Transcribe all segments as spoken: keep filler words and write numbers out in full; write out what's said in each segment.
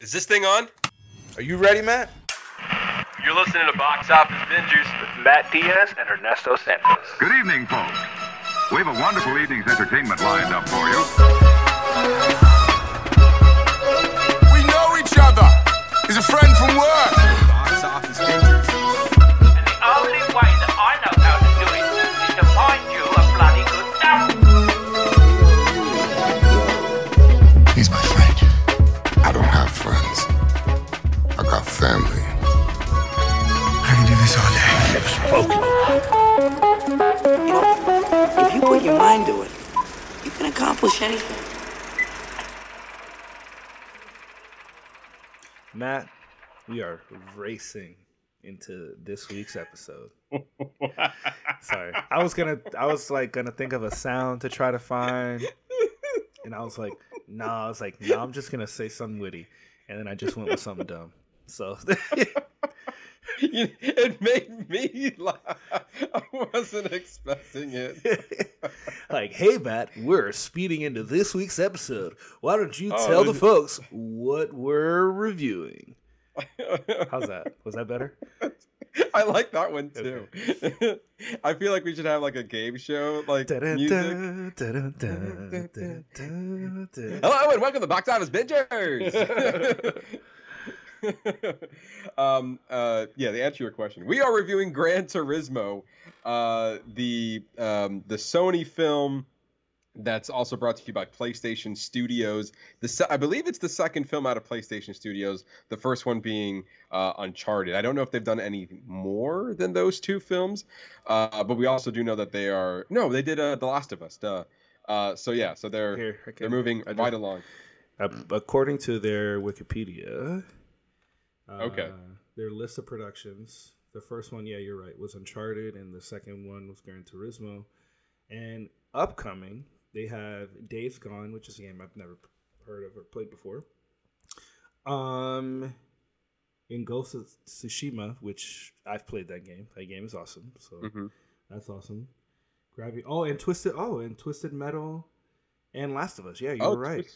Is this thing on? Are you ready, Matt? You're listening to Box Office Bingers with Matt Diaz and Ernesto Santos. Good evening, folks. We have a wonderful evening's entertainment lined up for you. We know each other. He's a friend from work. Box Office Bingers. And the only way that I know how to do it is to find you a bloody good stuff. He's my friend. I don't have friends. I got family. Spoken. You know, if you put your mind to it, you can accomplish anything. Matt, we are racing into this week's episode. Sorry, I was gonna, I was like gonna think of a sound to try to find, and I was like, nah, I was like, nah, I'm just gonna say something witty, and then I just went with something dumb. So. It made me laugh. I wasn't expecting it. Like, hey, Matt, we're speeding into this week's episode. Why don't you oh, tell the folks what we're reviewing? How's that? Was that better? I like that one, too. Okay. I feel like we should have, like, a game show, like, da-da, music. Da-da, da-da, da-da, da-da. Hello, and welcome to Box Office Bingers! um, uh, yeah, to answer your question, we are reviewing Gran Turismo, uh, the um, the Sony film that's also brought to you by PlayStation Studios. The se- I believe it's the second film out of PlayStation Studios, the first one being uh, Uncharted. I don't know if they've done any more than those two films, uh, but we also do know that they are... No, they did uh, The Last of Us, duh. Uh, so yeah, so they're, Here, okay. they're moving right along. Uh, according to their Wikipedia... Uh, okay. Their list of productions. The first one, yeah, you're right, was Uncharted, and the second one was Gran Turismo. And upcoming, they have Days Gone, which is a game I've never heard of or played before. Um, in Ghost of Tsushima, which I've played that game. That game is awesome, so mm-hmm. that's awesome. Gravity. Oh, and Twisted. Oh, and Twisted Metal, and Last of Us. Yeah, you oh, were right. Twi-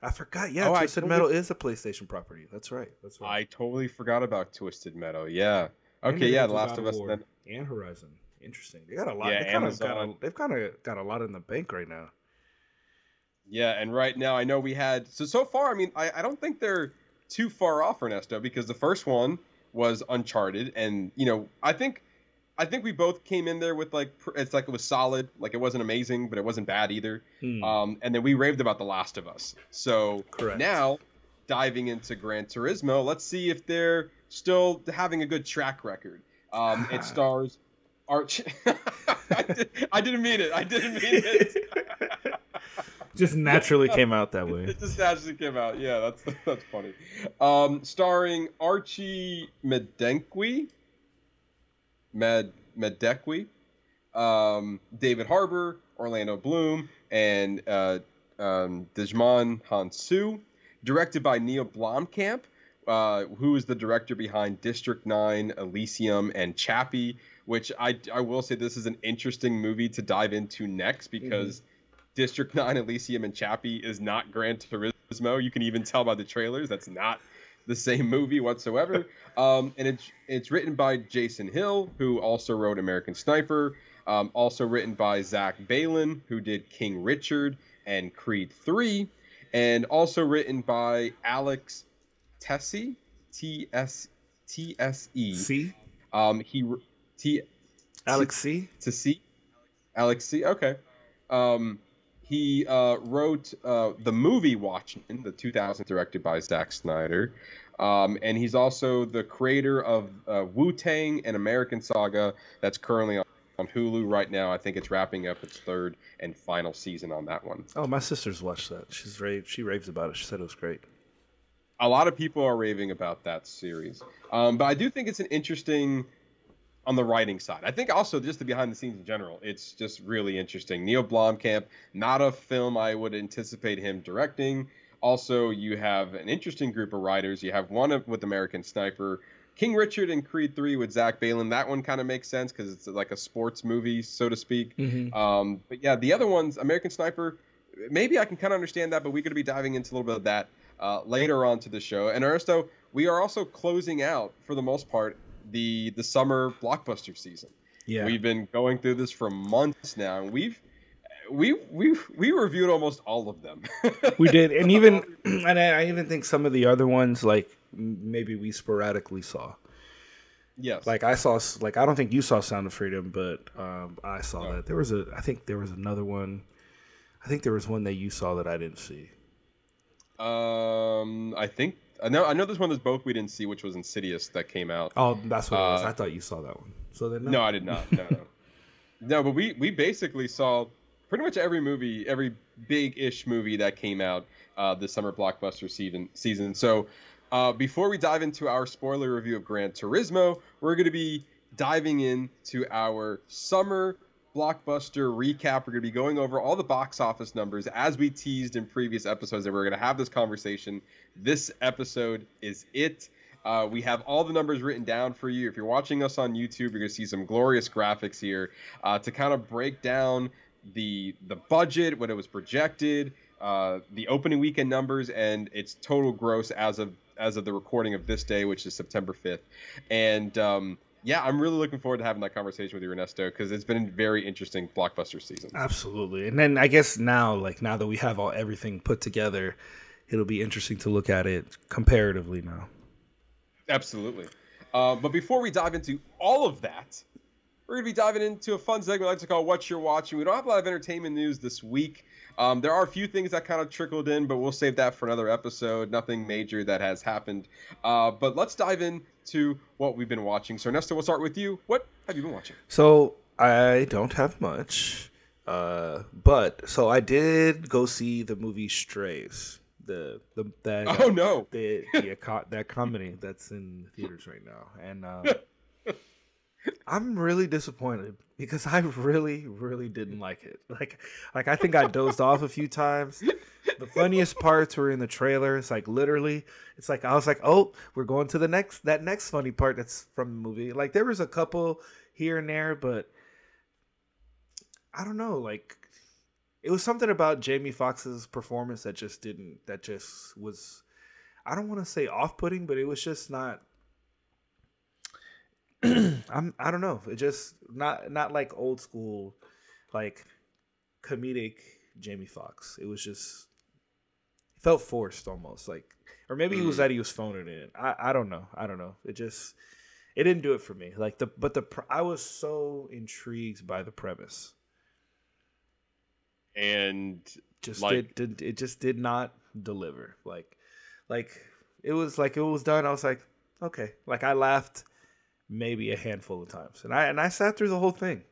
I forgot. Yeah, oh, Twisted totally... Metal is a PlayStation property. That's right. That's right. I totally forgot about Twisted Metal. Yeah. Okay. Yeah. The Last of Us then... and Horizon. Interesting. They got a lot. Yeah, they kind of got a, they've kind of got a lot in the bank right now. Yeah, and right now I know we had so so far. I mean, I, I don't think they're too far off, Ernesto, because the first one was Uncharted, and you know I think I think we both came in there with like it's like it was solid, like it wasn't amazing, but it wasn't bad either. Hmm. Um, and then we raved about The Last of Us. So Correct. Now, diving into Gran Turismo, let's see if they're still having a good track record. Um, it stars Archie. I, did, I didn't mean it. I didn't mean it. Just naturally came out that way. It just naturally came out. Yeah, that's that's funny. Um, starring Archie Madekwe. Mad Madekwe, um, David Harbour, Orlando Bloom, and uh, um, Djimon Hounsou, directed by Neil Blomkamp, uh, who is the director behind District nine, Elysium, and Chappie, which I, I will say this is an interesting movie to dive into next because mm-hmm. District nine, Elysium, and Chappie is not Gran Turismo. You can even tell by the trailers that's not the same movie whatsoever. Um, and it's it's written by Jason Hill, who also wrote American Sniper, um, also written by Zach Balin, who did King Richard and Creed Three, and also written by Alex Tessie, T S T S E C? Um, he... T... Alex C? To C? Alex C, okay. Um... He uh, wrote uh, the movie Watchmen, the two thousand, directed by Zack Snyder. Um, and he's also the creator of uh, Wu-Tang and American Saga that's currently on, on Hulu right now. I think it's wrapping up its third and final season on that one. Oh, my sister's watched that. She's raved, She raves about it. She said it was great. A lot of people are raving about that series. Um, but I do think it's an interesting... on the writing side. I think also just the behind the scenes in general, it's just really interesting. Neil Blomkamp, not a film I would anticipate him directing. Also, you have an interesting group of writers. You have one of, with American Sniper, King Richard and Creed Three with Zach Balin. That one kind of makes sense because it's like a sports movie, so to speak. Mm-hmm. Um, but yeah, the other ones, American Sniper, maybe I can kind of understand that, but we're going to be diving into a little bit of that. uh, later on to the show. And Ernesto, we are also closing out, for the most part, the the summer blockbuster season. Yeah, we've been going through this for months now, and we've we we we reviewed almost all of them. We did, and even and I even think some of the other ones, like maybe we sporadically saw. Yes, like I saw, like I don't think you saw Sound of Freedom, but um, I saw no. that there was a. I think there was another one. I think there was one that you saw that I didn't see. Um, I think I know. I know there's one that both we didn't see, which was Insidious that came out. Oh, that's what uh, it was. I thought you saw that one. So then, no, no I did not. No, no, no. But we we basically saw pretty much every movie, every big-ish movie that came out uh, this summer blockbuster season. Season so. Uh, before we dive into our spoiler review of Gran Turismo, we're going to be diving into our summer blockbuster recap. We're going to be going over all the box office numbers as we teased in previous episodes that we we're going to have this conversation. This episode is it. Uh, we have all the numbers written down for you. If you're watching us on YouTube, you're going to see some glorious graphics here uh, to kind of break down the the budget, what it was projected, uh, the opening weekend numbers, and its total gross as of as of the recording of this day, which is September fifth. And um, yeah, I'm really looking forward to having that conversation with you, Ernesto, because it's been a very interesting blockbuster season. Absolutely. And then I guess now, like now that we have all everything put together, it'll be interesting to look at it comparatively now. Absolutely. Uh, but before we dive into all of that, we're going to be diving into a fun segment I like to call What You're Watching. We don't have a lot of entertainment news this week. Um, there are a few things that kind of trickled in, but we'll save that for another episode. Nothing major that has happened. Uh, but let's dive into what we've been watching. So, Ernesto, we'll start with you. What have you been watching? So, I don't have much. Uh, but, so I did go see the movie Strays. The, the that, Oh, uh, no. The, the, the, that comedy that's in the theaters right now. And um, I'm really disappointed. Because I really, really didn't like it. Like, like I think I dozed off a few times. The funniest parts were in the trailer. It's like literally, it's like I was like, oh, we're going to the next that next funny part that's from the movie. Like there was a couple here and there, but I don't know. Like it was something about Jamie Foxx's performance that just didn't. That just was. I don't want to say off-putting, but it was just not. I'm, I don't know. It just not not like old school, like comedic Jamie Foxx. It was just it felt forced almost, like, or maybe he was that he was phoning it. I I don't know. I don't know. It just it didn't do it for me. Like the but the I was so intrigued by the premise, and just like, it did it just did not deliver. Like like it was like it was done. I was like okay. Like I laughed. Maybe a handful of times, and I and I sat through the whole thing,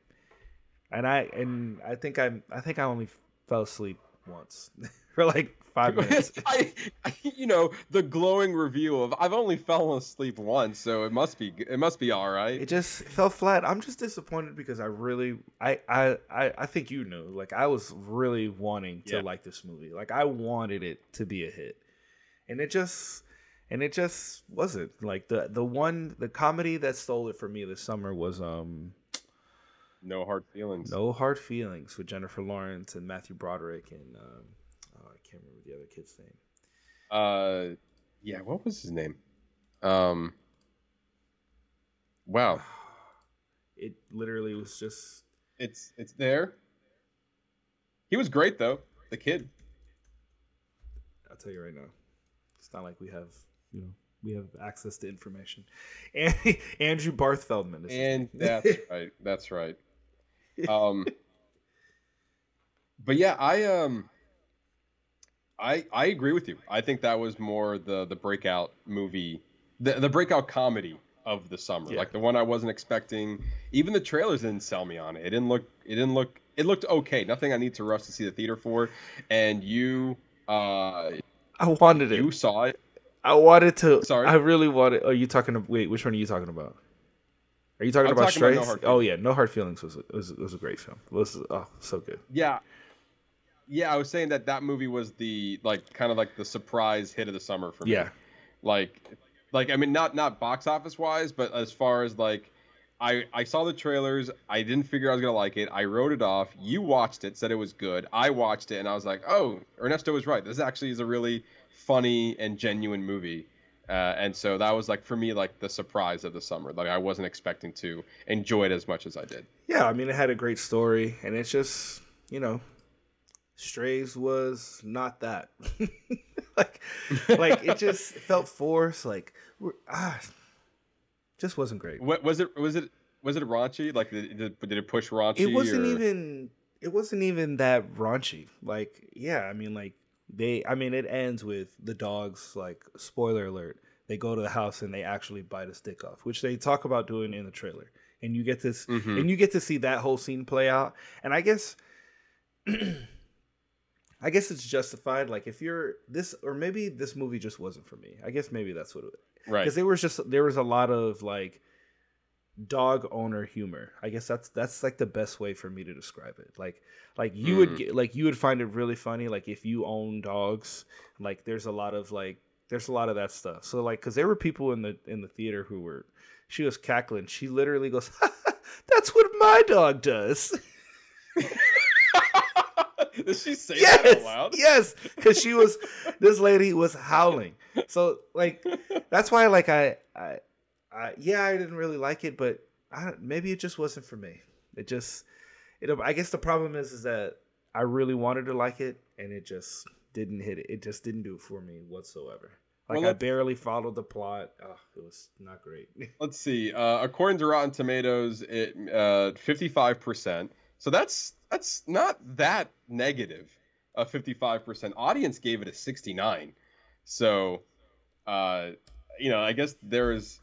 and I and I think I I think I only fell asleep once for like five minutes. I, I, you know, the glowing review of I've only fallen asleep once, so it must be it must be all right. It just fell flat. I'm just disappointed because I really I I I, I think you knew, like I was really wanting to yeah. like this movie, like I wanted it to be a hit, and it just. And it just wasn't like the the one the comedy that stole it for me this summer was um No Hard Feelings. No Hard Feelings with Jennifer Lawrence and Matthew Broderick and um, oh, I can't remember the other kid's name. Uh, yeah, what was his name? Um, wow, it literally was just it's it's there. He was great though, the kid. I'll tell you right now, it's not like we have. You know, we have access to information. And Andrew Barth Feldman. Is and that's right. That's right. Um, but yeah, I um, I I agree with you. I think that was more the the breakout movie, the the breakout comedy of the summer. Yeah. Like the one I wasn't expecting. Even the trailers didn't sell me on it. It didn't look. It didn't look. It looked okay. Nothing I need to rush to see the theater for. And you, uh, I wanted it. You saw it. I wanted to. Sorry, I really wanted. Are you talking? Wait, which one are you talking about? Are you talking I'm about Strays? No oh yeah, No Hard Feelings was a, was was a great film. It was oh so good. Yeah, yeah. I was saying that that movie was the like kind of like the surprise hit of the summer for me. Yeah, like like I mean not not box office wise, but as far as like I, I saw the trailers. I didn't figure I was going to like it. I wrote it off. You watched it, said it was good. I watched it, and I was like, oh, Ernesto was right. This actually is a really funny and genuine movie. Uh, and so that was, like, for me, like, the surprise of the summer. Like, I wasn't expecting to enjoy it as much as I did. Yeah, I mean, it had a great story, and it's just, you know, Strays was not that. like, like it just felt forced. Like, we're, ah, just wasn't great. What, was it? Was it? Was it raunchy? Like, did, did it push raunchy? It wasn't or? even. It wasn't even that raunchy. Like, yeah, I mean, like. They, I mean, it ends with the dogs, like, spoiler alert, they go to the house and they actually bite a stick off, which they talk about doing in the trailer. And you get this, mm-hmm. and you get to see that whole scene play out. And I guess, I guess it's justified. Like, if you're this, or maybe this movie just wasn't for me. I guess maybe that's what it was. Right. Because there was just, there was a lot of, like, dog owner humor. I guess that's that's like the best way for me to describe it. Like, like you mm. would get, like you would find it really funny. Like, if you own dogs, like there's a lot of like there's a lot of that stuff. So like, because there were people in the in the theater who were, she was cackling. She literally goes, "That's what my dog does." Did she say yes, that out loud? Yes, because she was this lady was howling. So like, that's why like I. I Uh, yeah, I didn't really like it, but I, maybe it just wasn't for me. It just, it. I guess the problem is, is that I really wanted to like it, and it just didn't hit it. It just didn't do it for me whatsoever. Like, well, I barely followed the plot. Oh, it was not great. Let's see. Uh, according to Rotten Tomatoes, it uh, fifty-five percent. So that's that's not that negative. A uh, fifty-five percent audience gave it a sixty-nine. So, uh, you know, I guess there is.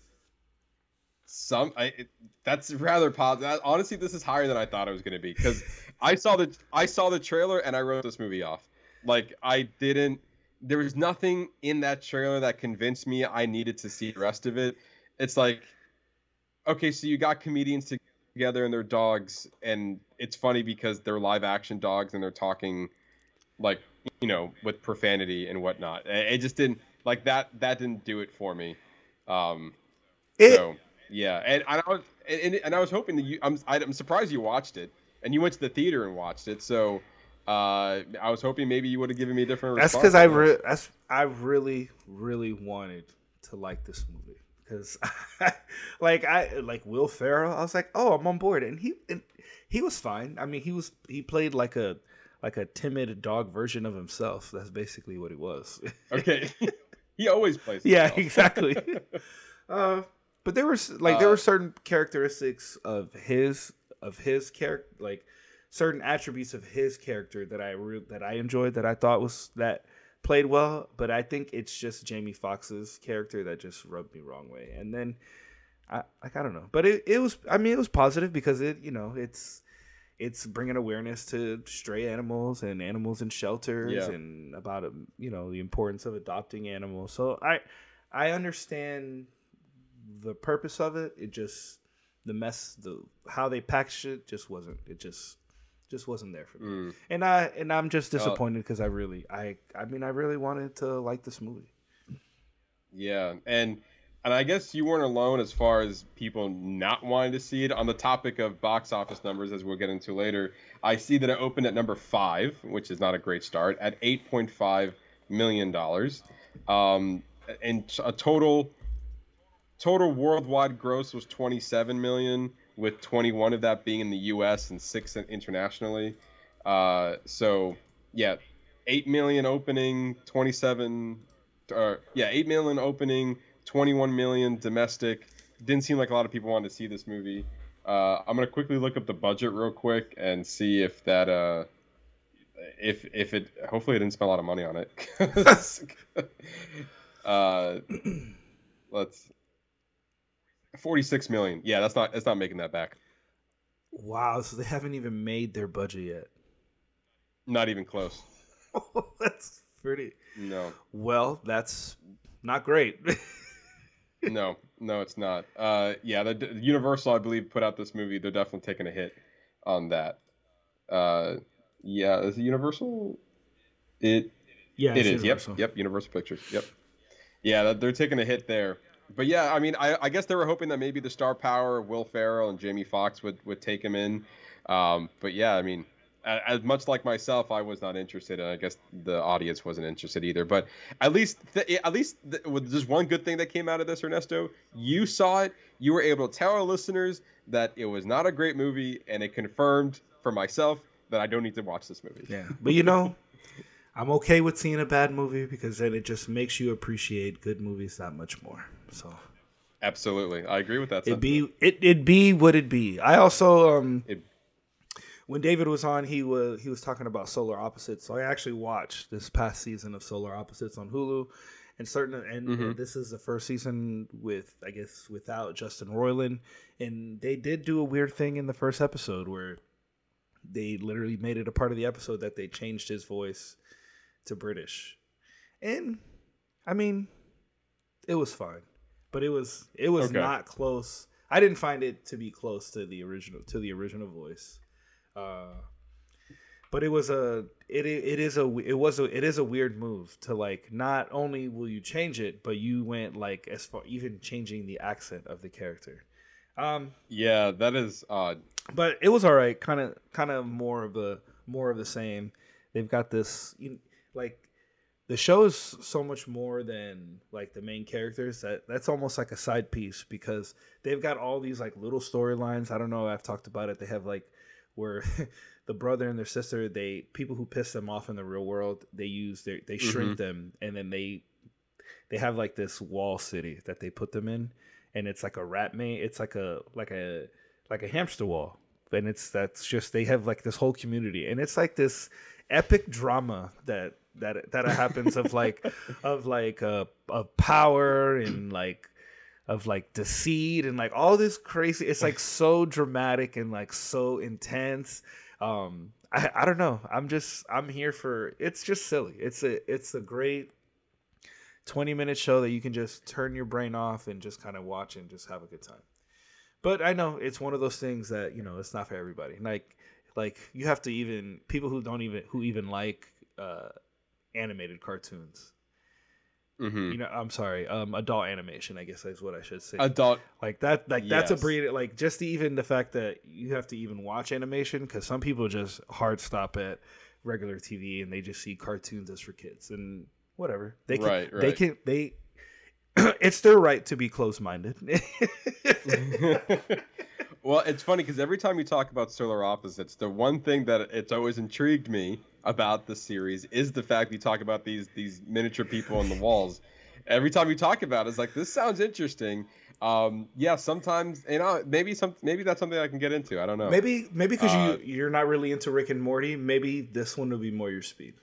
Some I it, that's rather positive. Honestly, this is higher than I thought it was going to be, because I saw the I saw the trailer and I wrote this movie off. Like, I didn't. There was nothing in that trailer that convinced me I needed to see the rest of it. It's like, okay, so you got comedians together and their dogs, and it's funny because they're live action dogs and they're talking, like, you know, with profanity and whatnot. It just didn't like that. That didn't do it for me. Um, it. So. Yeah, and I was and, and I was hoping that you. I'm I'm surprised you watched it, and you went to the theater and watched it. So uh, I was hoping maybe you would have given me a different. That's because I re- that's I really really wanted to like this movie, because like I like Will Ferrell. I was like, oh, I'm on board, and he and he was fine. I mean, he was he played like a like a timid dog version of himself. That's basically what he was. Okay, he always plays himself. Yeah, exactly. uh, But there was like uh, there were certain characteristics of his of his character, like certain attributes of his character that I re- that I enjoyed, that I thought was that played well. But I think it's just Jamie Foxx's character that just rubbed me wrong way. And then I like I don't know, but it, it was I mean it was positive because it you know it's it's bringing awareness to stray animals and animals in shelters yeah. and about you know the importance of adopting animals. So I I understand. The purpose of it, it just the mess, the how they packaged it just wasn't. It just just wasn't there for me. Mm. And I and I'm just disappointed because I really, I I mean, I really wanted to like this movie. Yeah, and and I guess you weren't alone as far as people not wanting to see it. On the topic of box office numbers, as we'll get into later, I see that it opened at number five, which is not a great start, at eight point five million dollars, um, and a total. Total worldwide gross was twenty-seven million dollars, with twenty-one of that being in the U S and six internationally. Uh, so, yeah, eight million dollars opening, twenty-seven, or yeah, eight million dollars opening, twenty-one million dollars domestic. Didn't seem like a lot of people wanted to see this movie. Uh, I'm gonna quickly look up the budget real quick and see if that, uh, if if it. Hopefully, I didn't spend a lot of money on it. uh, let's. forty-six million. Yeah, that's not that's not making that back. Wow, so they haven't even made their budget yet. Not even close. That's pretty. No. Well, that's not great. no, no, it's not. Uh, yeah, the, the Universal, I believe, put out this movie. They're definitely taking a hit on that. Uh, yeah, is it Universal? It. Yeah, it is. Universal. Yep, yep. Universal Pictures. Yep. Yeah, they're taking a hit there. But yeah, I mean, I, I guess they were hoping that maybe the star power of Will Ferrell and Jamie Foxx would, would take him in. Um, but yeah, I mean, as much like myself, I was not interested, and I guess the audience wasn't interested either. But at least, th- at least th- with just one good thing that came out of this, Ernesto, you saw it. You were able to tell our listeners that it was not a great movie, and it confirmed for myself that I don't need to watch this movie. Yeah, but you know, I'm okay with seeing a bad movie because then it just makes you appreciate good movies that much more. So, absolutely, I agree with that. It'd be it it be what it be. I also um. It, When David was on, he was he was talking about Solar Opposites. So I actually watched this past season of Solar Opposites on Hulu, and certain and mm-hmm. this is the first season with I guess without Justin Roiland, and they did do a weird thing in the first episode where they literally made it a part of the episode that they changed his voice to British, and I mean, it was fine, but it was it was okay. not close. I didn't find it to be close to the original to the original voice. Uh, but it was a it it is a it was a it is a weird move to like not only will you change it, but you went like as far even changing the accent of the character. Um, yeah, that is odd. But it was all right, kind of kind of more of the more of the same. They've got this you know, like the show is so much more than like the main characters that that's almost like a side piece because they've got all these like little storylines. I don't know. I've talked about it. They have like. Where the brother and their sister, they people who piss them off in the real world, they use their they shrink mm-hmm. them, and then they they have like this wall city that they put them in, and it's like a rat maze. It's like a like a like a hamster wall, and it's that's just they have like this whole community, and it's like this epic drama that that that happens of like of like uh of power and like. Of like deceit and like all this crazy, it's like so dramatic and like so intense. Um, I, I don't know. I'm just I'm here for it's just silly. It's a it's a great twenty minute show that you can just turn your brain off and just kind of watch and just have a good time. But I know it's one of those things that you know it's not for everybody. Like like you have to even people who don't even who even like uh, animated cartoons. Mm-hmm. You know, I'm sorry. Um, adult animation, I guess is what I should say. Adult, like that, like yes. That's a breed. Like just even the fact that you have to even watch animation because some people just hard stop at regular T V and they just see cartoons as for kids and whatever. They can, right, right. They can, they. It's their right to be closed-minded. Well, it's funny because every time you talk about Solar Opposites, the one thing that it's always intrigued me about the series is the fact that you talk about these these miniature people on the walls. Every time you talk about it, it's like, this sounds interesting. Um, yeah, sometimes, you know, maybe some maybe that's something I can get into. I don't know. Maybe maybe because uh, you, you're not really into Rick and Morty, maybe this one will be more your speed.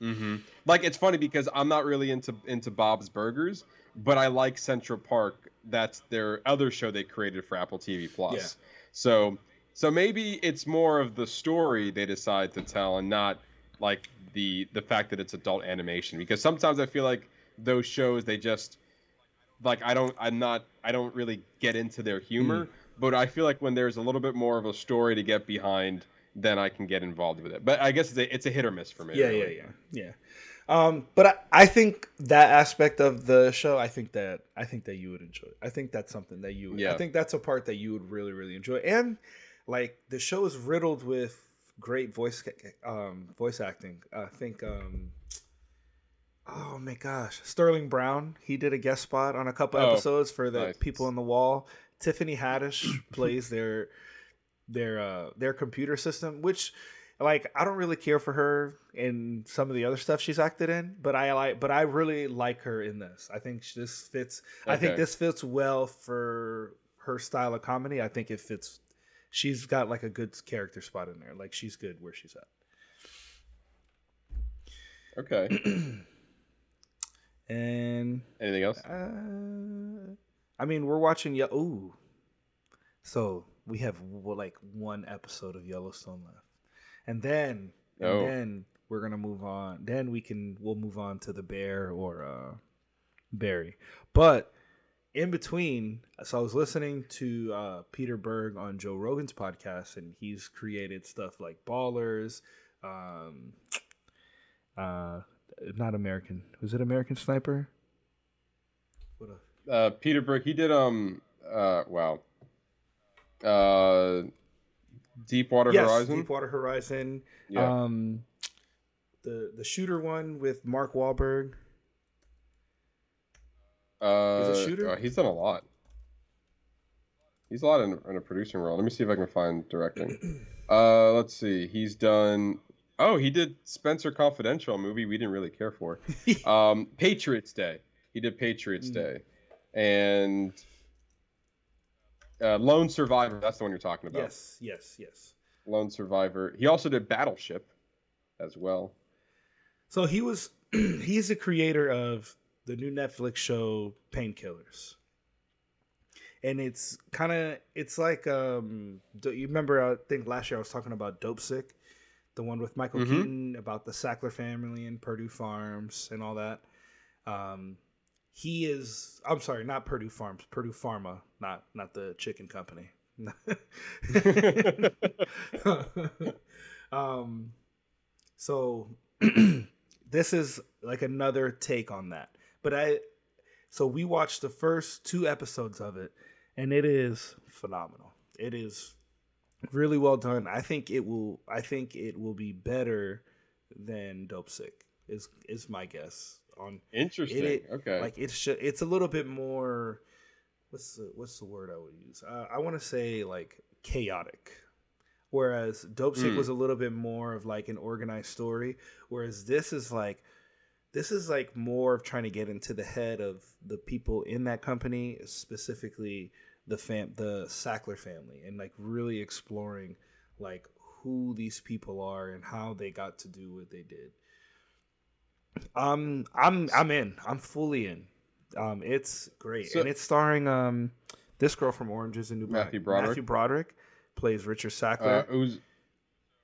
Mm-hmm. Like, it's funny because I'm not really into into Bob's Burgers, but I like Central Park. That's their other show they created for Apple T V Plus. Yeah. So so maybe it's more of the story they decide to tell and not like the the fact that it's adult animation. Because sometimes I feel like those shows they just like I don't I'm not I don't really get into their humor. Mm. But I feel like when there's a little bit more of a story to get behind, then I can get involved with it. But I guess it's a, it's a hit or miss for me. Yeah, really. yeah, yeah, yeah. Um, but I, I think that aspect of the show, I think that I think that you would enjoy. I think that's something that you would, yeah. I think that's a part that you would really, really enjoy. And like the show is riddled with great voice um, voice acting. I think um, oh my gosh, Sterling Brown, he did a guest spot on a couple oh, episodes for the nice. People on the wall. Tiffany Haddish plays their their uh, their computer system, which like I don't really care for her in some of the other stuff she's acted in, but I like, but I really like her in this. I think this fits. Okay. I think this fits well for her style of comedy. I think it fits. She's got like a good character spot in there. Like she's good where she's at. Okay. And anything else? Uh, I mean, we're watching. Ye- Ooh. So we have like one episode of Yellowstone left. And then, and oh. then we're gonna move on. Then we can we'll move on to The Bear or uh, Barry. But in between, so I was listening to uh, Peter Berg on Joe Rogan's podcast, and he's created stuff like Ballers, um, uh, not American. Was it American Sniper? What a uh, Peter Brook. He did um uh wow uh Deepwater yes, Horizon. Deepwater Horizon. Yeah. Um, the the shooter one with Mark Wahlberg. Uh, he's a shooter. Uh, he's done a lot. He's a lot in, in a producing role. Let me see if I can find directing. Uh, let's see. He's done. Oh, he did Spenser Confidential, a movie we didn't really care for. um, Patriots Day. He did Patriots mm. Day, and uh, Lone Survivor. That's the one you're talking about. Yes, yes, yes. Lone Survivor. He also did Battleship, as well. So he was. He's the creator of the new Netflix show Painkillers. And it's kind of, it's like, um, you remember, I think last year I was talking about Dopesick, the one with Michael mm-hmm. Keaton about the Sackler family and Purdue Farms and all that. Um, he is, I'm sorry, not Purdue Farms, Purdue Pharma, not, not the chicken company. um, so this is like another take on that. But I, so we watched the first two episodes of it. And it is phenomenal. It is really well done. I think it will. I think it will be better than Dopesick. Is is my guess on interesting. It, it, okay, like it's just, it's a little bit more. What's the, what's the word I would use? Uh, I want to say like chaotic. Whereas Dopesick mm. was a little bit more of like an organized story. Whereas this is like. This is like more of trying to get into the head of the people in that company, specifically the fam, the Sackler family, and like really exploring like who these people are and how they got to do what they did. Um, I'm I'm in. I'm fully in. Um, it's great, so, and it's starring um this girl from Orange is the New Black. Matthew Broderick. Matthew Broderick plays Richard Sackler. Uh, Uz-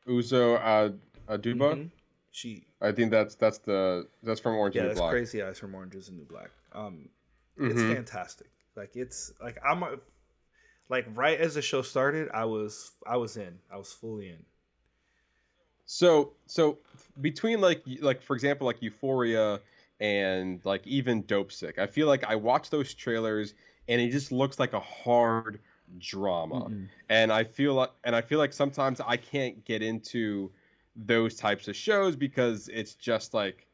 Uzo uh, Aduba. Mm-hmm. She, I think that's that's the that's from Orange yeah, is the New Black. Yeah, that's Crazy Eyes from Orange is the New Black. Um, mm-hmm. It's fantastic. Like it's like I'm a, like right as the show started, I was I was in. I was fully in. So so between like like for example like Euphoria and like even Dopesick, I feel like I watch those trailers and it just looks like a hard drama, mm-hmm. and I feel like and I feel like sometimes I can't get into those types of shows because it's just like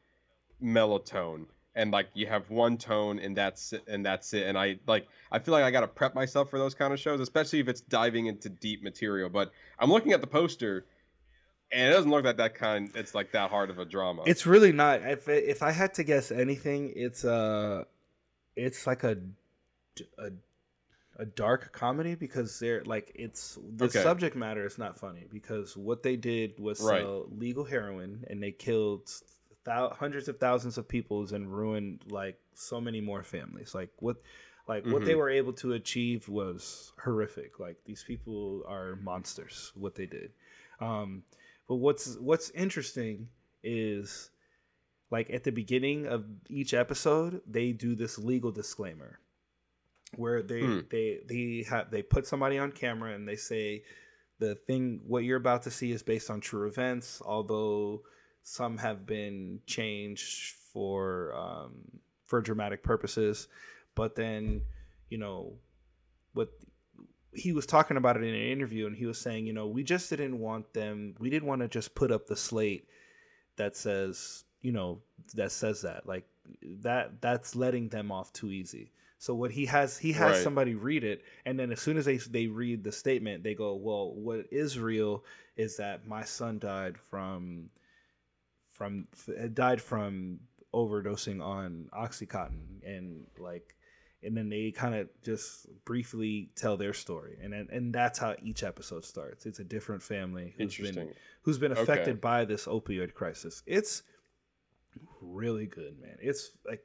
mellow tone and like you have one tone and that's it, and that's it and I like I feel like I gotta prep myself for those kind of shows, especially if it's diving into deep material. But I'm looking at the poster and it doesn't look like that kind it's like that hard of a drama. It's really not. If if I had to guess anything, it's uh it's like a a a dark comedy because they're like it's the okay. subject matter is not funny because what they did was right. sell legal heroin and they killed th- hundreds of thousands of people and ruined like so many more families. Like what, like mm-hmm. what they were able to achieve was horrific. Like these people are monsters, what they did. Um, but what's, what's interesting is like at the beginning of each episode, they do this legal disclaimer where they hmm. they they have they put somebody on camera and they say the thing what you're about to see is based on true events, although some have been changed for um for dramatic purposes. But then, you know, what he was talking about it in an interview and he was saying, you know, we just didn't want them we didn't want to just put up the slate that says, you know, that says that like that that's letting them off too easy. So what he has, he has right. somebody read it, and then as soon as they they read the statement, they go, "Well, what is real is that my son died from from died from overdosing on Oxycontin," and like, and then they kind of just briefly tell their story, and and that's how each episode starts. It's a different family who's been who's been affected okay. by this opioid crisis. It's really good, man. It's like.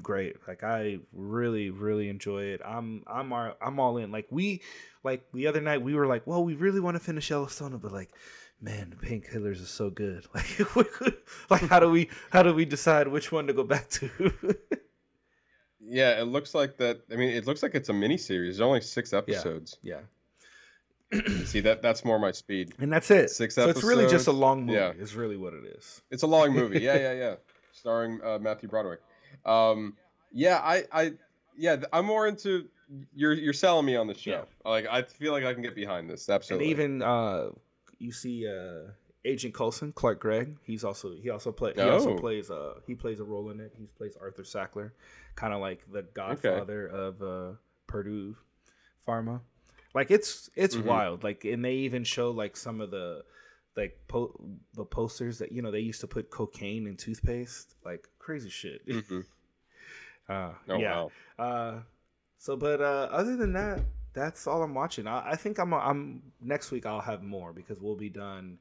Great. Like I really really enjoy it. I'm I'm all, I'm all in. Like we like the other night we were like, well, we really want to finish Yellowstone, but like, man, the Painkillers is so good. Like we could, like how do we how do we decide which one to go back to? Yeah, it looks like that. I mean, it looks like it's a mini series. There's only six episodes. Yeah. yeah. See that that's more my speed. And that's it. Six so episodes. So it's really just a long movie. Yeah. Is really what it is. It's a long movie. Yeah, yeah, yeah. Starring uh, Matthew Broderick. Um, Yeah, I, I, yeah, I'm more into you're you're selling me on the show. Yeah. Like I feel like I can get behind this. Absolutely. And even uh, you see uh, Agent Coulson, Clark Gregg. He's also he also play he oh. also plays uh he plays a role in it. He plays Arthur Sackler, kind of like the Godfather okay. of uh, Purdue Pharma. Like it's it's mm-hmm. wild. Like and they even show like some of the like po- the posters that you know they used to put cocaine in toothpaste. Like crazy shit. Mm-hmm. Uh, oh, yeah. Wow. Uh, so, but uh, other than that, that's all I'm watching. I, I think I'm. I'm next week. I'll have more because we'll be done.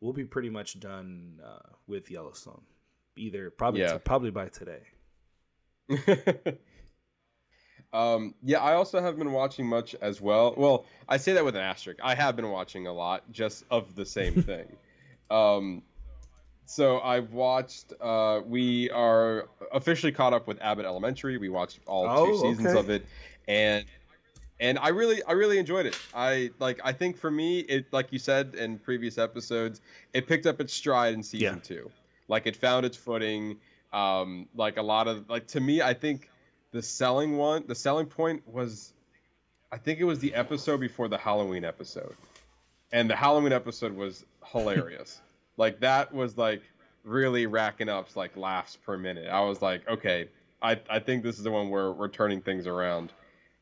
We'll be pretty much done uh, with Yellowstone, either probably yeah. t- probably by today. um. Yeah. I also have been watching much as well. Well, I say that with an asterisk. I have been watching a lot, just of the same thing. um. So I've watched, uh, we are officially caught up with Abbott Elementary. We watched all oh, two seasons okay. of it. And, and I really, I really enjoyed it. I like, I think for me, it, like you said, in previous episodes, it picked up its stride in season yeah. two. Like it found its footing. Um, like a lot of, like, to me, I think the selling one, the selling point was, I think it was the episode before the Halloween episode. And the Halloween episode was hilarious. Like that was like really racking up like laughs per minute. I was like, okay, I, I think this is the one where we're turning things around.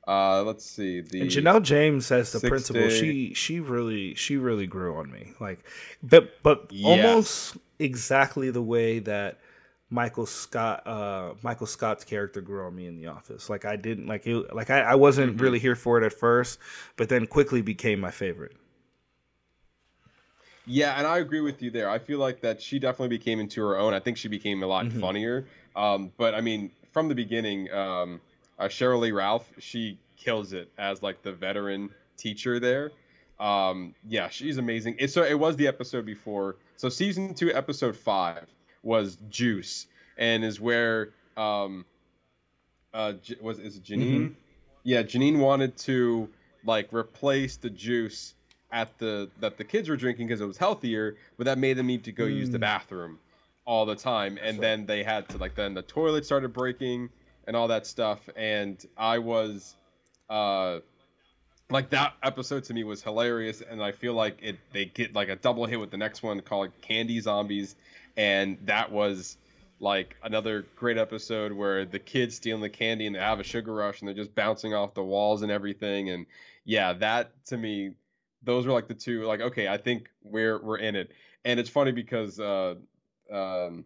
Uh, let's see. The and Janelle James as the principal, day. she she really she really grew on me. Like, but but yes. almost exactly the way that Michael Scott uh, Michael Scott's character grew on me in The Office. Like I didn't like it. Like I, I wasn't mm-hmm. really here for it at first, but then quickly became my favorite. Yeah, and I agree with you there. I feel like that she definitely became into her own. I think she became a lot mm-hmm. funnier. Um, but, I mean, from the beginning, um, uh, Cheryl Lee Ralph, she kills it as, like, the veteran teacher there. Um, yeah, she's amazing. It, so it was the episode before. So season two, episode five was Juice, and is where um, – uh, was is it Janine? Mm-hmm. Yeah, Janine wanted to, like, replace the juice – at the that the kids were drinking because it was healthier, but that made them need to go mm. use the bathroom all the time. And right. then they had to like then the toilet started breaking and all that stuff. And I was uh like that episode to me was hilarious. And I feel like it they get like a double hit with the next one called Candy Zombies. And that was like another great episode where the kids stealing the candy and they have a sugar rush and they're just bouncing off the walls and everything. And yeah, that to me, those were like the two, like, okay, I think we're we're in it. And it's funny because uh, um,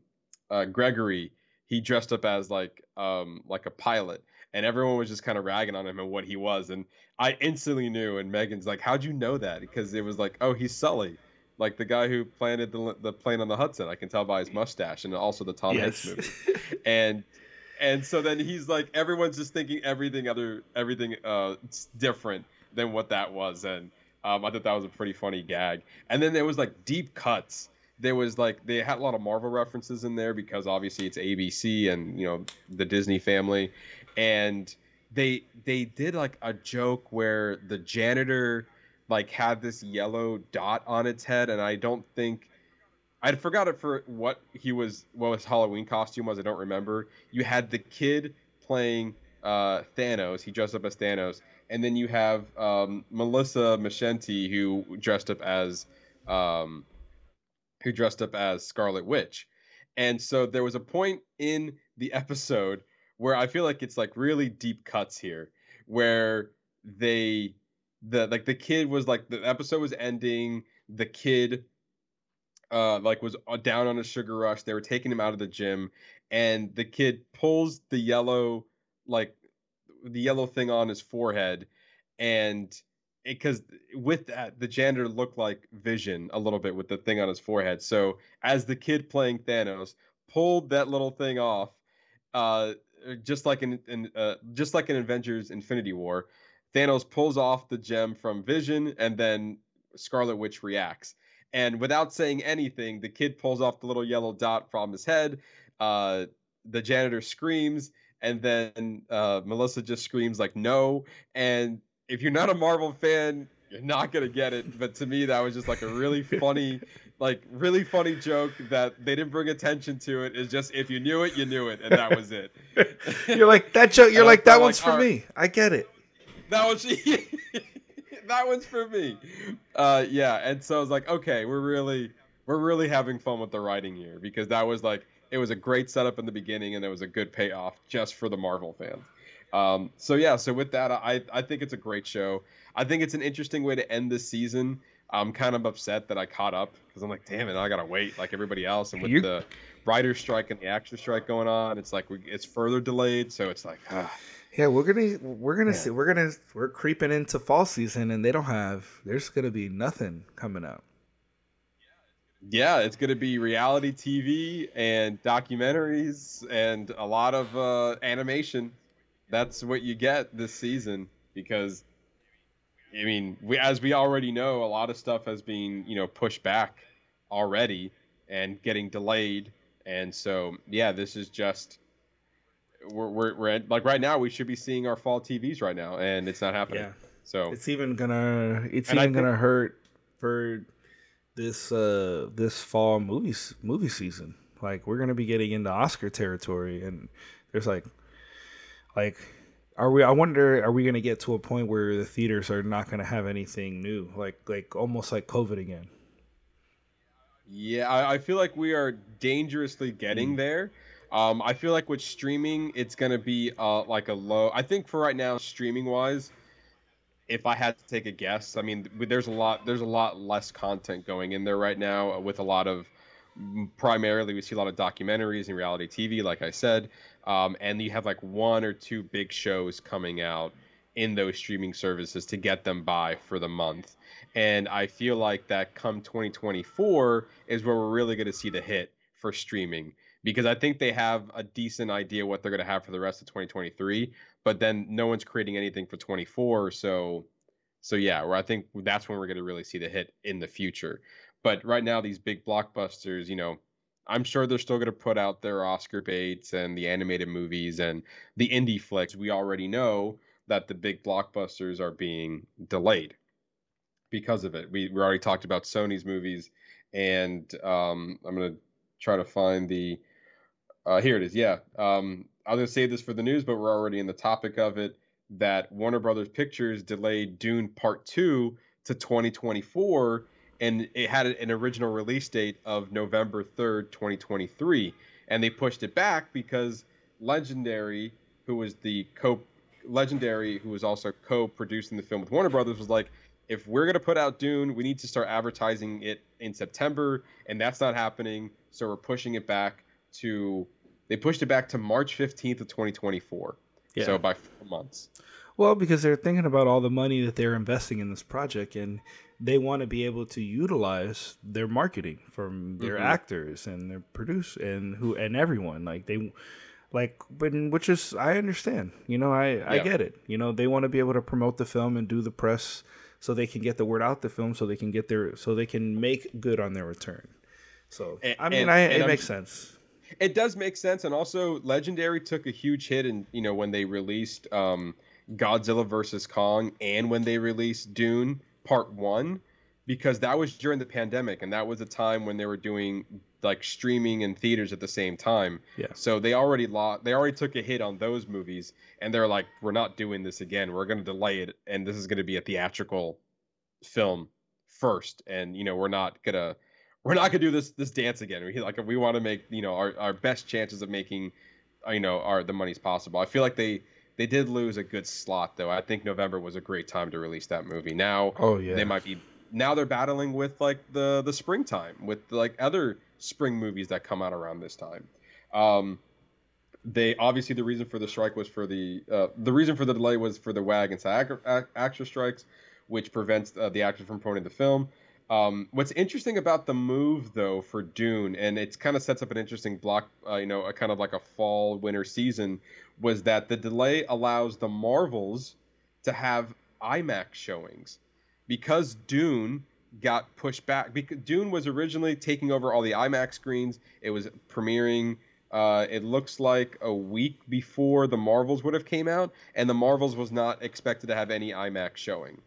uh, Gregory, he dressed up as like um, like a pilot, and everyone was just kind of ragging on him and what he was. And I instantly knew. And Megan's like, "How'd you know that?" Because it was like, "Oh, he's Sully, like the guy who planted the the plane on the Hudson." I can tell by his mustache, and also the Tom yes. Hanks movie. and and so then he's like, everyone's just thinking everything other everything uh, different than what that was, and. Um, I thought that was a pretty funny gag. And then there was like deep cuts. There was like they had a lot of Marvel references in there because obviously it's A B C and, you know, the Disney family. And they they did like a joke where the janitor like had this yellow dot on its head. And I don't think I forgot it for what he was what his Halloween costume was. I don't remember. You had the kid playing uh, Thanos. He dressed up as Thanos. And then you have um, Melissa Machenti, who dressed up as um, who dressed up as Scarlet Witch. And so there was a point in the episode where I feel like it's like really deep cuts here, where they the like the kid was like the episode was ending. The kid uh, like was down on a sugar rush. They were taking him out of the gym, and the kid pulls the yellow like. the yellow thing on his forehead, and because with that the janitor looked like Vision a little bit with the thing on his forehead. So as the kid playing Thanos pulled that little thing off, uh, just like in, in uh, just like in Avengers Infinity War, Thanos pulls off the gem from Vision, and then Scarlet Witch reacts. And without saying anything, the kid pulls off the little yellow dot from his head. Uh, the janitor screams. And then uh, Melissa just screams like, no. And if you're not a Marvel fan, you're not going to get it. But to me, that was just like a really funny like really funny joke that they didn't bring attention to. It is just if you knew it, you knew it, and that was it. You're like that joke. You're like that one's like, for me. Right. I get it. That was that one's for me. Uh, yeah, and so I was like, okay, we're really we're really having fun with the writing here, because that was like it was a great setup in the beginning, and it was a good payoff just for the Marvel fans. Um, so yeah, so with that, I I think it's a great show. I think it's an interesting way to end this season. I'm kind of upset that I caught up, because I'm like, damn it, I gotta wait like everybody else. And with you... the writer's strike and the actor strike going on, it's like we, it's further delayed. So it's like, ah. yeah, we're gonna we're gonna yeah. see we're gonna we're creeping into fall season, and they don't have there's gonna be nothing coming up. Yeah, it's gonna be reality T V and documentaries and a lot of uh, animation. That's what you get this season, because. I mean, we, as we already know, a lot of stuff has been, you know, pushed back already and getting delayed. And so, yeah, this is just we're we're, we're at, like right now we should be seeing our fall T Vs right now, and it's not happening. Yeah. So it's even gonna it's even think, gonna hurt for this uh, this fall movie movie season. Like we're gonna be getting into Oscar territory, and there's like like. Are we? I wonder. Are we going to get to a point where the theaters are not going to have anything new, like like almost like COVID again? Yeah, I, I feel like we are dangerously getting mm. there. Um, I feel like with streaming, it's going to be uh, like a low. I think for right now, streaming wise, if I had to take a guess, I mean, there's a lot. There's a lot less content going in there right now. With a lot of primarily, we see a lot of documentaries and reality T V, like I said. Um, and you have like one or two big shows coming out in those streaming services to get them by for the month. And I feel like that come twenty twenty-four is where we're really going to see the hit for streaming, because I think they have a decent idea what they're going to have for the rest of twenty twenty-three, but then no one's creating anything for twenty-four. So, so yeah, where I think that's when we're going to really see the hit in the future. But right now, these big blockbusters, you know, I'm sure they're still going to put out their Oscar baits and the animated movies and the indie flicks. We already know that the big blockbusters are being delayed because of it. We we already talked about Sony's movies, and um, I'm going to try to find the uh, – here it is, yeah. Um, I was going to save this for the news, but we're already in the topic of it, that Warner Brothers Pictures delayed Dune Part two to twenty twenty-four – and it had an original release date of November third, twenty twenty-three. And they pushed it back because Legendary, who was the co Legendary, who was also co-producing the film with Warner Brothers, was like, if we're going to put out Dune, we need to start advertising it in September. And that's not happening. So we're pushing it back to, they pushed it back to March fifteenth of twenty twenty-four. Yeah. So by four months. Well, because they're thinking about all the money that they're investing in this project, and they want to be able to utilize their marketing from their mm-hmm. actors and their produce and who and everyone like they like, but which is I understand, you know, I, yeah. I get it. You know, they want to be able to promote the film and do the press so they can get the word out the film so they can get their so they can make good on their return. So, and, I mean, and, I, and it I'm, makes sense. It does make sense. And also Legendary took a huge hit. And, you know, when they released um, Godzilla versus Kong, and when they released Dune Part One, because that was during the pandemic, and that was a time when they were doing like streaming and theaters at the same time. Yeah. So they already lost, they already took a hit on those movies, and they're like, we're not doing this again. We're going to delay it, and this is going to be a theatrical film first. And you know, we're not gonna we're not gonna do this this dance again. We like we want to make you know our, our best chances of making you know our the money's possible. I feel like they. They did lose a good slot, though. I think November was a great time to release that movie. Now, oh, yeah. they might be now they're battling with like the the springtime with like other spring movies that come out around this time. Um, they obviously the reason for the strike was for the uh, the reason for the delay was for the W A G and SAG actor strikes, which prevents uh, the actors from promoting the film. Um, what's interesting about the move, though, for Dune, and it kind of sets up an interesting block, uh, you know, a kind of like a fall winter season, was that the delay allows the Marvels to have IMAX showings, because Dune got pushed back. Because Dune was originally taking over all the IMAX screens. It was premiering. Uh, it looks like a week before the Marvels would have came out, and the Marvels was not expected to have any IMAX showing.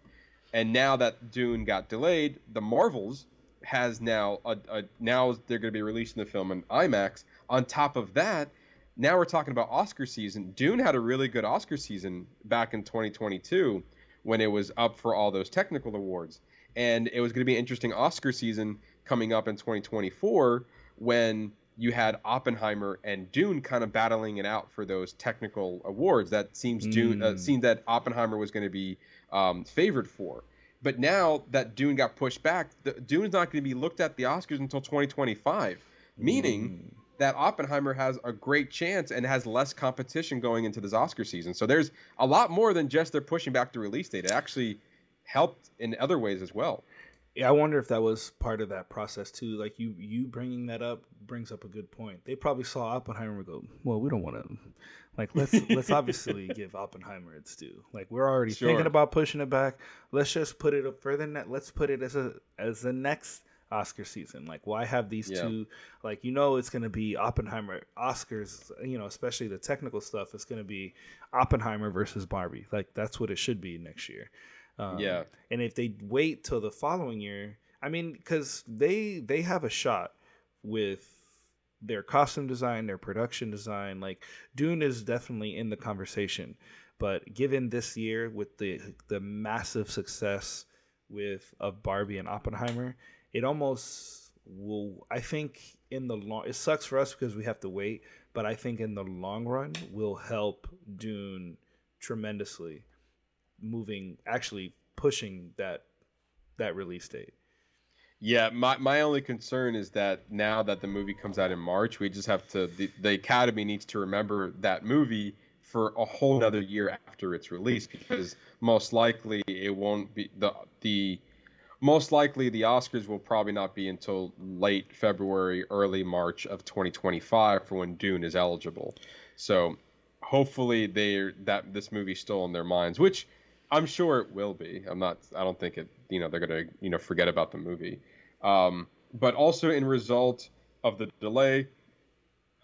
And now that Dune got delayed, the Marvels has now a, a now they're going to be releasing the film in IMAX. On top of that, now we're talking about Oscar season. Dune had a really good Oscar season back in twenty twenty-two when it was up for all those technical awards, and it was going to be an interesting Oscar season coming up in twenty twenty-four when you had Oppenheimer and Dune kind of battling it out for those technical awards. That seems mm. Dune uh, seemed that Oppenheimer was going to be um, favored for. But now that Dune got pushed back, the, Dune's not going to be looked at the Oscars until twenty twenty-five, meaning mm. that Oppenheimer has a great chance and has less competition going into this Oscar season. So there's a lot more than just they're pushing back the release date. It actually helped in other ways as well. Yeah, I wonder if that was part of that process too. Like you, you bringing that up brings up a good point. They probably saw Oppenheimer and go, "Well, we don't want to. Like, let's let's obviously give Oppenheimer its due. Like, we're already sure. thinking about pushing it back. Let's just put it up further. Net. Let's put it as a as the next Oscar season. Like, why have these yeah. two? Like, you know, it's going to be Oppenheimer Oscars. You know, especially the technical stuff. It's going to be Oppenheimer versus Barbie. Like, that's what it should be next year." Um, yeah, and if they wait till the following year, I mean, because they they have a shot with their costume design, their production design. Like Dune is definitely in the conversation, but given this year with the the massive success with of Barbie and Oppenheimer, it almost will. I think in the long, it sucks for us because we have to wait, but I think in the long run will help Dune tremendously. Moving actually pushing that that release date. Yeah, my my only concern is that now that the movie comes out in March, we just have to the, the Academy needs to remember that movie for a whole other year after its release, because most likely it won't be the the most likely the Oscars will probably not be until late February, early March of twenty twenty-five for when Dune is eligible. So hopefully they that this movie's still in their minds, which I'm sure it will be. I'm not. I don't think it. You know, they're gonna. You know, forget about the movie. Um, but also, in result of the delay,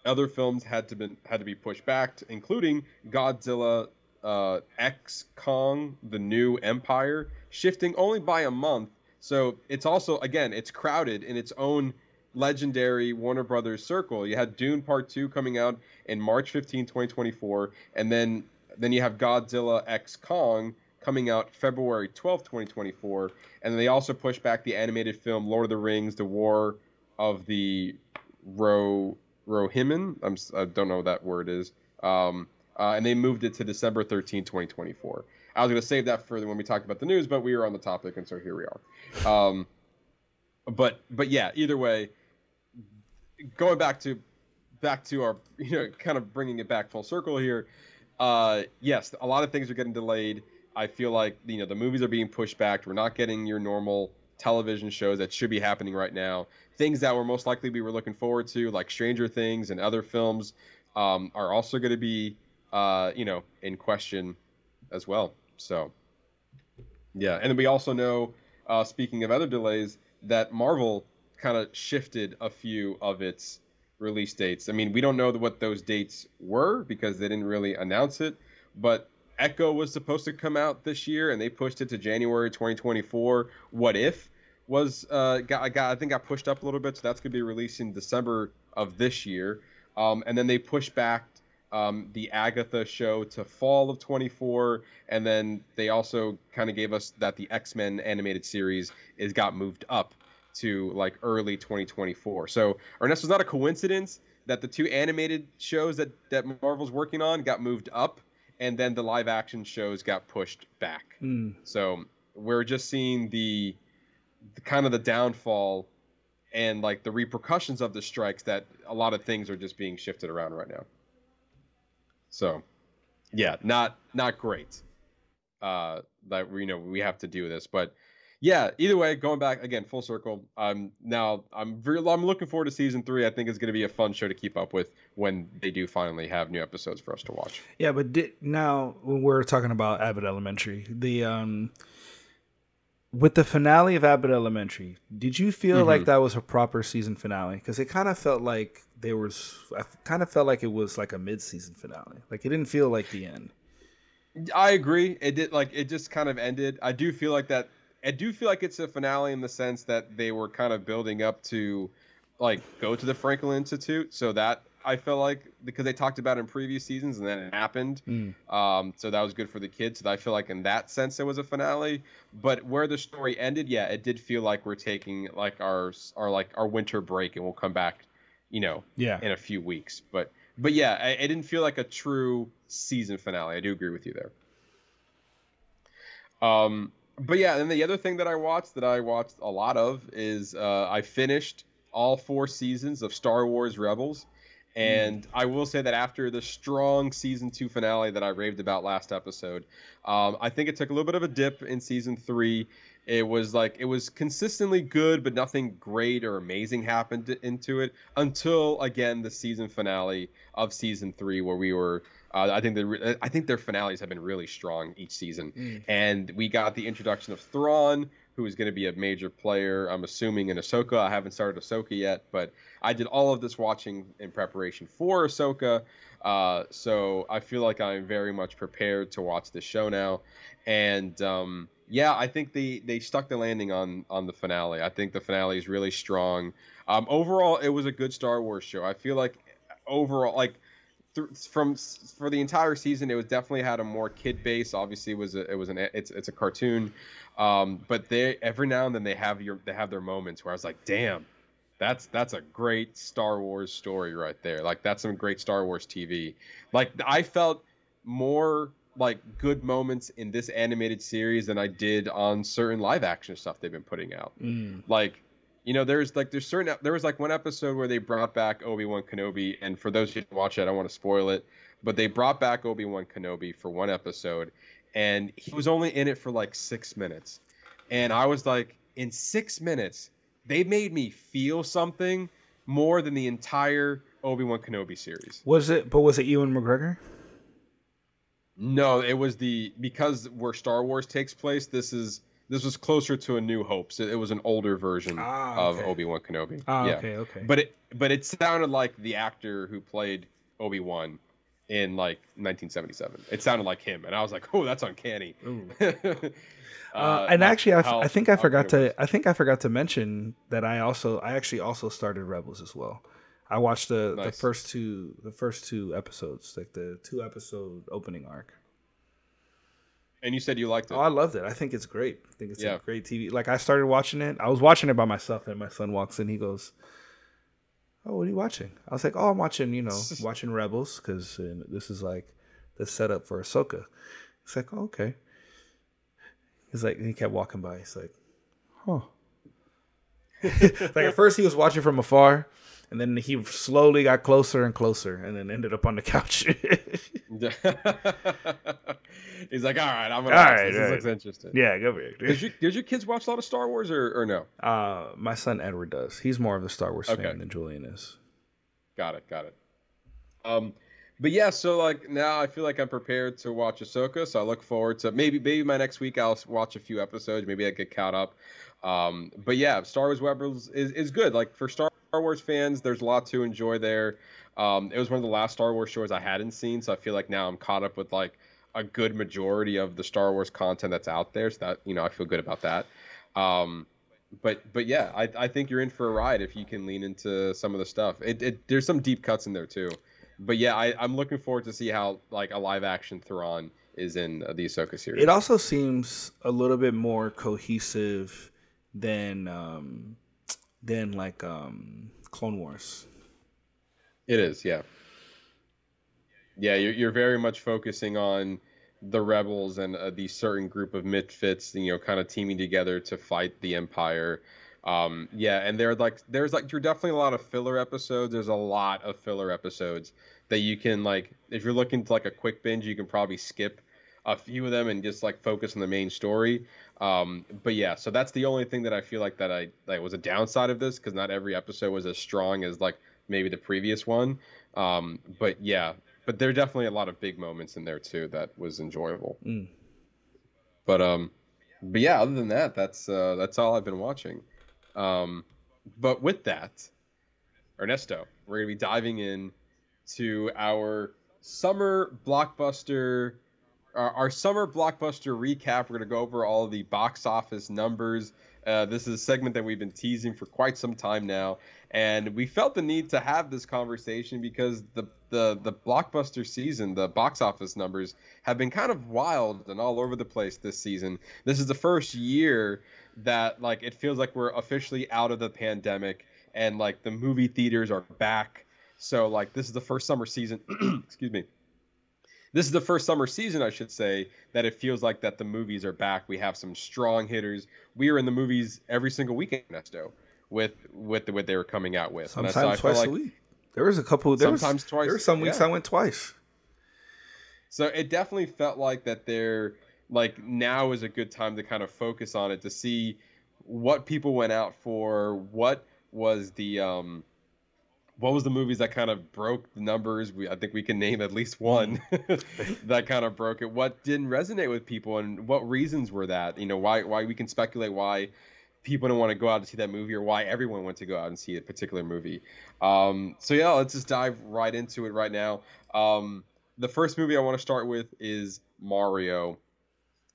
other films had to been had to be pushed back, including Godzilla, uh, X Kong, The New Empire, shifting only by a month. So it's also again, it's crowded in its own legendary Warner Brothers circle. You had Dune Part Two coming out in March fifteenth, twenty twenty-four, and then then you have Godzilla X Kong coming out February twelfth, twenty twenty-four, and they also pushed back the animated film Lord of the Rings: The War of the Ro Rohirrim. I'm I don't know what that word is. Um, uh, and they moved it to December thirteenth, twenty twenty-four. I was going to save that for when we talked about the news, but we were on the topic, and so here we are. Um, but but yeah, either way, going back to back to our you know kind of bringing it back full circle here. Uh, yes, a lot of things are getting delayed. I feel like, you know, the movies are being pushed back. We're not getting your normal television shows that should be happening right now. Things that were most likely we were looking forward to, like Stranger Things and other films, um, are also going to be, uh, you know, in question as well. So, yeah. And then we also know, uh, speaking of other delays, that Marvel kind of shifted a few of its release dates. I mean, we don't know what those dates were because they didn't really announce it, but Echo was supposed to come out this year, and they pushed it to January twenty twenty-four. What If was uh, got, got I think got pushed up a little bit, so that's going to be released in December of this year. Um, and then they pushed back um, the Agatha show to fall of twenty-four, and then they also kind of gave us that the X-Men animated series is got moved up to like early twenty twenty-four. So Ernesto, it's not a coincidence that the two animated shows that that Marvel's working on got moved up. And then the live action shows got pushed back. Mm. So we're just seeing the, the kind of the downfall and like the repercussions of the strikes that a lot of things are just being shifted around right now. So yeah, not, not great. Uh, that we you know we have to do this, but yeah, either way, going back again, full circle. Um, now I'm very, I'm looking forward to season three. I think it's going to be a fun show to keep up with when they do finally have new episodes for us to watch. Yeah, but di- now we're talking about Abbott Elementary. The um, with the finale of Abbott Elementary, did you feel mm-hmm. like that was a proper season finale? Because it kind of felt like there was, I kind of felt like it was like a mid-season finale. Like it didn't feel like the end. I agree. It did. Like it just kind of ended. I do feel like that. I do feel like it's a finale in the sense that they were kind of building up to, like, go to the Franklin Institute. So that, I feel like, because they talked about it in previous seasons and then it happened. Mm. Um, so that was good for the kids. So I feel like in that sense, it was a finale. But where the story ended, yeah, it did feel like we're taking, like, our, our like, our winter break, and we'll come back, you know, yeah. in a few weeks. But, but yeah, I, I didn't feel like a true season finale. I do agree with you there. Um, But yeah, and the other thing that I watched, that I watched a lot of, is uh, I finished all four seasons of Star Wars Rebels. And mm. I will say that after the strong season two finale that I raved about last episode, um, I think it took a little bit of a dip in season three. It was like, it was consistently good, but nothing great or amazing happened to, into it until, again, the season finale of season three, where we were... Uh, I think the I think their finales have been really strong each season, mm. and we got the introduction of Thrawn, who is going to be a major player, I'm assuming, in Ahsoka. I haven't started Ahsoka yet, but I did all of this watching in preparation for Ahsoka, uh, so I feel like I'm very much prepared to watch this show now. And um, yeah, I think they, they stuck the landing on on the finale. I think the finale is really strong. Um, overall, it was a good Star Wars show. I feel like overall, like. From for the entire season, it was definitely had a more kid base. Obviously, it was a, it was an it's it's a cartoon, um, but they every now and then they have your they have their moments where I was like, damn, that's that's a great Star Wars story right there. Like, that's some great Star Wars T V. Like, I felt more like good moments in this animated series than I did on certain live action stuff they've been putting out. Mm. Like. You know, there's like there's certain there was like one episode where they brought back Obi-Wan Kenobi, and for those who didn't watch it, I don't want to spoil it, but they brought back Obi-Wan Kenobi for one episode, and he was only in it for like six minutes, and I was like, in six minutes, they made me feel something more than the entire Obi-Wan Kenobi series. Was it? But was it Ewan McGregor? No, it was the because where Star Wars takes place. This is. This was closer to A New Hope, so it was an older version ah, okay. of Obi-Wan Kenobi. Ah, yeah. okay, okay. But it but it sounded like the actor who played Obi-Wan in like nineteen seventy-seven. It sounded like him, and I was like, "Oh, that's uncanny." uh, uh, and actually, I, how, I think I forgot to I think I forgot to mention that I also I actually also started Rebels as well. I watched the, nice. the first two the first two episodes, like the two episode opening arc. And you said you liked it. Oh, I loved it. I think it's great. I think it's yeah. a great T V. Like, I started watching it. I was watching it by myself, and my son walks in. He goes, "Oh, what are you watching?" I was like, "Oh, I'm watching, you know, watching Rebels, because this is like the setup for Ahsoka." He's like, "Oh, okay." He's like, and he kept walking by. He's like, "Huh." Like, at first he was watching from afar, and then he slowly got closer and closer, and then ended up on the couch. He's like, all right, I'm gonna all watch right, this. This right. looks interesting. Yeah, go for it. Did your, did your kids watch a lot of Star Wars or, or no? Uh, my son Edward does. He's more of a Star Wars okay. fan than Julian is. Got it, got it. Um, but yeah, so like now I feel like I'm prepared to watch Ahsoka, so I look forward to maybe maybe my next week I'll watch a few episodes, maybe I get caught up. Um, but yeah, Star Wars Rebels is, is good. Like, for Star Wars fans, there's a lot to enjoy there. Um, it was one of the last Star Wars shows I hadn't seen, so I feel like now I'm caught up with like a good majority of the Star Wars content that's out there. So that, you know, I feel good about that. Um, but but yeah, I, I think you're in for a ride if you can lean into some of the stuff. It, it there's some deep cuts in there too. But yeah, I, I'm looking forward to see how like a live action Thrawn is in the Ahsoka series. It also seems a little bit more cohesive than um, than like um, Clone Wars. It is, yeah. Yeah, you're, you're very much focusing on the rebels and uh, the certain group of misfits, you know, kind of teaming together to fight the Empire. Um, yeah, and they're like, there's like, you're definitely a lot of filler episodes. There's a lot of filler episodes that you can like, if you're looking to like a quick binge, you can probably skip a few of them and just like focus on the main story. Um, but yeah, so that's the only thing that I feel like that I like was a downside of this, because not every episode was as strong as like maybe the previous one. Um, but yeah, but there are definitely a lot of big moments in there too that was enjoyable. Mm. But um, but yeah, other than that, that's uh, that's all I've been watching. Um, but with that, Ernesto, we're gonna be diving in to our summer blockbuster our, our summer blockbuster recap. We're going to go over all the box office numbers. Uh, this is a segment that we've been teasing for quite some time now, and we felt the need to have this conversation because the the the blockbuster season, the box office numbers, have been kind of wild and all over the place this season. This is the first year that, like, it feels like we're officially out of the pandemic, and, like, the movie theaters are back. So, like, this is the first summer season. Excuse me. This is the first summer season, I should say, that it feels like that the movies are back. We have some strong hitters. We are in the movies every single weekend, Nesto, with with the, what they were coming out with. Sometimes so twice like, a week. There was a couple. There sometimes was, twice. There were some weeks yeah. I went twice. So it definitely felt like that. There, like now is a good time to kind of focus on it to see what people went out for. What was the um. What was the movies that kind of broke the numbers? We, I think we can name at least one that kind of broke it. What didn't resonate with people, and what reasons were that? You know, why why we can speculate why people don't want to go out to see that movie, or why everyone went to go out and see a particular movie. Um, so yeah, let's just dive right into it right now. Um, the first movie I want to start with is Mario,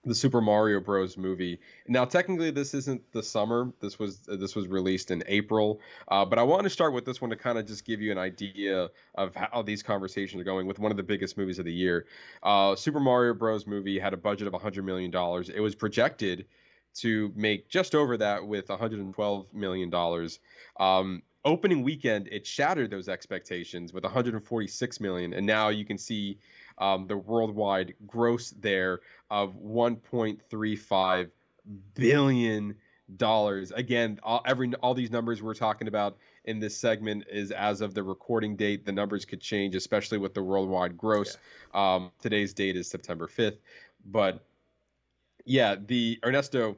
the Super Mario Bros. Movie. Now, technically, this isn't the summer. This was this was released in April. Uh, but I want to start with this one to kind of just give you an idea of how these conversations are going with one of the biggest movies of the year. Uh, Super Mario Bros. Movie had a budget of one hundred million dollars. It was projected to make just over that with one hundred twelve million dollars. Um, opening weekend, it shattered those expectations with one hundred forty-six million dollars. And now you can see Um, the worldwide gross there of one point three five billion dollars. Again, all, every, all these numbers we're talking about in this segment is as of the recording date. The numbers could change, especially with the worldwide gross. Yeah. Um, today's date is September fifth. But, yeah, the Ernesto,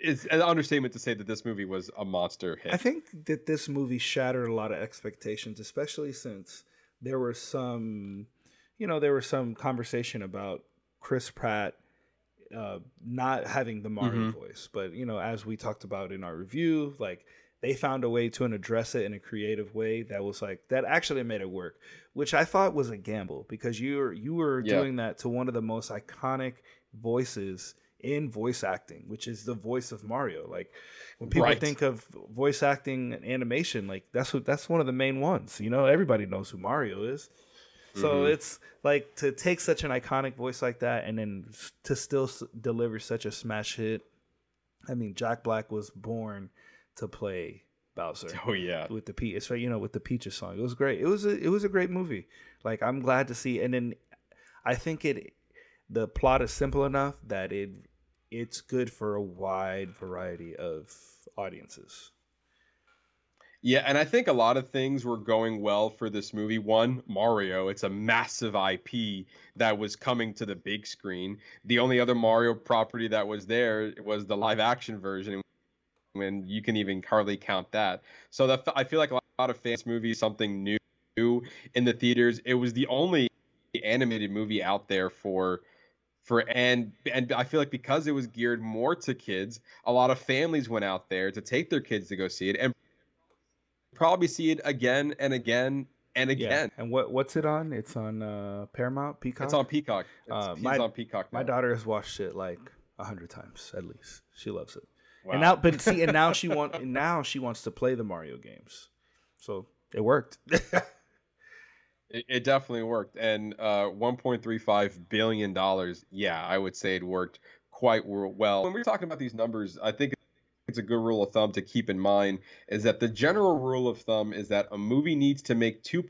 it's an understatement to say that this movie was a monster hit. I think that this movie shattered a lot of expectations, especially since there were some... You know, there was some conversation about Chris Pratt uh, not having the Mario mm-hmm. voice. But, you know, as we talked about in our review, like they found a way to address it in a creative way that was like that actually made it work, which I thought was a gamble because you were, you were yeah. doing that to one of the most iconic voices in voice acting, which is the voice of Mario. Like when people right. think of voice acting and animation, like that's what that's one of the main ones. You know, everybody knows who Mario is. So mm-hmm. it's like to take such an iconic voice like that and then to still s- deliver such a smash hit. I mean, Jack Black was born to play Bowser. Oh yeah, with the Peach, you know, with the Peaches song, it was great. It was a, it was a great movie. Like I'm glad to see. And then I think it the plot is simple enough that it it's good for a wide variety of audiences. Yeah, and I think a lot of things were going well for this movie. One, Mario. It's a massive I P that was coming to the big screen. The only other Mario property that was there was the live-action version, and you can even hardly count that. So that, I feel like a lot of fans' movies, something new in the theaters. It was the only animated movie out there for... For and and I feel like because it was geared more to kids, a lot of families went out there to take their kids to go see it, and probably see it again and again and again. Yeah. And what what's it on? It's on uh, Paramount, Peacock. It's on Peacock. It's, uh, my, on Peacock now. My daughter has watched it like a hundred times at least. She loves it. Wow. And now, but see, and now she want and now she wants to play the Mario games. So it worked. it, it definitely worked. And uh, one point three five billion dollars. Yeah, I would say it worked quite well. When we were talking about these numbers, I think it's a good rule of thumb to keep in mind is that the general rule of thumb is that a movie needs to make two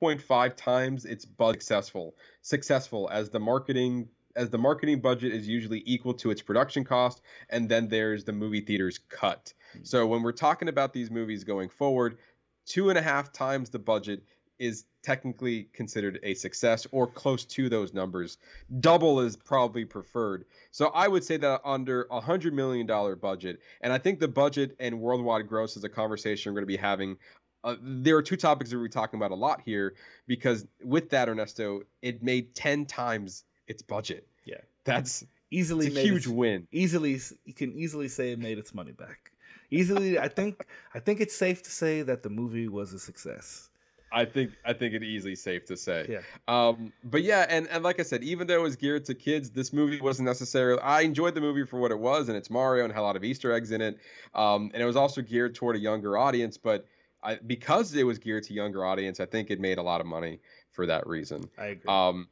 point five times its budget successful, successful as the marketing as the marketing budget is usually equal to its production cost, and then there's the movie theater's cut. Mm-hmm. So when we're talking about these movies going forward, two and a half times the budget is technically considered a success or close to those numbers. Double is probably preferred. So I would say that under a hundred million dollar budget, and I think the budget and worldwide gross is a conversation we're going to be having. Uh, there are two topics that we're talking about a lot here because with that, Ernesto, it made ten times its budget. Yeah, that's easily it's a made huge its, win. Easily, you can easily say it made its money back. Easily, I think I think it's safe to say that the movie was a success. I think I think it's easily safe to say. Yeah. Um, but yeah, and, and like I said, even though it was geared to kids, this movie wasn't necessarily. I enjoyed the movie for what it was, and it's Mario and had a lot of Easter eggs in it. Um, and it was also geared toward a younger audience, but I, because it was geared to younger audience, I think it made a lot of money for that reason. I agree. Um,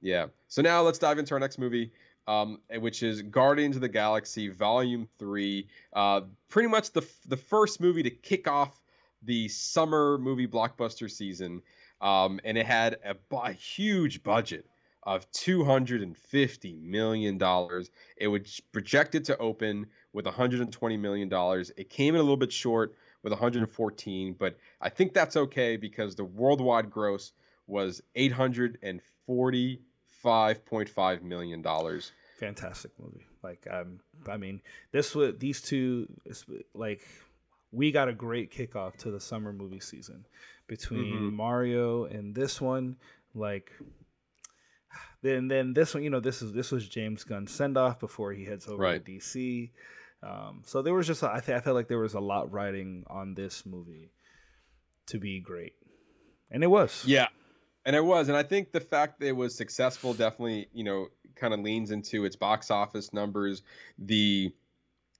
yeah. So now let's dive into our next movie. Um, which is Guardians of the Galaxy Volume Three. Uh, pretty much the f- the first movie to kick off the summer movie blockbuster season, um, and it had a, a huge budget of two hundred fifty million dollars. It was projected to open with one hundred twenty million dollars. It came in a little bit short with one hundred fourteen, but I think that's okay because the worldwide gross was eight hundred forty-five point five million dollars. Fantastic movie. Like, um, I mean, this was these two, like, we got a great kickoff to the summer movie season between mm-hmm. Mario and this one. Like, then then this one, you know, this is this was James Gunn's send off before he heads over right. to D C. Um, so there was just, a, I th- I felt like there was a lot riding on this movie to be great, and it was. Yeah. And it was, and I think the fact that it was successful definitely, you know, kind of leans into its box office numbers. The,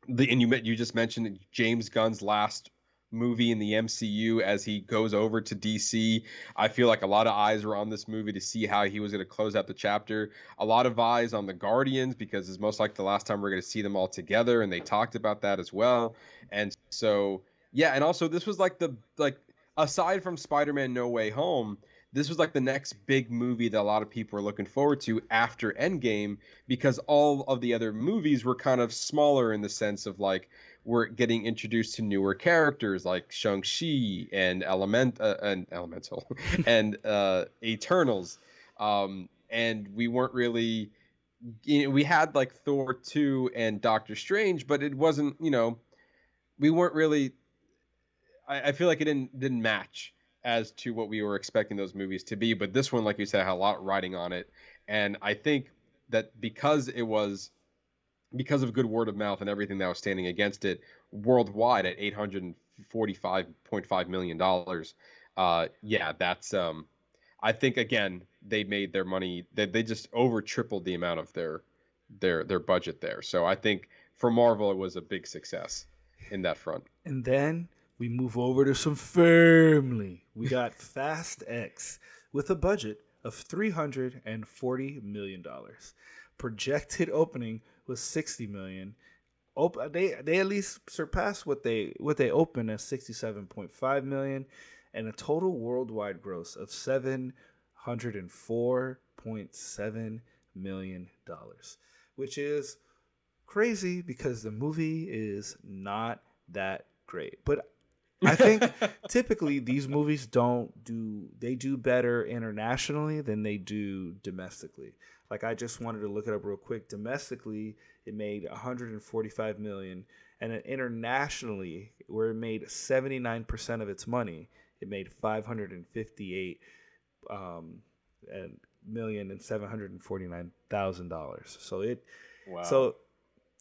the, and you you just mentioned James Gunn's last movie in the M C U as he goes over to D C. I feel like a lot of eyes were on this movie to see how he was going to close out the chapter. A lot of eyes on the Guardians because it's most likely the last time we're going to see them all together, and they talked about that as well. And so, yeah, and also this was like the like aside from Spider-Man: No Way Home. This was like the next big movie that a lot of people were looking forward to after Endgame because all of the other movies were kind of smaller in the sense of like we're getting introduced to newer characters like Shang-Chi and Element uh, and Elemental and uh, Eternals, um, and we weren't really you know, we had like Thor two and Doctor Strange, but it wasn't you know we weren't really. I, I feel like it didn't didn't match as to what we were expecting those movies to be. But this one, like you said, had a lot riding on it. And I think that because it was, because of good word of mouth and everything that was standing against it, worldwide at eight hundred forty-five point five million dollars, uh, yeah, that's, um, I think, again, they made their money, they, they just over tripled the amount of their, their, their budget there. So I think for Marvel, it was a big success in that front. And then we move over to some family. We got Fast X with a budget of three hundred forty million dollars. Projected opening was sixty million dollars. Op- they they at least surpassed what they what they opened as sixty-seven point five million dollars and a total worldwide gross of seven hundred four point seven million dollars, which is crazy because the movie is not that great. But I think typically these movies don't do they do better internationally than they do domestically. Like I just wanted to look it up real quick. Domestically, it made one hundred forty-five million dollars, and internationally, where it made seventy-nine percent of its money, it made five hundred fifty-eight um, million and seven hundred forty-nine thousand dollars. So it, wow. so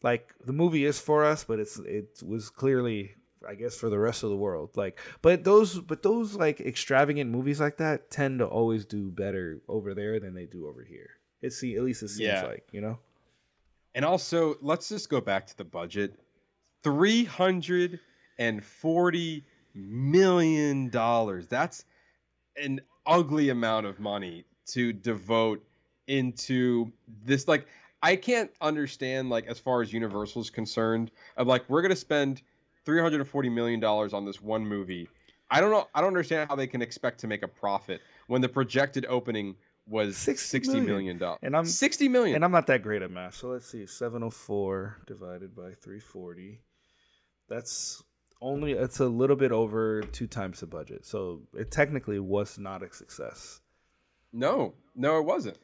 like the movie is for us, but it's it was clearly, I guess, for the rest of the world. Like, but those, but those like extravagant movies like that tend to always do better over there than they do over here. It's the, at least it seems yeah. like, you know? And also let's just go back to the budget. three hundred forty million dollars. That's an ugly amount of money to devote into this. Like, I can't understand, like, as far as Universal is concerned, of like, we're going to spend three hundred forty million dollars on this one movie. I don't know. I don't understand how they can expect to make a profit when the projected opening was sixty million dollars. And I'm sixty million dollars. And I'm not that great at math. So let's see. seven oh four divided by three forty. That's only, it's a little bit over two times the budget. So it technically was not a success. No, no, it wasn't.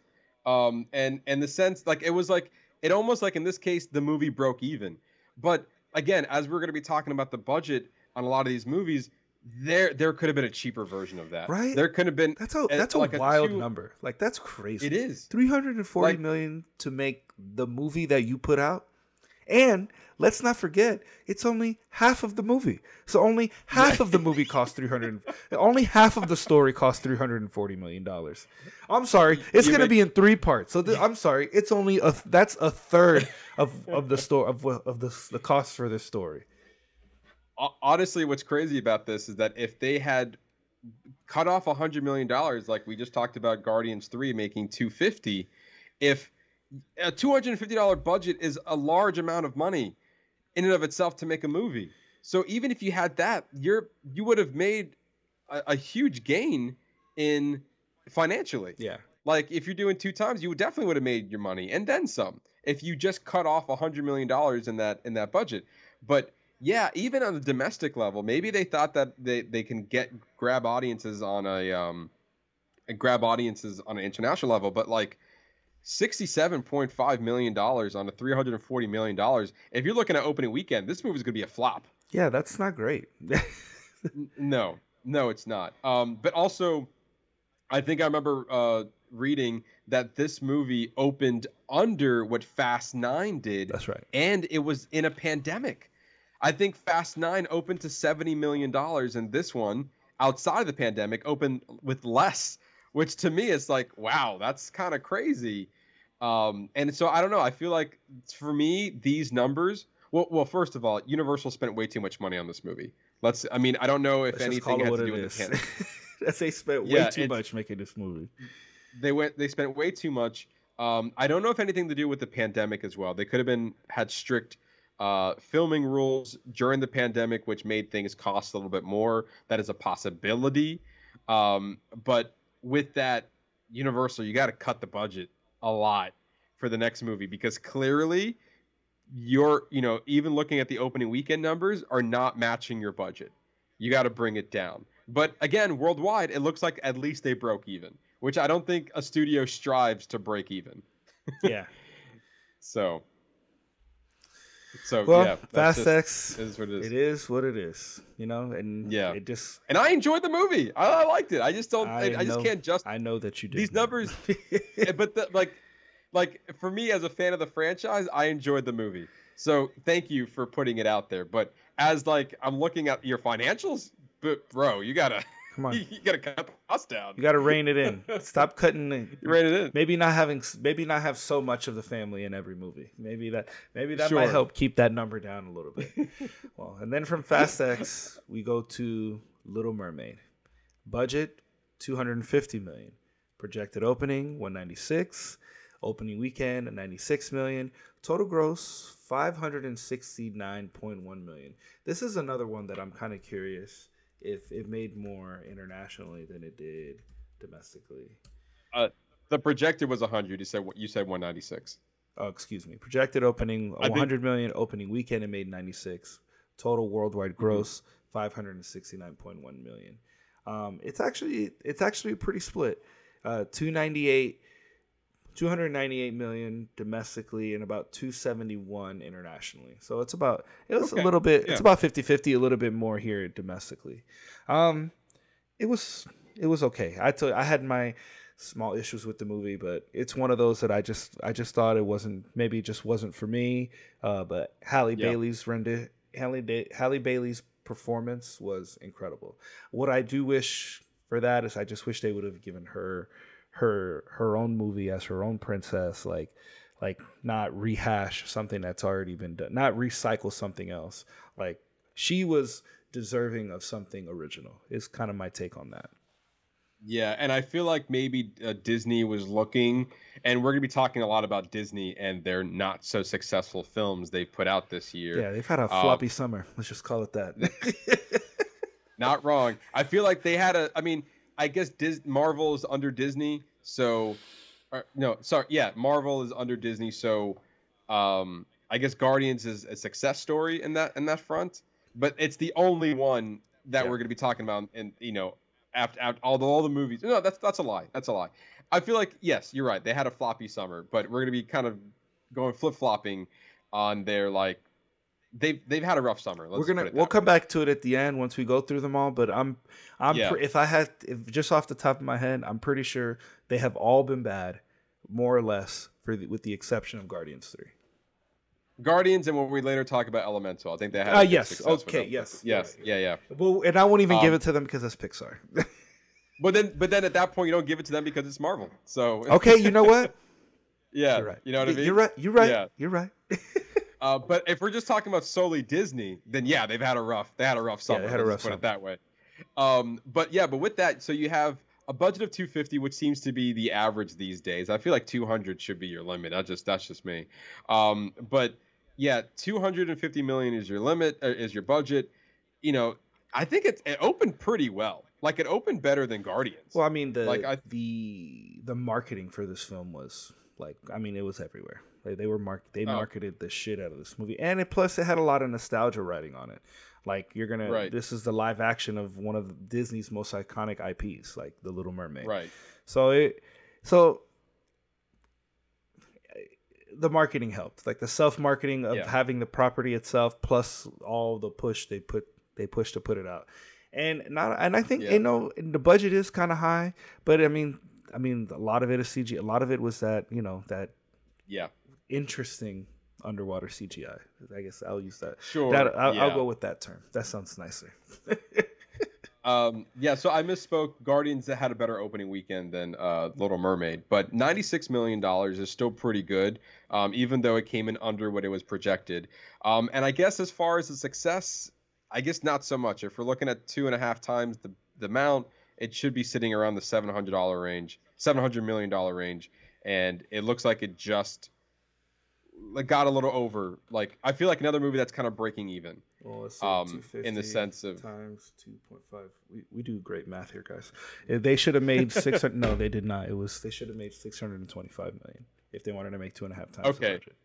Um, and, and the sense, like, it was like, it almost like in this case, the movie broke even, but again, as we're going to be talking about the budget on a lot of these movies, there there could have been a cheaper version of that. Right? There could have been. That's a, that's a, a like wild a two, number. Like, that's crazy. It is. three hundred forty like, million to make the movie that you put out, And let's not forget, it's only half of the movie. So only half of the movie cost three hundred. Only half of the story cost three hundred forty million dollars. I'm sorry, it's going to be in three parts. So th- I'm sorry, it's only a that's a third of, of the story of of the the cost for this story. Honestly, what's crazy about this is that if they had cut off one hundred million dollars, like we just talked about, Guardians three making two hundred fifty, if a two hundred fifty dollars budget is a large amount of money in and of itself to make a movie. So even if you had that, you're you would have made a, a huge gain in financially. Yeah. Like if you're doing two times, you definitely would have made your money and then some if you just cut off one hundred million dollars in that in that budget. But yeah, even on the domestic level, maybe they thought that they, they can get grab audiences on a um grab audiences on an international level, but like sixty-seven point five million dollars on a three hundred forty million dollars. If you're looking at opening weekend, this movie's going to be a flop. Yeah, that's not great. no, no, it's not. Um, but also, I think I remember uh, reading that this movie opened under what Fast nine did. That's right. And it was in a pandemic. I think Fast nine opened to seventy million dollars, and this one, outside of the pandemic, opened with less, which to me is like, wow, that's kind of crazy. Um, and so I don't know. I feel like for me, these numbers. Well, well, first of all, Universal spent way too much money on this movie. Let's. I mean, I don't know if Let's anything had to do with is. the pandemic. They spent way yeah, too much making this movie. They went. They spent way too much. Um, I don't know if anything to do with the pandemic as well. They could have been had strict uh, filming rules during the pandemic, which made things cost a little bit more. That is a possibility. Um, but with that, Universal, you got to cut the budget a lot for the next movie, because clearly you're, you know, even looking at the opening weekend numbers are not matching your budget. You got to bring it down. But again, worldwide, it looks like at least they broke even, which I don't think a studio strives to break even. Yeah. So. So well, yeah, Fast X is what it is. It is what it is, you know, and yeah, it just and I enjoyed the movie. I, I liked it. I just don't. I, I, know, I just can't just. I know that you did these numbers, but the, like, like for me as a fan of the franchise, I enjoyed the movie. So thank you for putting it out there. But as like I'm looking at your financials, but bro, you gotta come on. You gotta cut the cost down. You gotta rein it in. Stop cutting it. You rein it in. Maybe not having, maybe not have so much of the family in every movie. Maybe that, maybe that sure. might help keep that number down a little bit. Well, and then from Fast X, we go to Little Mermaid. Budget two hundred fifty million dollars. Projected opening one ninety-six. Opening weekend ninety-six million dollars. Total gross five hundred sixty-nine point one million dollars. This is another one that I'm kind of curious if it made more internationally than it did domestically. Uh, the projected was one hundred. You said what? You said one ninety-six. Oh, excuse me. Projected opening I one hundred think... million. Opening weekend it made ninety-six. Total worldwide gross mm-hmm. five hundred sixty-nine point one million. Um, it's actually it's actually pretty split. Uh, two ninety-eight, two ninety-eight million domestically and about two seventy-one internationally. So it's about it was okay. a little bit yeah. it's about fifty-fifty, a little bit more here domestically. Um it was it was okay. I told I had my small issues with the movie, but it's one of those that I just I just thought it wasn't maybe it just wasn't for me. Uh but Halle yeah. Bailey's render Halle da- Halle Bailey's performance was incredible. What I do wish for that is I just wish they would have given her her her own movie as her own princess, like like not rehash something that's already been done, not recycle something else. Like she was deserving of something original is kind of my take on that. Yeah, and I feel like maybe uh, Disney was looking, and we're gonna be talking a lot about Disney and their not so successful films they've put out this year. Yeah, they've had a floppy uh, summer, let's just call it that. Not wrong. I feel like they had a I mean I guess Dis- Marvel is under Disney, so or, no, sorry, yeah, Marvel is under Disney, so um, I guess Guardians is a success story in that in that front, but it's the only one that yeah. we're going to be talking about, and you know, after, after all the all the movies, no, that's that's a lie, that's a lie. I feel like yes, you're right, they had a floppy summer, but we're going to be kind of going flip flopping on their like they've they've had a rough summer. Let's We're gonna we'll way. come back to it at the end once we go through them all. But I'm I'm yeah. pre- if I had if just off the top of my head, I'm pretty sure they have all been bad, more or less, for the, with the exception of Guardians three. Guardians, and when we later talk about Elemental, I think they had. Uh, yes. Okay. Yes. Yes. Yeah. Yeah. Well, and I won't even um, give it to them because it's Pixar. But then, but then at that point, you don't give it to them because it's Marvel. So okay, you know what? Yeah. You're right. You know what I mean? You're right. You're right. Yeah. You're right. Uh, but if we're just talking about solely Disney, then yeah, they've had a rough. They had a rough summer. Yeah, they had a rough summer. Put it that way. Um, but yeah, but with that, so you have a budget of two hundred fifty, which seems to be the average these days. I feel like two hundred should be your limit. I just that's just me. Um, but yeah, two hundred fifty million is your limit, uh, is your budget. You know, I think it it opened pretty well. Like it opened better than Guardians. Well, I mean the like I, the the marketing for this film was like I mean it was everywhere. Like they were mark they marketed oh. the shit out of this movie, and it, plus it had a lot of nostalgia writing on it. Like you're gonna, right. This is the live action of one of Disney's most iconic I Ps, like The Little Mermaid. Right. So it, so the marketing helped, like the self marketing of yeah. having the property itself, plus all the push they put, they pushed to put it out, and not, and I think yeah. you know the budget is kind of high, but I mean, I mean a lot of it is C G I. A lot of it was that you know that, yeah, interesting. Underwater C G I. I guess I'll use that. Sure. That, I'll, yeah. I'll go with that term. That sounds nicer. um, yeah, so I misspoke. Guardians had a better opening weekend than uh, Little Mermaid, but ninety-six million dollars is still pretty good, um, even though it came in under what it was projected. Um, and I guess as far as the success, I guess not so much. If we're looking at two and a half times the, the amount, it should be sitting around the seven hundred dollars range, seven hundred million dollars range, and it looks like it just... like got a little over. Like I feel like another movie that's kind of breaking even. Well, let's see, um, in the sense of times two point five. We we do great math here, guys. They should have made six hundred. No, they did not. It was they should have made six hundred and twenty-five million if they wanted to make two and a half times. Okay. The budget.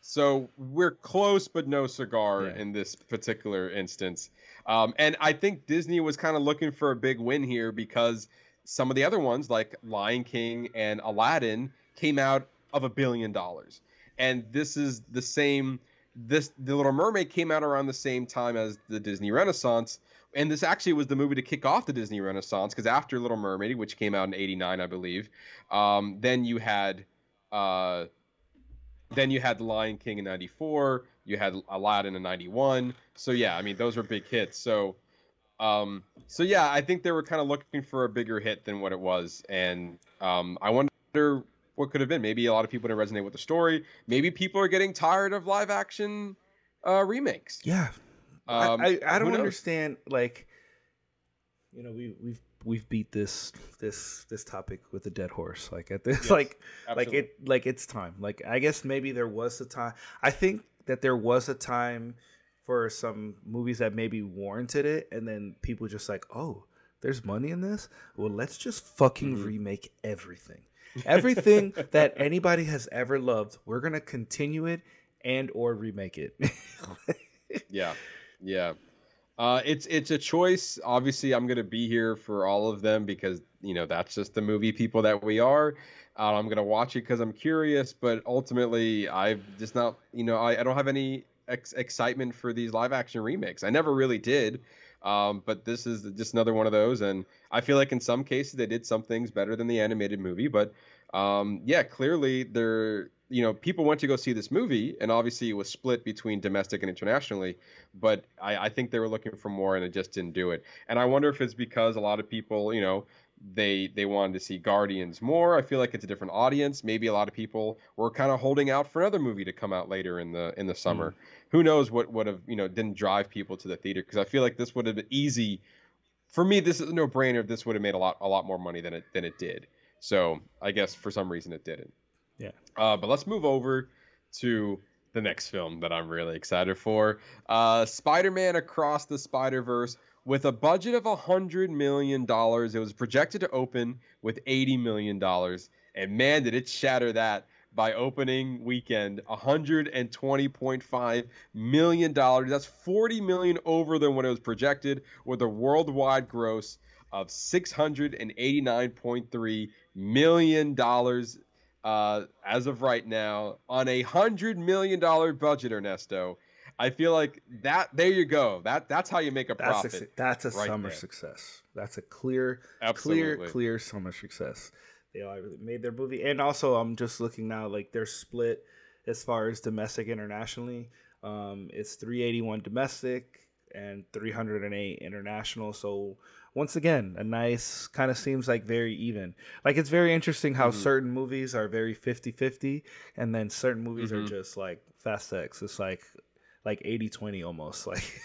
So we're close, but no cigar yeah. in this particular instance. Um, and I think Disney was kind of looking for a big win here because some of the other ones like Lion King and Aladdin came out of a billion dollars. And this is the same – this The Little Mermaid came out around the same time as the Disney Renaissance. And this actually was the movie to kick off the Disney Renaissance because after Little Mermaid, which came out in eighty-nine, I believe, um, then you had uh, then you had The Lion King in ninety-four. You had Aladdin in ninety-one. So, yeah, I mean those were big hits. So, um, so yeah, I think they were kind of looking for a bigger hit than what it was. And um, I wonder – what could have been. Maybe a lot of people didn't resonate with the story. Maybe people are getting tired of live action uh, remakes. Yeah, um, I, I, I don't understand. Like, you know, we we've we've beat this this this topic with a dead horse. Like at this, yes, like absolutely. like it like it's time. Like I guess maybe there was a time. I think that there was a time for some movies that maybe warranted it, and then people just like, oh, there's money in this. Well, let's just fucking mm-hmm. remake everything. Everything that anybody has ever loved, we're gonna continue it and or remake it. yeah, yeah. Uh, it's it's a choice. Obviously, I'm gonna be here for all of them because you know that's just the movie people that we are. Uh, I'm gonna watch it because I'm curious, but ultimately, I've just not. You know, I, I don't have any ex- excitement for these live action remakes. I never really did. Um, but this is just another one of those, and I feel like in some cases they did some things better than the animated movie. But um, yeah, clearly they're you know people went to go see this movie, and obviously it was split between domestic and internationally. But I, I think they were looking for more, and it just didn't do it. And I wonder if it's because a lot of people, you know, they they wanted to see Guardians more. I feel like it's a different audience. Maybe a lot of people were kind of holding out for another movie to come out later in the in the summer. Mm. Who knows what would have, you know, didn't drive people to the theater, because I feel like this would have been easy. For me, this is a no-brainer. This would have made a lot a lot more money than it than it did. So I guess for some reason it didn't. Yeah. Uh, but let's move over to the next film that I'm really excited for. Uh, Spider-Man Across the Spider-Verse. With a budget of one hundred million dollars, it was projected to open with eighty million dollars. And man, did it shatter that by opening weekend, one hundred twenty point five million dollars. That's forty million dollars over than what it was projected, with a worldwide gross of six hundred eighty-nine point three million dollars uh, as of right now on a one hundred million dollars budget, Ernesto. I feel like that. There you go. That that's how you make a profit. That's a, that's a right summer there. Success. That's a clear, Absolutely. clear, clear summer success. They all made their movie, and also I'm just looking now. Like they're split. as far as domestic internationally. Um, it's three eighty-one domestic and three hundred eight international. So once again, a nice kind of seems like very even. Like, it's very interesting how mm-hmm. certain movies are very fifty-fifty, and then certain movies mm-hmm. are just like Fast X. It's like like eighty twenty almost, like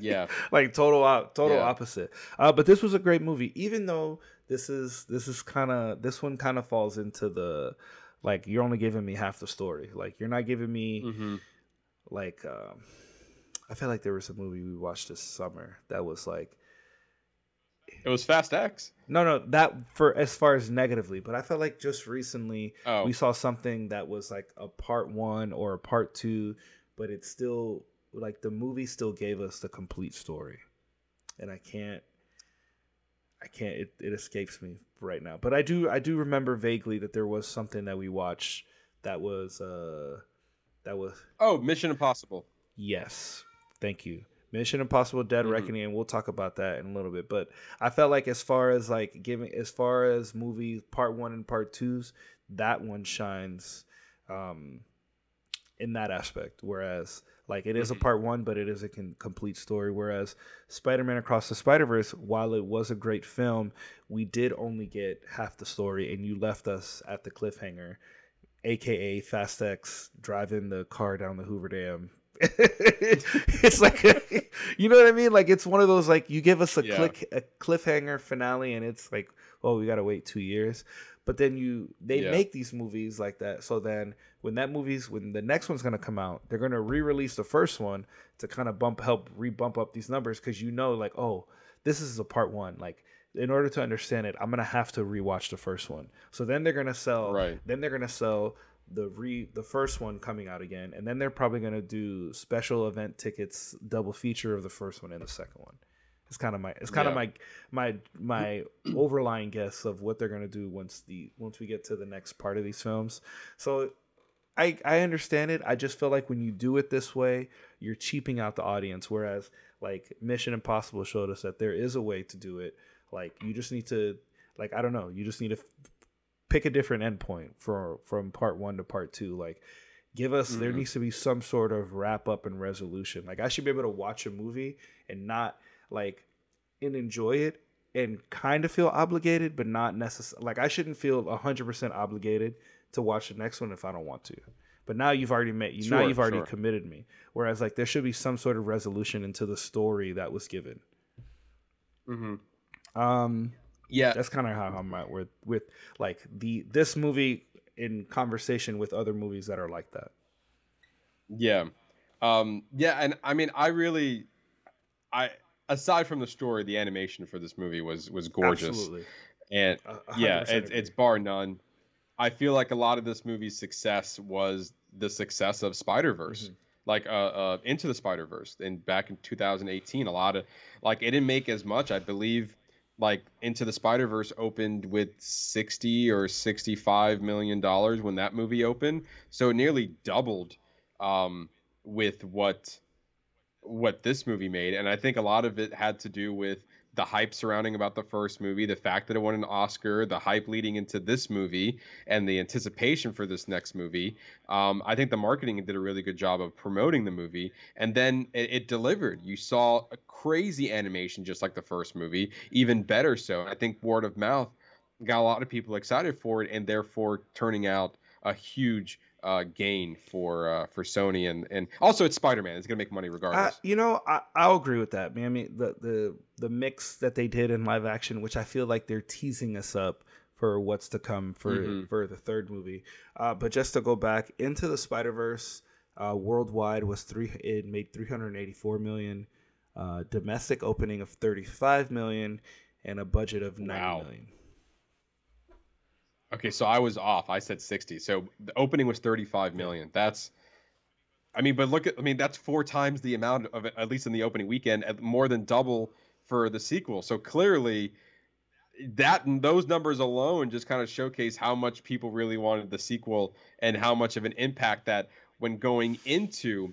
yeah, like total out total yeah. opposite. Uh, but this was a great movie, even though this is this is kind of this one kind of falls into the like you're only giving me half the story. Like, you're not giving me mm-hmm. like. Um, I feel like there was a movie we watched this summer that was like. It was Fast X? No, no, that for as far as negatively. But I felt like just recently oh. we saw something that was like a part one or a part two, but it's still like the movie still gave us the complete story. And I can't. I can't. It, it escapes me right now. But I do I do remember vaguely that there was something that we watched that was. Uh, that was. Oh, Mission Impossible. Yes. Thank you. Mission Impossible Dead mm-hmm. Reckoning, and we'll talk about that in a little bit. But I felt like as far as like giving as far as movies part one and part twos, that one shines um in that aspect. Whereas like it is a part one, but it is a con- complete story. Whereas Spider-Man Across the Spider-Verse, while it was a great film, we did only get half the story, and you left us at the cliffhanger, aka Fast X driving the car down the Hoover Dam. It's like a, you know what I mean, like it's one of those like you give us a yeah. click a cliffhanger finale, and it's like, oh, we gotta wait two years. But then you they yeah. make these movies like that, so then when that movie's when the next one's gonna come out, they're gonna re-release the first one to kind of bump help re-bump up these numbers, because you know like, oh, this is a part one, like in order to understand it, I'm gonna have to rewatch the first one. So then they're gonna sell right then they're gonna sell the re the first one coming out again, and then they're probably going to do special event tickets, double feature of the first one and the second one. It's kind of my it's kind of yeah. my my my overlying guess of what they're going to do once the once we get to the next part of these films. So I I understand it. I just feel like when you do it this way, you're cheaping out the audience, whereas like Mission Impossible showed us that there is a way to do it. Like, you just need to like I don't know, you just need to pick a different endpoint for from part one to part two. Like, give us mm-hmm. there needs to be some sort of wrap up and resolution. Like, I should be able to watch a movie and not like and enjoy it and kind of feel obligated, but not necessarily. Like, I shouldn't feel a hundred percent obligated to watch the next one if I don't want to. But now you've already met you. Sure, now you've already sure. committed me. Whereas like there should be some sort of resolution into the story that was given. Mm-hmm. Um. Yeah, that's kind of how I'm at with with like the this movie in conversation with other movies that are like that. Yeah, um, yeah, and I mean, I really, I aside from the story, the animation for this movie was was gorgeous. Absolutely, and yeah, it, it's bar none. I feel like a lot of this movie's success was the success of Spider-Verse. Mm-hmm. Like uh, uh, Into the Spider-Verse, and back in two thousand eighteen, a lot of like it didn't make as much, I believe. Like, Into the Spider-Verse opened with sixty or sixty-five million dollars when that movie opened. So it nearly doubled um, with what what this movie made. And I think a lot of it had to do with the hype surrounding about the first movie, the fact that it won an Oscar, the hype leading into this movie, and the anticipation for this next movie. Um, I think the marketing did a really good job of promoting the movie, and then it, it delivered. You saw a crazy animation just like the first movie, even better so. And I think word of mouth got a lot of people excited for it, and therefore turning out a huge uh, gain for uh, for Sony. And, and also it's Spider-Man. It's going to make money regardless. Uh, you know, I, I'll agree with that, man. I mean, the, the, the mix that they did in live action, which I feel like they're teasing us up for what's to come for, mm-hmm. for the third movie. Uh, but just to go back, Into the Spider-Verse uh, worldwide was three. It made three hundred eighty-four million dollars, uh, domestic opening of thirty-five million dollars, and a budget of ninety wow. million. Okay, so I was off. I said sixty. So the opening was thirty-five million. That's, I mean, but look at, I mean, that's four times the amount of, at least in the opening weekend, more than double for the sequel. So clearly, that those numbers alone just kind of showcase how much people really wanted the sequel and how much of an impact that when going into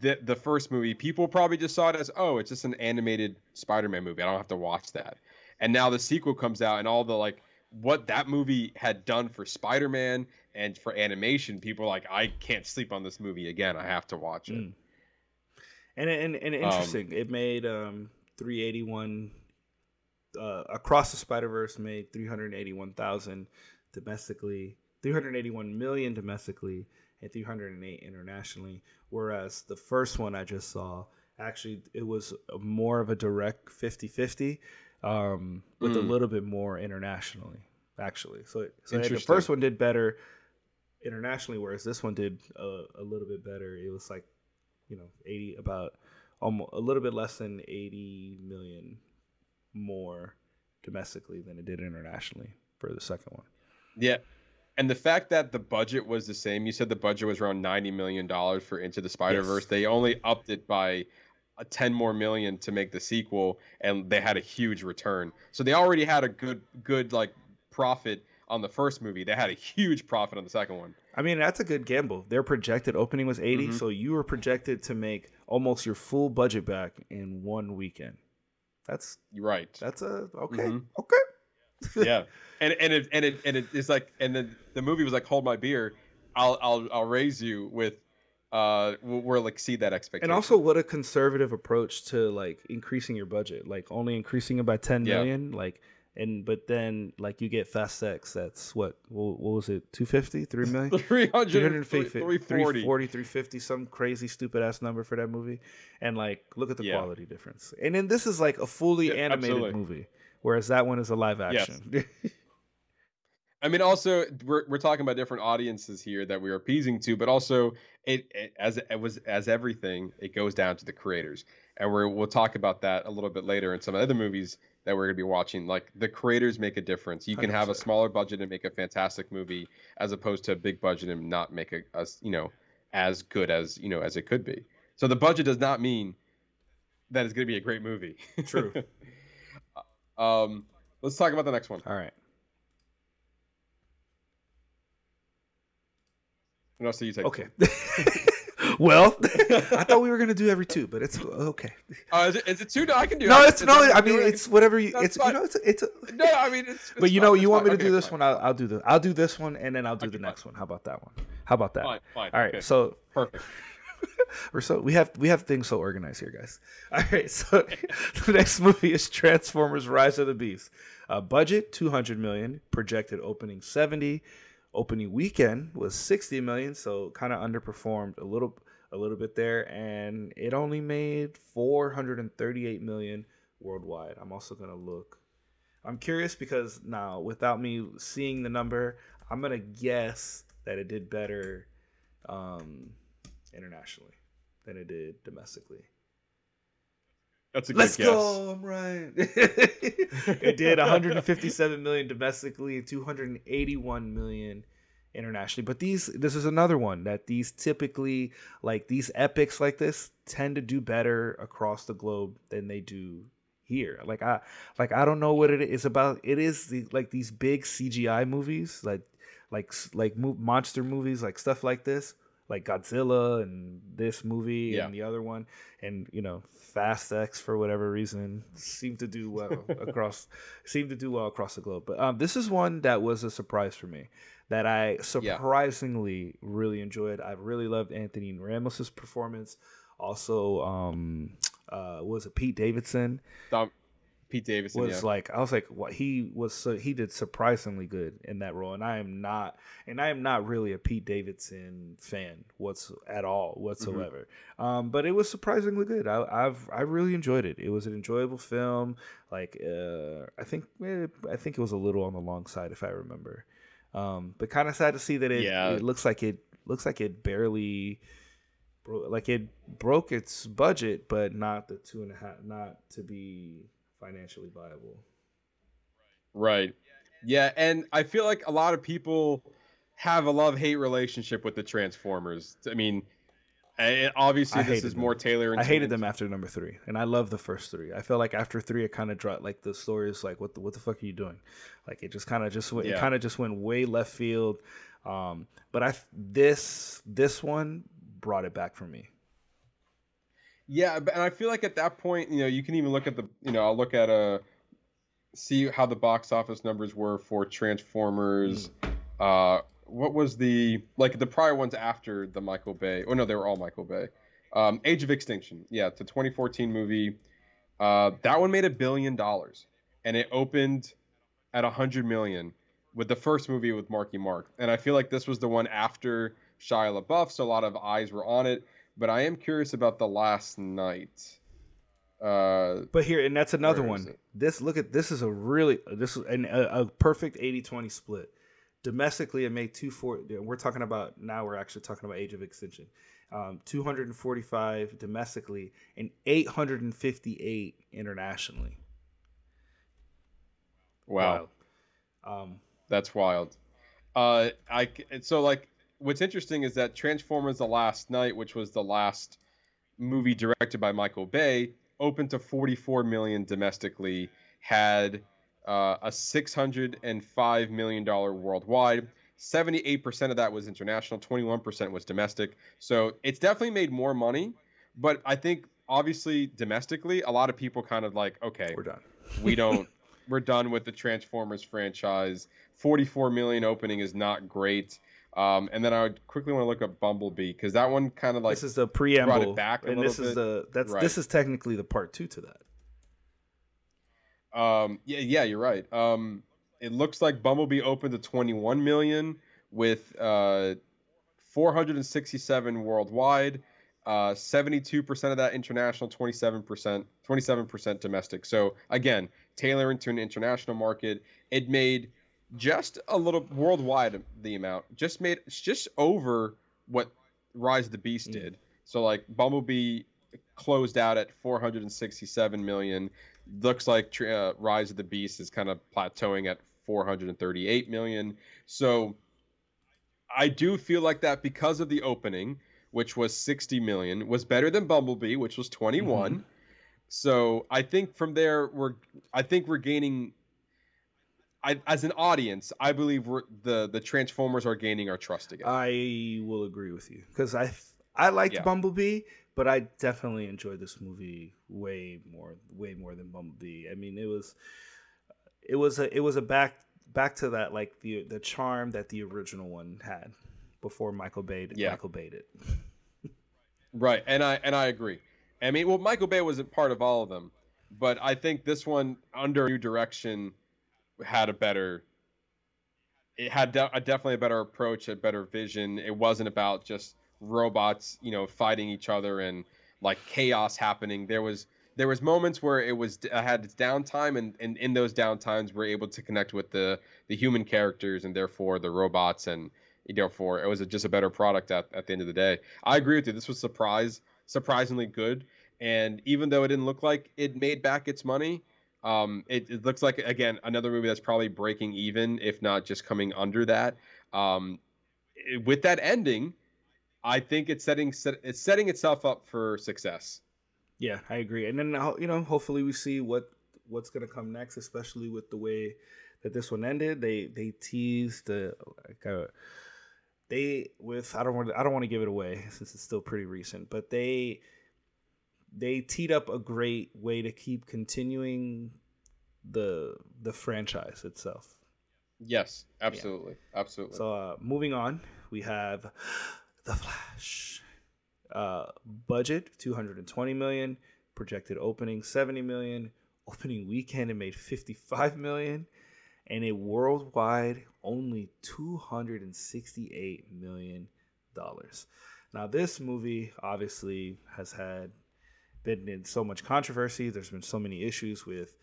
the the first movie, people probably just saw it as, oh, it's just an animated Spider-Man movie. I don't have to watch that. And now the sequel comes out and all the like what that movie had done for Spider-Man and for animation, people are like, I can't sleep on this movie again. I have to watch it. Mm. And, and and interesting, um, it made um, three hundred eighty-one uh, across the Spider-Verse made three hundred eighty-one thousand domestically, three hundred eighty-one million domestically, and three hundred eight internationally. Whereas the first one I just saw, actually, it was more of a direct fifty-fifty um, with mm. a little bit more internationally, actually. So, so the first one did better internationally, whereas this one did a, a little bit better. It was like, you know, eighty about almost a little bit less than eighty million more domestically than it did internationally for the second one. Yeah. And the fact that the budget was the same, you said the budget was around ninety million dollars for Into the Spider-Verse. Yes. They only upped it by ten more million to make the sequel, and they had a huge return. So they already had a good good like profit on the first movie. They had a huge profit on the second one. I mean, that's a good gamble. Their projected opening was eighty, mm-hmm. so you were projected to make almost your full budget back in one weekend. That's right. That's a okay, mm-hmm. okay. yeah, and and it and it and it is like, and then the movie was like, hold my beer, I'll I'll I'll raise you with, uh, we'll exceed that expectation. And also, what a conservative approach to like increasing your budget, like only increasing it by ten yeah. million, like. And but then like you get Fast X, that's what what was it, two fifty, three million, three hundred, three forty, three fifty, some crazy stupid ass number for that movie. And like look at the yeah. quality difference. And then this is like a fully yeah, animated absolutely. movie, whereas that one is a live action. Yes. I mean, also we're we're talking about different audiences here that we're appeasing to, but also it, it as it was as everything, it goes down to the creators, and we're, we'll talk about that a little bit later in some of the other movies that we're going to be watching. Like the creators make a difference. You can have a smaller budget and make a fantastic movie, as opposed to a big budget and not make a, a you know, as good as, you know, as it could be. So the budget does not mean that it's going to be a great movie. True. um, let's talk about the next one. All right. No, so you take okay. Well, I thought we were gonna do every two, but it's okay. Uh, is, it, is it two? No, I can do. No, it. it's no. It, I mean, it's whatever you. That's it's fine. You know, it's it's. A, no, I mean, it's. it's but you fine, know, you want fine. me to okay, do this fine. one? I'll, I'll do the. I'll do this one, and then I'll do okay, the next fine. one. How about that one? How about that? Fine, fine. All right, okay. so perfect. We're so we have we have things so organized here, guys. All right, so the next movie is Transformers: Rise of the Beasts. Uh, budget two hundred million dollars, projected opening seventy. Opening weekend was sixty million, so kind of underperformed a little a little bit there, and it only made four hundred thirty-eight million worldwide. I'm also going to look. I'm curious because now without me seeing the number, I'm going to guess that it did better um, internationally than it did domestically. That's a good Let's guess. go. I'm right. It did one hundred fifty-seven million domestically, two hundred eighty-one million internationally. But these, this is another one that these typically, like these epics like this, tend to do better across the globe than they do here. Like I, like I don't know what it is about. It is the, like these big C G I movies, like like like monster movies, like stuff like this. Like Godzilla and this movie yeah. and the other one, and you know, Fast X for whatever reason seemed to do well across seemed to do well across the globe. But um, this is one that was a surprise for me that I surprisingly yeah. really enjoyed. I really loved Anthony Ramos's performance. Also, um, uh, was it Pete Davidson? Stop. Pete Davidson was yeah. like I was like what he was so he did surprisingly good in that role, and I am not and I am not really a Pete Davidson fan what's at all whatsoever. Mm-hmm. Um, but it was surprisingly good. I, I've I really enjoyed it. It was an enjoyable film. Like uh, I think eh, I think it was a little on the long side if I remember. Um, but kind of sad to see that it, yeah. it looks like it looks like it barely. Bro- like it broke its budget, but not the two and a half not to be. financially viable. Right. Yeah, and I feel like a lot of people have a love-hate relationship with the Transformers. I mean, obviously this is them. more tailored. I hated them after number three, and I love the first three. I feel like after three, it kind of dropped. Like the story is like, what the what the fuck are you doing? Like it just kind of just went. Yeah. It kind of just went way left field. Um, but I this this one brought it back for me. Yeah, and I feel like at that point, you know, you can even look at the, you know, I'll look at a, see how the box office numbers were for Transformers. Mm. Uh, what was the like the prior ones after the Michael Bay? Oh no, they were all Michael Bay. Um, Age of Extinction, yeah, it's a twenty fourteen movie. Uh, that one made a billion dollars, and it opened at a hundred million with the first movie with Marky Mark. And I feel like this was the one after Shia LaBeouf, so a lot of eyes were on it. But I am curious about The Last Night. Uh, but here, and that's another one. This look at this is a really this is an, a, a perfect eighty twenty split. Domestically, it made two forty. We're talking about now. We're actually talking about Age of Extinction. Um, two hundred forty-five domestically and eight hundred fifty-eight internationally. Wow, wild. Um, that's wild. Uh, I so like what's interesting is that Transformers: The Last Night, which was the last movie directed by Michael Bay, opened to forty-four million domestically, had uh, a six hundred five million dollars worldwide. seventy-eight percent of that was international, twenty-one percent was domestic. So it's definitely made more money, but I think obviously domestically, a lot of people kind of like, okay, we're done. we don't, we're done with the Transformers franchise. forty-four million opening is not great. Um, and then I would quickly want to look up Bumblebee because that one kind of like this is the preamble, brought it back a and this bit. Is the that's right. This is technically the part two to that. Um, yeah, yeah, you're right. Um, it looks like Bumblebee opened to twenty-one million with uh, four hundred sixty-seven worldwide, uh, seventy-two percent of that international, twenty-seven percent, twenty-seven percent domestic. So again, tailoring to an international market, it made. Just a little worldwide, the amount just made just over what Rise of the Beast did. Mm. So like Bumblebee closed out at four hundred sixty-seven million. Looks like uh, Rise of the Beast is kind of plateauing at four hundred thirty-eight million. So I do feel like that because of the opening, which was sixty million, was better than Bumblebee, which was twenty-one. Mm-hmm. So I think from there we're I think we're gaining. I, as an audience, I believe we're, the the Transformers are gaining our trust again. I will agree with you because I I liked yeah. Bumblebee, but I definitely enjoyed this movie way more way more than Bumblebee. I mean, it was it was a it was a back back to that like the the charm that the original one had before Michael Bay did, yeah. Michael Bay did. Right, and I and I agree. I mean, well, Michael Bay wasn't part of all of them, but I think this one under a new direction. had a better it had de- a definitely a better approach, a better vision. It wasn't about just robots, you know, fighting each other and like chaos happening. There was there was moments where it was I had its downtime, and, and in those downtimes we're able to connect with the the human characters and therefore the robots, and therefore it was a, just a better product at, at the end of the day. I agree with you. This was surprise surprisingly good, and even though it didn't look like it made back its money, Um, it, it looks like, again, another movie that's probably breaking even, if not just coming under that. Um, it, with that ending, I think it's setting set, it's setting itself up for success. Yeah, I agree. And then, you know, hopefully we see what what's going to come next, especially with the way that this one ended. They they teased the like a, they with I don't want I don't want to give it away since it's still pretty recent, but they. They teed up a great way to keep continuing the the franchise itself. Yes, absolutely, yeah. absolutely. So uh, moving on, we have The Flash. Uh, budget two hundred twenty million dollars, projected opening seventy million dollars, opening weekend it made fifty-five million dollars, and a worldwide only two hundred sixty-eight million dollars. Now this movie obviously has had. Been in so much controversy. There's been so many issues with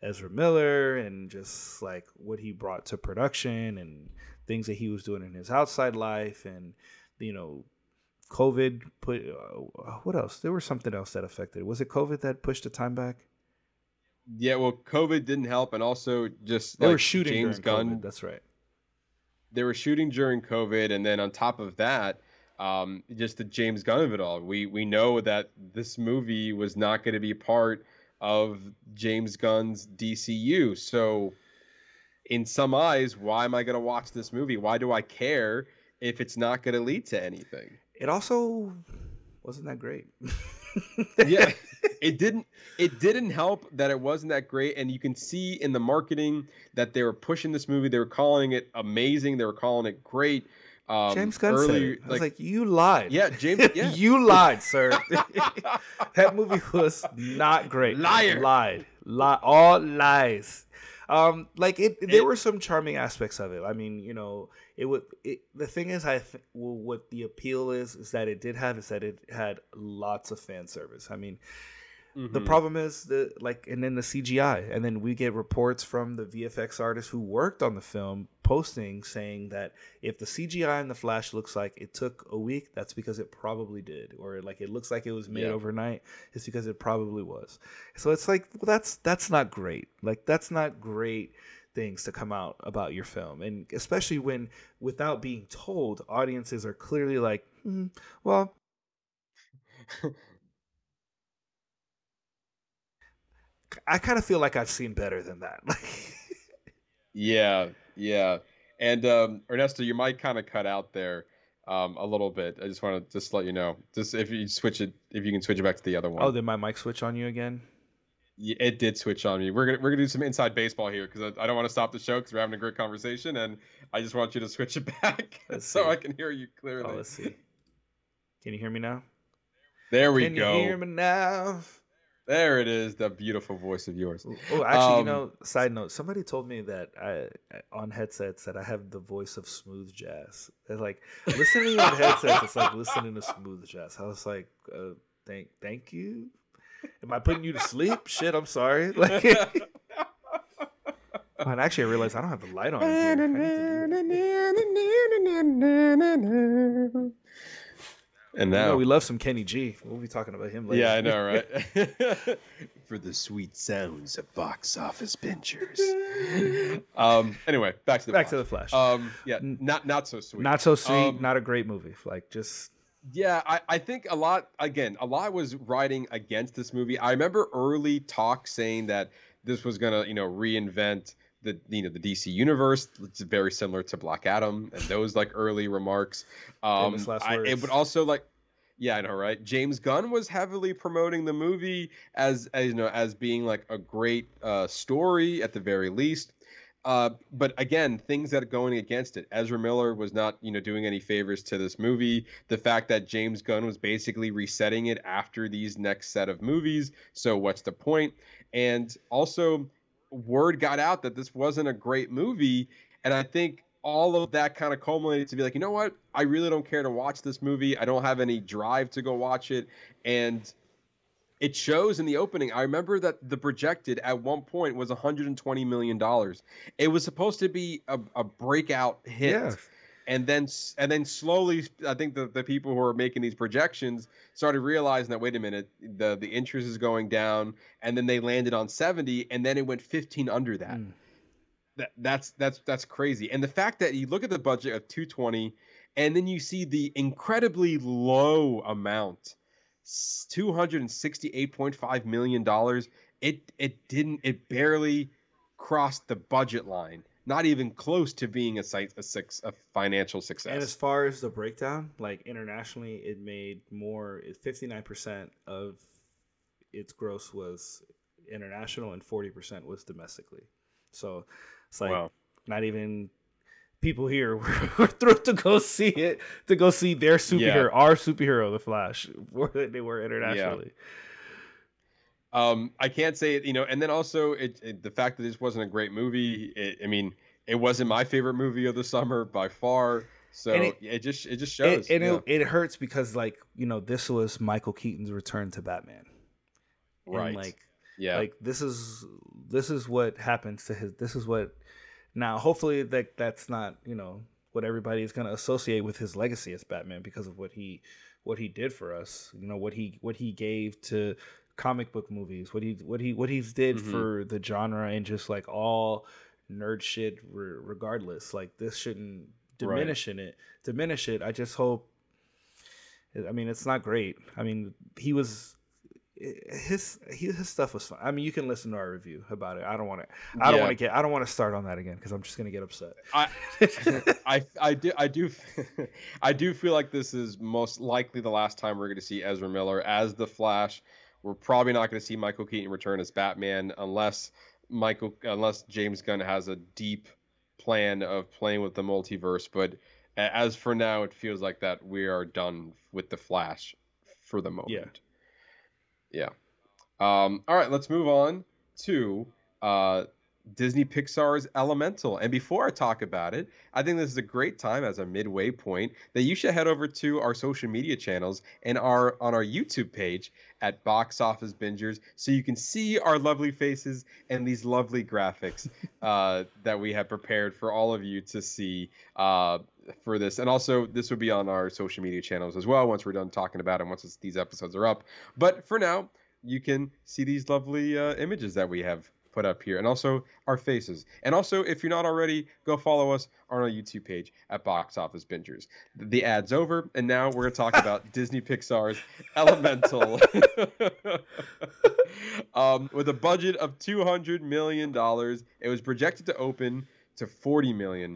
Ezra Miller and just like what he brought to production and things that he was doing in his outside life, and you know, COVID put uh, what else? There was something else that affected it. Was it COVID that pushed the time back? Yeah, well, COVID didn't help, and also just they like, were shooting James Gunn. COVID. That's right. They were shooting during COVID, and then on top of that. Um, just the James Gunn of it all. We we know that this movie was not going to be part of James Gunn's D C U. So in some eyes, why am I going to watch this movie? Why do I care if it's not going to lead to anything? It also wasn't that great. yeah. it didn't it didn't help that it wasn't that great. And you can see in the marketing that they were pushing this movie. They were calling it amazing. They were calling it great. Um, James Gunn earlier, said it. I was like, like, you lied. Yeah, James. Yeah. You lied, sir. That movie was not great. Liar. Lied. Lie. All lies. Um, like it, it. There were some charming aspects of it. I mean, you know, it would. It, the thing is, I th- well, what the appeal is is that it did have is that it had lots of fan service. I mean. Mm-hmm. The problem is the like, and then the C G I, and then we get reports from the V F X artists who worked on the film posting saying that if the C G I in The Flash looks like it took a week, that's because it probably did, or like it looks like it was made yeah. overnight, it's because it probably was. So it's like, well, that's that's not great. Like that's not great things to come out about your film, and especially when without being told, audiences are clearly like, mm, well. I kind of feel like I've seen better than that. yeah, yeah. And um, Ernesto, you might kind of cut out there um, a little bit. I just want to just let you know. Just if you switch it, if you can switch it back to the other one. Oh, did my mic switch on you again? Yeah, it did switch on me. We're gonna we're gonna do some inside baseball here because I, I don't want to stop the show because we're having a great conversation, and I just want you to switch it back so see. I can hear you clearly. Oh, let's see. Can you hear me now? There we can go. Can you hear me now? There it is, the beautiful voice of yours. Oh, actually, um, you know, side note, somebody told me that I on headsets that I have the voice of smooth jazz. They're like, listening on headsets, it's like listening to smooth jazz. I was like, uh, thank thank you? Am I putting you to sleep? Shit, I'm sorry. Like, and actually, I realized I don't have the light on here. And now, you know, we love some Kenny G. We'll be talking about him later. Yeah, I know, right? For the sweet sounds of box office pinchers. um. Anyway, back to the back Flash. to the Flash. Um. Yeah. Not not so sweet. Not so sweet. Um, not a great movie. Like just. Yeah, I, I think a lot. Again, a lot was riding against this movie. I remember early talk saying that this was gonna, you know, reinvent the you know the D C universe. It's very similar to Black Adam and those like early remarks. Um, I, it would also like, yeah, I know, right? James Gunn was heavily promoting the movie as, as you know as being like a great uh, story at the very least. Uh, but again, things that are going against it. Ezra Miller was not, you know, doing any favors to this movie. The fact that James Gunn was basically resetting it after these next set of movies. So what's the point? And also, word got out that this wasn't a great movie, and I think all of that kind of culminated to be like, you know what, I really don't care to watch this movie. I don't have any drive to go watch it, and it shows in the opening. I remember that the projected at one point was one hundred twenty million dollars. It was supposed to be a, a breakout hit. Yeah. And then and then slowly, I think the, the people who are making these projections started realizing that, wait a minute, the, the interest is going down. And then they landed on seventy, and then it went fifteen under that. Mm. that that's that's that's crazy. And the fact that you look at the budget of two twenty, and then you see the incredibly low amount, two hundred sixty-eight point five million dollars. It it didn't it barely crossed the budget line. Not even close to being a site a six a financial success. And as far as the breakdown, like internationally, it made more. fifty-nine percent of its gross was international, and forty percent was domestically. So it's like wow. Not even people here were, were thrilled to go see it, to go see their superhero, yeah. our superhero, The Flash, more than they were internationally. Yeah. Um, I can't say it, you know, and then also it, it, the fact that this wasn't a great movie. It, I mean, it wasn't my favorite movie of the summer by far. So it, it just it just shows. It, and yeah. it, it hurts because, like, you know, this was Michael Keaton's return to Batman. Right. And like, yeah. Like this is this is what happens to his. This is what now. Hopefully that that's not, you know, what everybody is going to associate with his legacy as Batman because of what he what he did for us. You know, what he what he gave to comic book movies, what he what he what he's did mm-hmm. for the genre, and just like all nerd shit re- regardless, like this shouldn't diminish right. in it diminish it I just hope, I mean, it's not great. I mean, he was his he, his stuff was fun. I mean, you can listen to our review about it. I don't want to I yeah. don't want to get I don't want to start on that again because I'm just gonna get upset. I I I do I do I do feel like this is most likely the last time we're gonna see Ezra Miller as the Flash. We're probably not going to see Michael Keaton return as Batman unless Michael unless James Gunn has a deep plan of playing with the multiverse. But as for now, it feels like that we are done with the Flash for the moment. Yeah. Yeah. Um, all right, let's move on to uh, Disney Pixar's Elemental. And before I talk about it, I think this is a great time as a midway point that you should head over to our social media channels and our on our YouTube page at Box Office Bingers so you can see our lovely faces and these lovely graphics uh, that we have prepared for all of you to see uh, for this. And also, this will be on our social media channels as well once we're done talking about it and once it's, these episodes are up. But for now, you can see these lovely uh, images that we have put up here, and also our faces. And also, if you're not already, go follow us on our YouTube page at Box Office Bingers. The ad's over, and now we're going to talk about Disney Pixar's Elemental. um, with a budget of two hundred million dollars, it was projected to open to forty million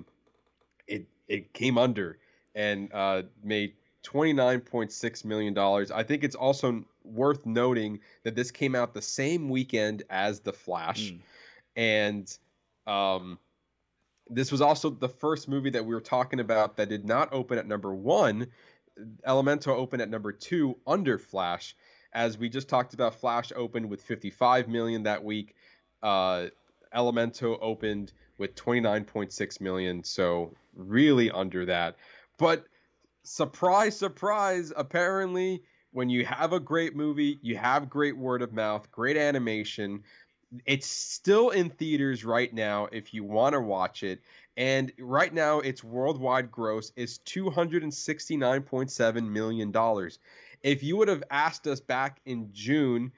dollars. It it came under and uh, made twenty-nine point six million dollars. I think it's also worth noting that this came out the same weekend as The Flash. Mm. And um, this was also the first movie that we were talking about that did not open at number one. Elemental opened at number two under Flash. As we just talked about, Flash opened with fifty-five million dollars that week. Uh, Elemental opened with twenty-nine point six million dollars, so really under that. But surprise, surprise, apparently, when you have a great movie, you have great word of mouth, great animation. It's still in theaters right now if you want to watch it. And right now, its worldwide gross is two hundred sixty-nine point seven million dollars. If you would have asked us back in June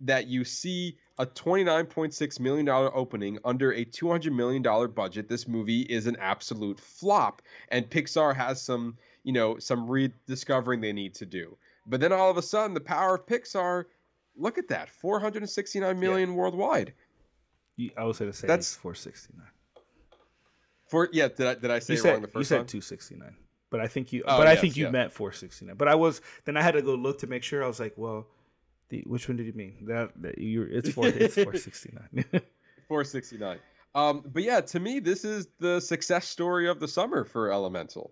that you see a twenty-nine point six million dollars opening under a two hundred million dollars budget, this movie is an absolute flop. And Pixar has some, you know, some rediscovering they need to do. But then all of a sudden, the power of Pixar, look at that, four hundred sixty-nine million yeah. worldwide. I would say the same. That's four sixty-nine. For yeah, did I did I say you it said, wrong the first time? You said two sixty-nine, but I think you oh, but yes, I think you yeah. meant four sixty-nine. But I was then I had to go look to make sure. I was like, well, the, which one did you mean? That, that you it's four it's four sixty-nine. four sixty-nine. Um, but yeah, to me, this is the success story of the summer for Elemental.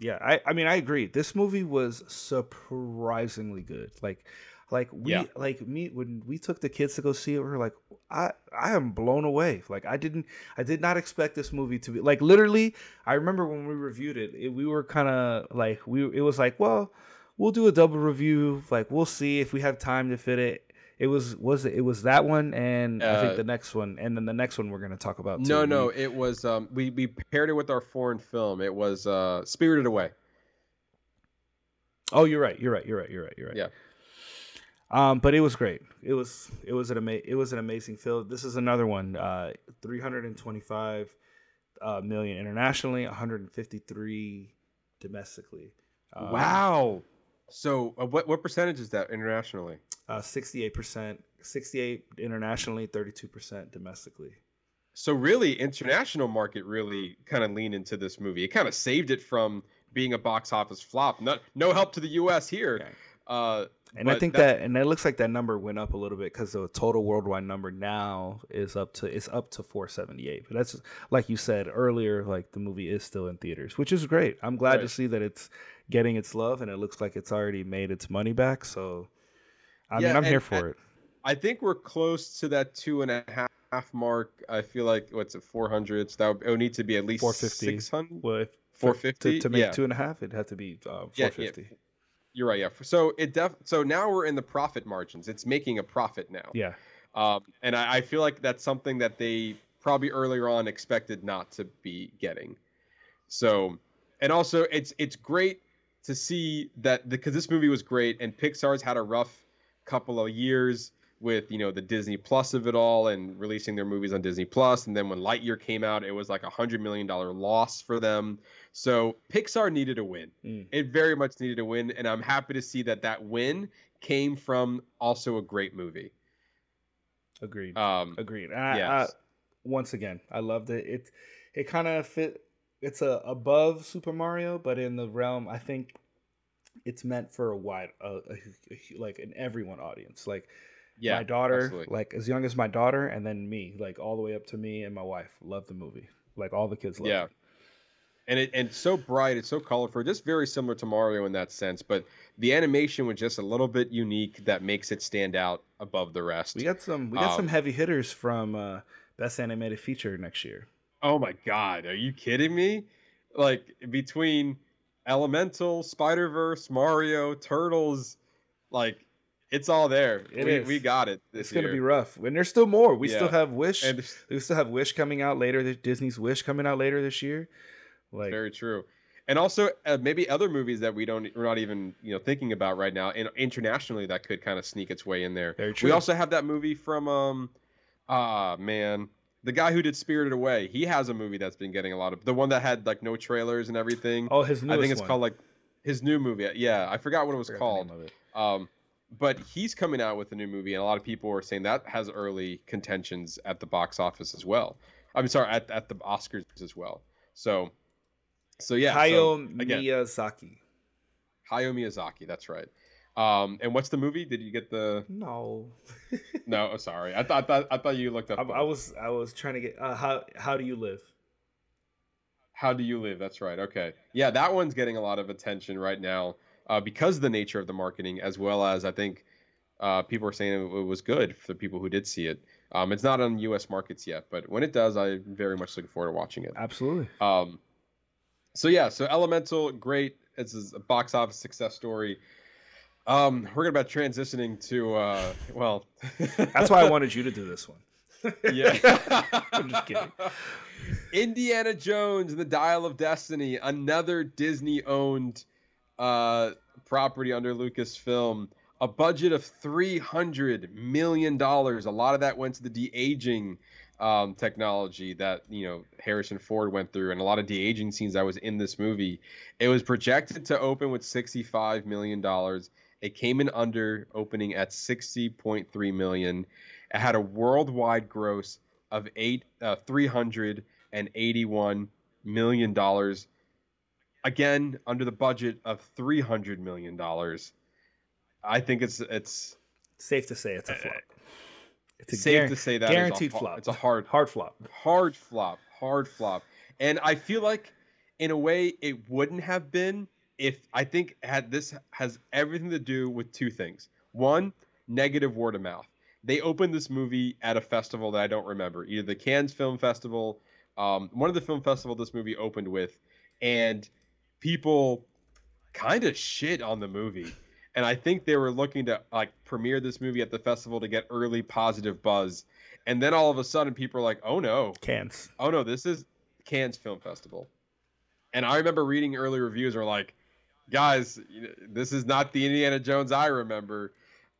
Yeah, I, I mean, I agree. This movie was surprisingly good. Like, like we, yeah. like me, when we took the kids to go see it, we were like, I, I am blown away. Like, I didn't, I did not expect this movie to be like. Literally, I remember when we reviewed it, it we were kind of like, we, it was like, well, we'll do a double review. Like, we'll see if we have time to fit it. It was was it, it was that one and uh, I think the next one, and then the next one we're going to talk about too. No, no, it was um, we we paired it with our foreign film. It was uh, Spirited Away. Oh, you're right. You're right. You're right. You're right. You're right. Yeah. Um, but it was great. It was it was an ama- it was an amazing film. This is another one. Uh, three hundred twenty-five uh, million internationally, one hundred fifty-three domestically. Uh, wow. So uh, what what percentage is that internationally? Uh, sixty-eight percent, sixty-eight internationally, thirty-two percent domestically. So really, international market really kind of leaned into this movie. It kind of saved it from being a box office flop. Not, no help to the U S here. Okay. Uh, and I think that, that, and it looks like that number went up a little bit because the total worldwide number now is up to, it's up to four seventy-eight. But that's, like you said earlier, like the movie is still in theaters, which is great. I'm glad right. to see that it's getting its love, and it looks like it's already made its money back. So I yeah, mean, I'm and, here for it. I think we're close to that two and a half mark. I feel like what's it, four hundred? So that would, it would need to be at least six hundred. Well, four fifty to, to make yeah. two and a half. It'd have to be uh, four fifty. Yeah, yeah. You're right. Yeah. So it def. So now we're in the profit margins. It's making a profit now. Yeah. Um, and I, I feel like that's something that they probably earlier on expected not to be getting. So, and also it's it's great to see that because this movie was great and Pixar's had a rough couple of years with, you know, the Disney Plus of it all and releasing their movies on Disney Plus. And then when Lightyear came out, it was like a hundred million dollar loss for them. So Pixar needed a win. Mm. It very much needed a win. And I'm happy to see that that win came from also a great movie. Agreed. Um, Agreed. I, yes. I, once again, I loved it. It, it kind of fit. It's a above Super Mario, but in the realm, I think it's meant for a wide, uh, a, a, like an everyone audience. Like, yeah, my daughter, absolutely. Like as young as my daughter, and then me, like all the way up to me and my wife. Love the movie. Like all the kids love yeah. it. And it and it's so bright, it's so colorful, just very similar to Mario in that sense. But the animation was just a little bit unique that makes it stand out above the rest. We got some we got um, some heavy hitters from uh, Best Animated Feature next year. Oh my God, are you kidding me? Like between Elemental, Spider-Verse, Mario, Turtles, like it's all there. It we, is. we got it. This it's year. Gonna be rough, and there's still more. We yeah. still have Wish. And we still have Wish coming out later. Disney's Wish coming out later this year. Like, very true. And also uh, maybe other movies that we don't we're not even you know thinking about right now, and internationally that could kind of sneak its way in there. Very true. We also have that movie from um ah man the guy who did Spirited Away. He has a movie that's been getting a lot of the one that had like no trailers and everything. Oh, his newest I think it's one. called like his new movie. Yeah, I forgot what it was called. It. Um, but he's coming out with a new movie, and a lot of people are saying that has early contentions at the box office as well. I'm sorry, at at the Oscars as well. So. So yeah, Hayao so, again, Miyazaki. Hayao Miyazaki, that's right. Um, and what's the movie? Did you get the? No. no, oh, sorry. I thought, I thought I thought you looked up. I, I was I was trying to get uh, how how do you live? How do you live? That's right. Okay, yeah, that one's getting a lot of attention right now uh, because of the nature of the marketing, as well as I think uh, people are saying it was good for the people who did see it. Um, it's not on U S markets yet, but when it does, I'm very much looking forward to watching it. Absolutely. Um. So yeah, so Elemental, great. It's a box office success story. Um, we're about transitioning to uh, well, that's why I wanted you to do this one. Yeah, I'm just kidding. Indiana Jones and the Dial of Destiny, another Disney-owned uh, property under Lucasfilm. A budget of three hundred million dollars. A lot of that went to the de-aging Um, technology that you know Harrison Ford went through, and a lot of de-aging scenes that was in this movie. It was projected to open with sixty-five million dollars. It came in under, opening at sixty point three million. It had a worldwide gross of eight uh, three hundred eighty-one million dollars, again under the budget of three hundred million dollars. I think it's it's safe to say it's a flop. It's safe gar- to say that guaranteed is a, flop. It's a hard, hard flop, hard flop, hard flop. And I feel like, in a way, it wouldn't have been if I think had this has everything to do with two things. One, negative word of mouth. They opened this movie at a festival that I don't remember, either the Cannes Film Festival, um, one of the film festivals this movie opened with, and people kind of shit on the movie. And I think they were looking to like premiere this movie at the festival to get early positive buzz. And then all of a sudden people are like, oh no. Cannes. Oh no, this is Cannes Film Festival. And I remember reading early reviews are like, guys, this is not the Indiana Jones I remember.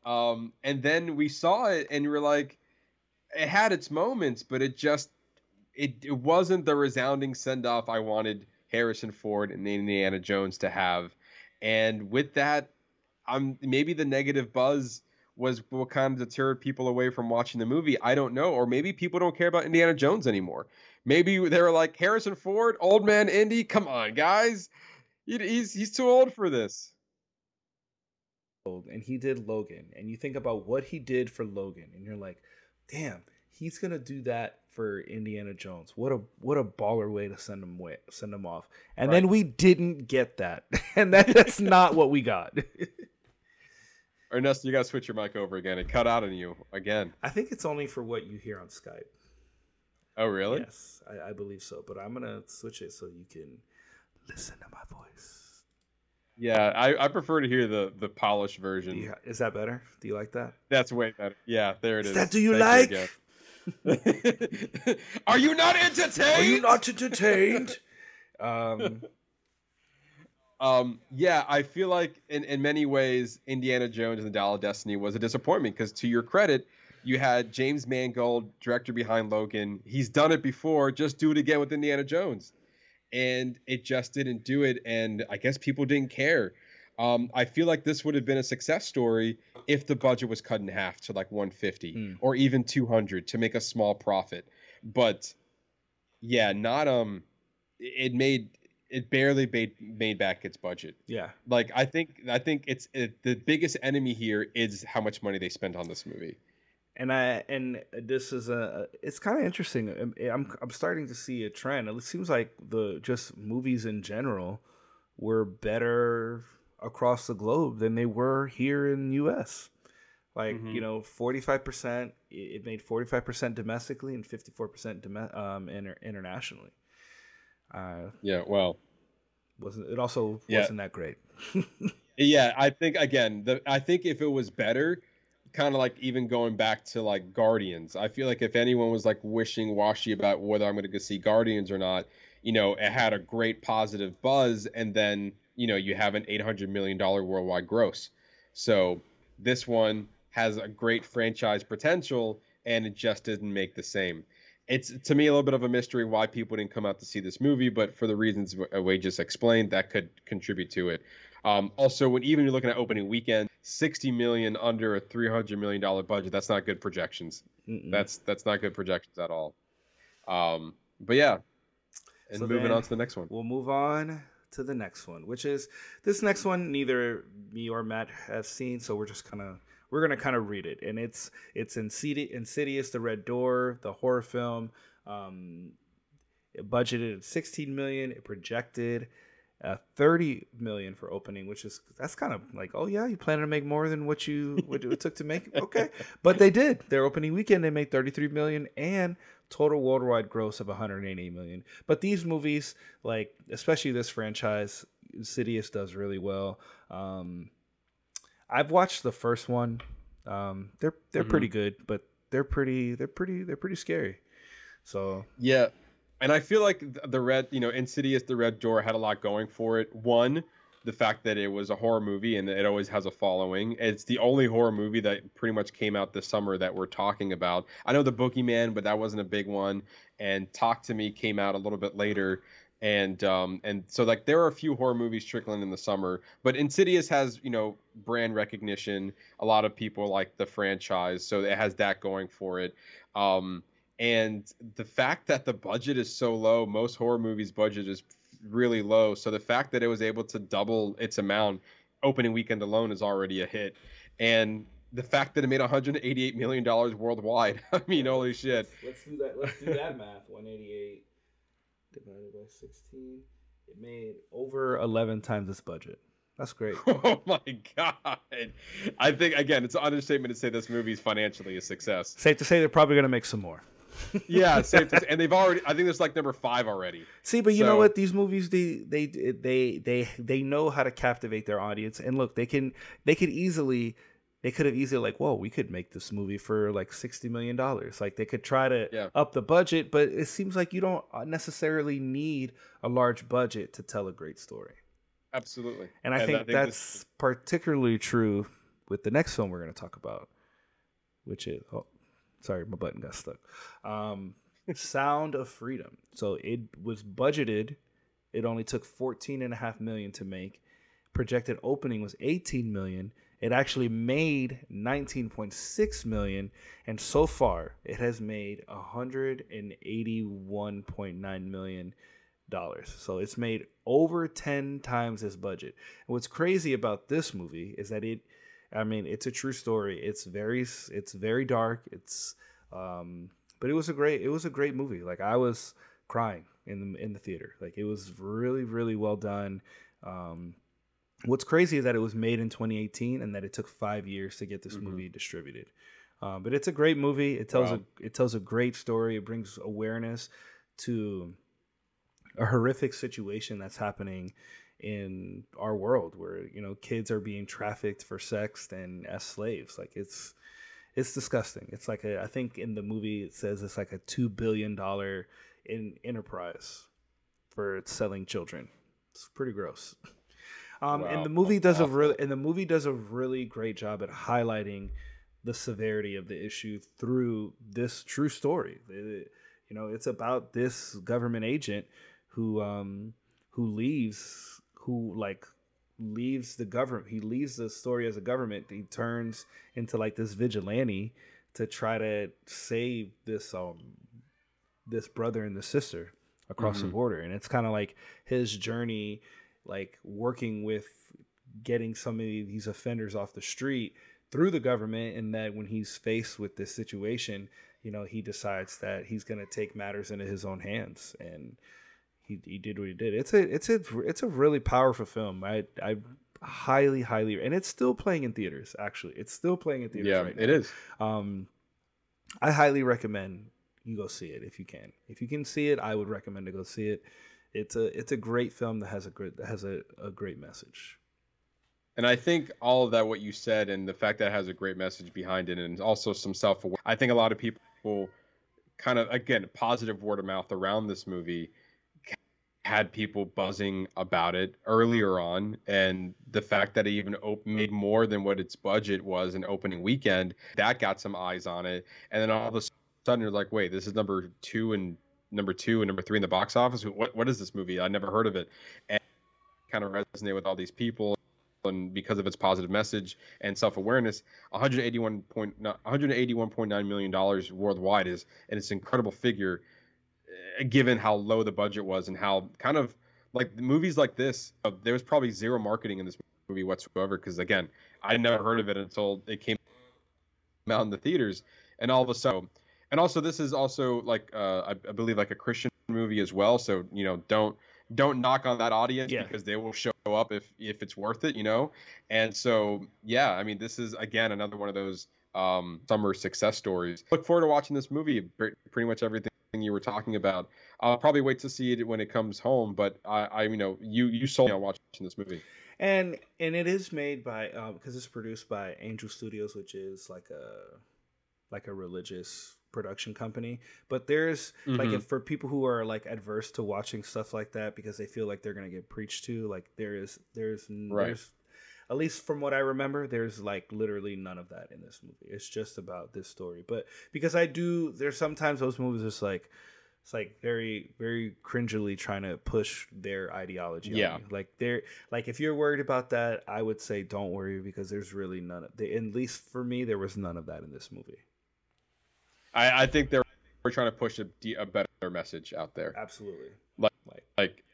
Um, and then we saw it and we're like, it had its moments, but it just, it, it wasn't the resounding send-off I wanted Harrison Ford and Indiana Jones to have. And with that, I'm maybe the negative buzz was what kind of deterred people away from watching the movie. I don't know. Or maybe people don't care about Indiana Jones anymore. Maybe they were like, Harrison Ford, old man Indy, come on, guys. He's, he's too old for this. And he did Logan. And you think about what he did for Logan. And you're like, damn, he's going to do that for Indiana Jones. What a what a baller way to send him way, send him off. And right. then we didn't get that. And that, that's not what we got. Ernesto, you gotta switch your mic over again. It cut out on you again. I think it's only for what you hear on Skype. Oh, really? Yes, I, I believe so. But I'm gonna switch it so you can listen to my voice. Yeah, I, I prefer to hear the the polished version. Yeah, is that better? Do you like that? That's way better. Yeah, there it is. Is that do you Thank like? You Are you not entertained? Are you not entertained? um. Um, yeah, I feel like in, in many ways, Indiana Jones and the Dial of Destiny was a disappointment because, to your credit, you had James Mangold, director behind Logan. He's done it before. Just do it again with Indiana Jones. And it just didn't do it. And I guess people didn't care. Um, I feel like this would have been a success story if the budget was cut in half to like one hundred fifty mm. or even two hundred to make a small profit. But yeah, not um, it made. It barely made, made back its budget. Yeah. Like I think I think it's it, the biggest enemy here is how much money they spent on this movie. And I and this is a it's kind of interesting. I'm I'm starting to see a trend. It seems like the just movies in general were better across the globe than they were here in the U S. Like, mm-hmm. you know, forty-five percent it made forty-five percent domestically and fifty-four percent dom- um, inter- internationally. Uh, yeah, well, wasn't it also yeah. wasn't that great? yeah, I think again, the I think if it was better, kind of like even going back to like Guardians, I feel like if anyone was like wishy-washy about whether I'm going to go see Guardians or not, you know, it had a great positive buzz, and then you know you have an eight hundred million dollars worldwide gross. So this one has a great franchise potential, and it just didn't make the same. It's, to me, a little bit of a mystery why people didn't come out to see this movie, but for the reasons we just explained, that could contribute to it. Um, also, when even you're looking at opening weekend, sixty million dollars under a three hundred million dollars budget, that's not good projections. Mm-mm. That's that's not good projections at all. Um, but yeah, and so moving on to the next one. We'll move on to the next one, which is this next one neither me or Matt have seen, so we're just kind of we're gonna kind of read it. And it's it's Insidious: The Red Door, the horror film. Um, it budgeted at sixteen million dollars. It projected uh, thirty million dollars for opening, which is that's kind of like, oh yeah, you planning to make more than what you what it took to make it? Okay, but they did. Their opening weekend, they made thirty-three million dollars and total worldwide gross of one hundred eighty million dollars. But these movies, like especially this franchise, Insidious does really well. Um, I've watched the first one. Um, they're they're mm-hmm. pretty good, but they're pretty they're pretty they're pretty scary. So yeah, and I feel like the red you know Insidious: The Red Door had a lot going for it. One, the fact that it was a horror movie and it always has a following. It's the only horror movie that pretty much came out this summer that we're talking about. I know The Boogeyman, but that wasn't a big one. And Talk to Me came out a little bit later. And um, and so like there are a few horror movies trickling in the summer, but Insidious has, you know, brand recognition. A lot of people like the franchise, so it has that going for it. Um, and the fact that the budget is so low, most horror movies' budget is really low. So the fact that it was able to double its amount opening weekend alone is already a hit. And the fact that it made one hundred eighty-eight million dollars worldwide. I mean, holy shit. Let's do that. Let's do that math. one hundred eighty-eight. Divided by sixteen, it made over eleven times this budget. That's great. Oh my god! I think again, it's an understatement to say this movie's financially a success. Safe to say they're probably going to make some more. Yeah, safe to say, and they've already. I think there's like number five already. See, but you so, know what? These movies, they, they they they they know how to captivate their audience. And look, they can they could easily. They could have easily like, whoa, we could make this movie for like sixty million dollars. Like they could try to yeah. up the budget, but it seems like you don't necessarily need a large budget to tell a great story. Absolutely. And I and think, I think that's this... particularly true with the next film we're going to talk about, which is, oh, sorry, my button got stuck. Um, Sound of Freedom. So it was budgeted. It only took fourteen and a half million to make. Projected opening was eighteen million. It actually made nineteen point six million dollars, and so far it has made one hundred eighty-one point nine million dollars. So it's made over ten times this budget. And what's crazy about this movie is that it, I mean, it's a true story. It's very, it's very dark. It's, um, but it was a great, it was a great movie. Like I was crying in the in the theater. Like it was really, really well done. Um, What's crazy is that it was made in twenty eighteen and that it took five years to get this mm-hmm. movie distributed. Um, but it's a great movie. It tells wow. a it tells a great story. It brings awareness to a horrific situation that's happening in our world, where you know kids are being trafficked for sex and as slaves. Like it's it's disgusting. It's like a, I think in the movie it says it's like a two billion dollar in enterprise for selling children. It's pretty gross. Um, wow. And the movie does a really and the movie does a really great job at highlighting the severity of the issue through this true story. It, you know, it's about this government agent who um, who leaves who like leaves the government. He leaves the story as a government. He turns into like this vigilante to try to save this um this brother and the sister across mm-hmm. the border. And it's kind of like his journey. Like working with getting some of these offenders off the street through the government, and that when he's faced with this situation, you know, he decides that he's going to take matters into his own hands, and he, he did what he did. It's a it's a it's a really powerful film. I I highly highly and it's still playing in theaters. Actually, it's still playing in theaters. Yeah, right it now. is. Um, I highly recommend you go see it if you can. If you can see it, I would recommend to go see it. It's a it's a great film that has a great that has a, a great message. And I think all of that, what you said, and the fact that it has a great message behind it, and also some self-awareness. I think a lot of people kind of, again, positive word of mouth around this movie had people buzzing about it earlier on. And the fact that it even op- made more than what its budget was in opening weekend, that got some eyes on it. And then all of a sudden you're like, wait, this is number two and number two and number three in the box office. What What is this movie? I never heard of it. And it kind of resonated with all these people. And because of its positive message and self-awareness, one hundred eighty-one point nine million dollars worldwide is, and it's an incredible figure, given how low the budget was and how kind of like movies like this, there was probably zero marketing in this movie whatsoever. Because again, I never heard of it until it came out in the theaters, and all of a sudden, and also this is also like uh, I, I believe like a Christian movie as well. So you know, don't. Don't knock on that audience yeah. because they will show up if, if it's worth it, you know? And so, yeah, I mean, this is, again, another one of those um, summer success stories. Look forward to watching this movie, pretty much everything you were talking about. I'll probably wait to see it when it comes home, but I, I you know, you, you sold me on watching this movie. And and it is made by, because um, it's produced by Angel Studios, which is like a like a religious production company, but there's mm-hmm. like if, for people who are like adverse to watching stuff like that because they feel like they're going to get preached to, like there is there's right. there's at least from what I remember, there's like literally none of that in this movie. It's just about this story. But because I do, there's sometimes those movies just like it's like very very cringily trying to push their ideology yeah on you. Like they're like if you're worried about that, I would say don't worry, because there's really none of the, at least for me, there was none of that in this movie. I, I think they're we're trying to push a, a better message out there. Absolutely. Like, like,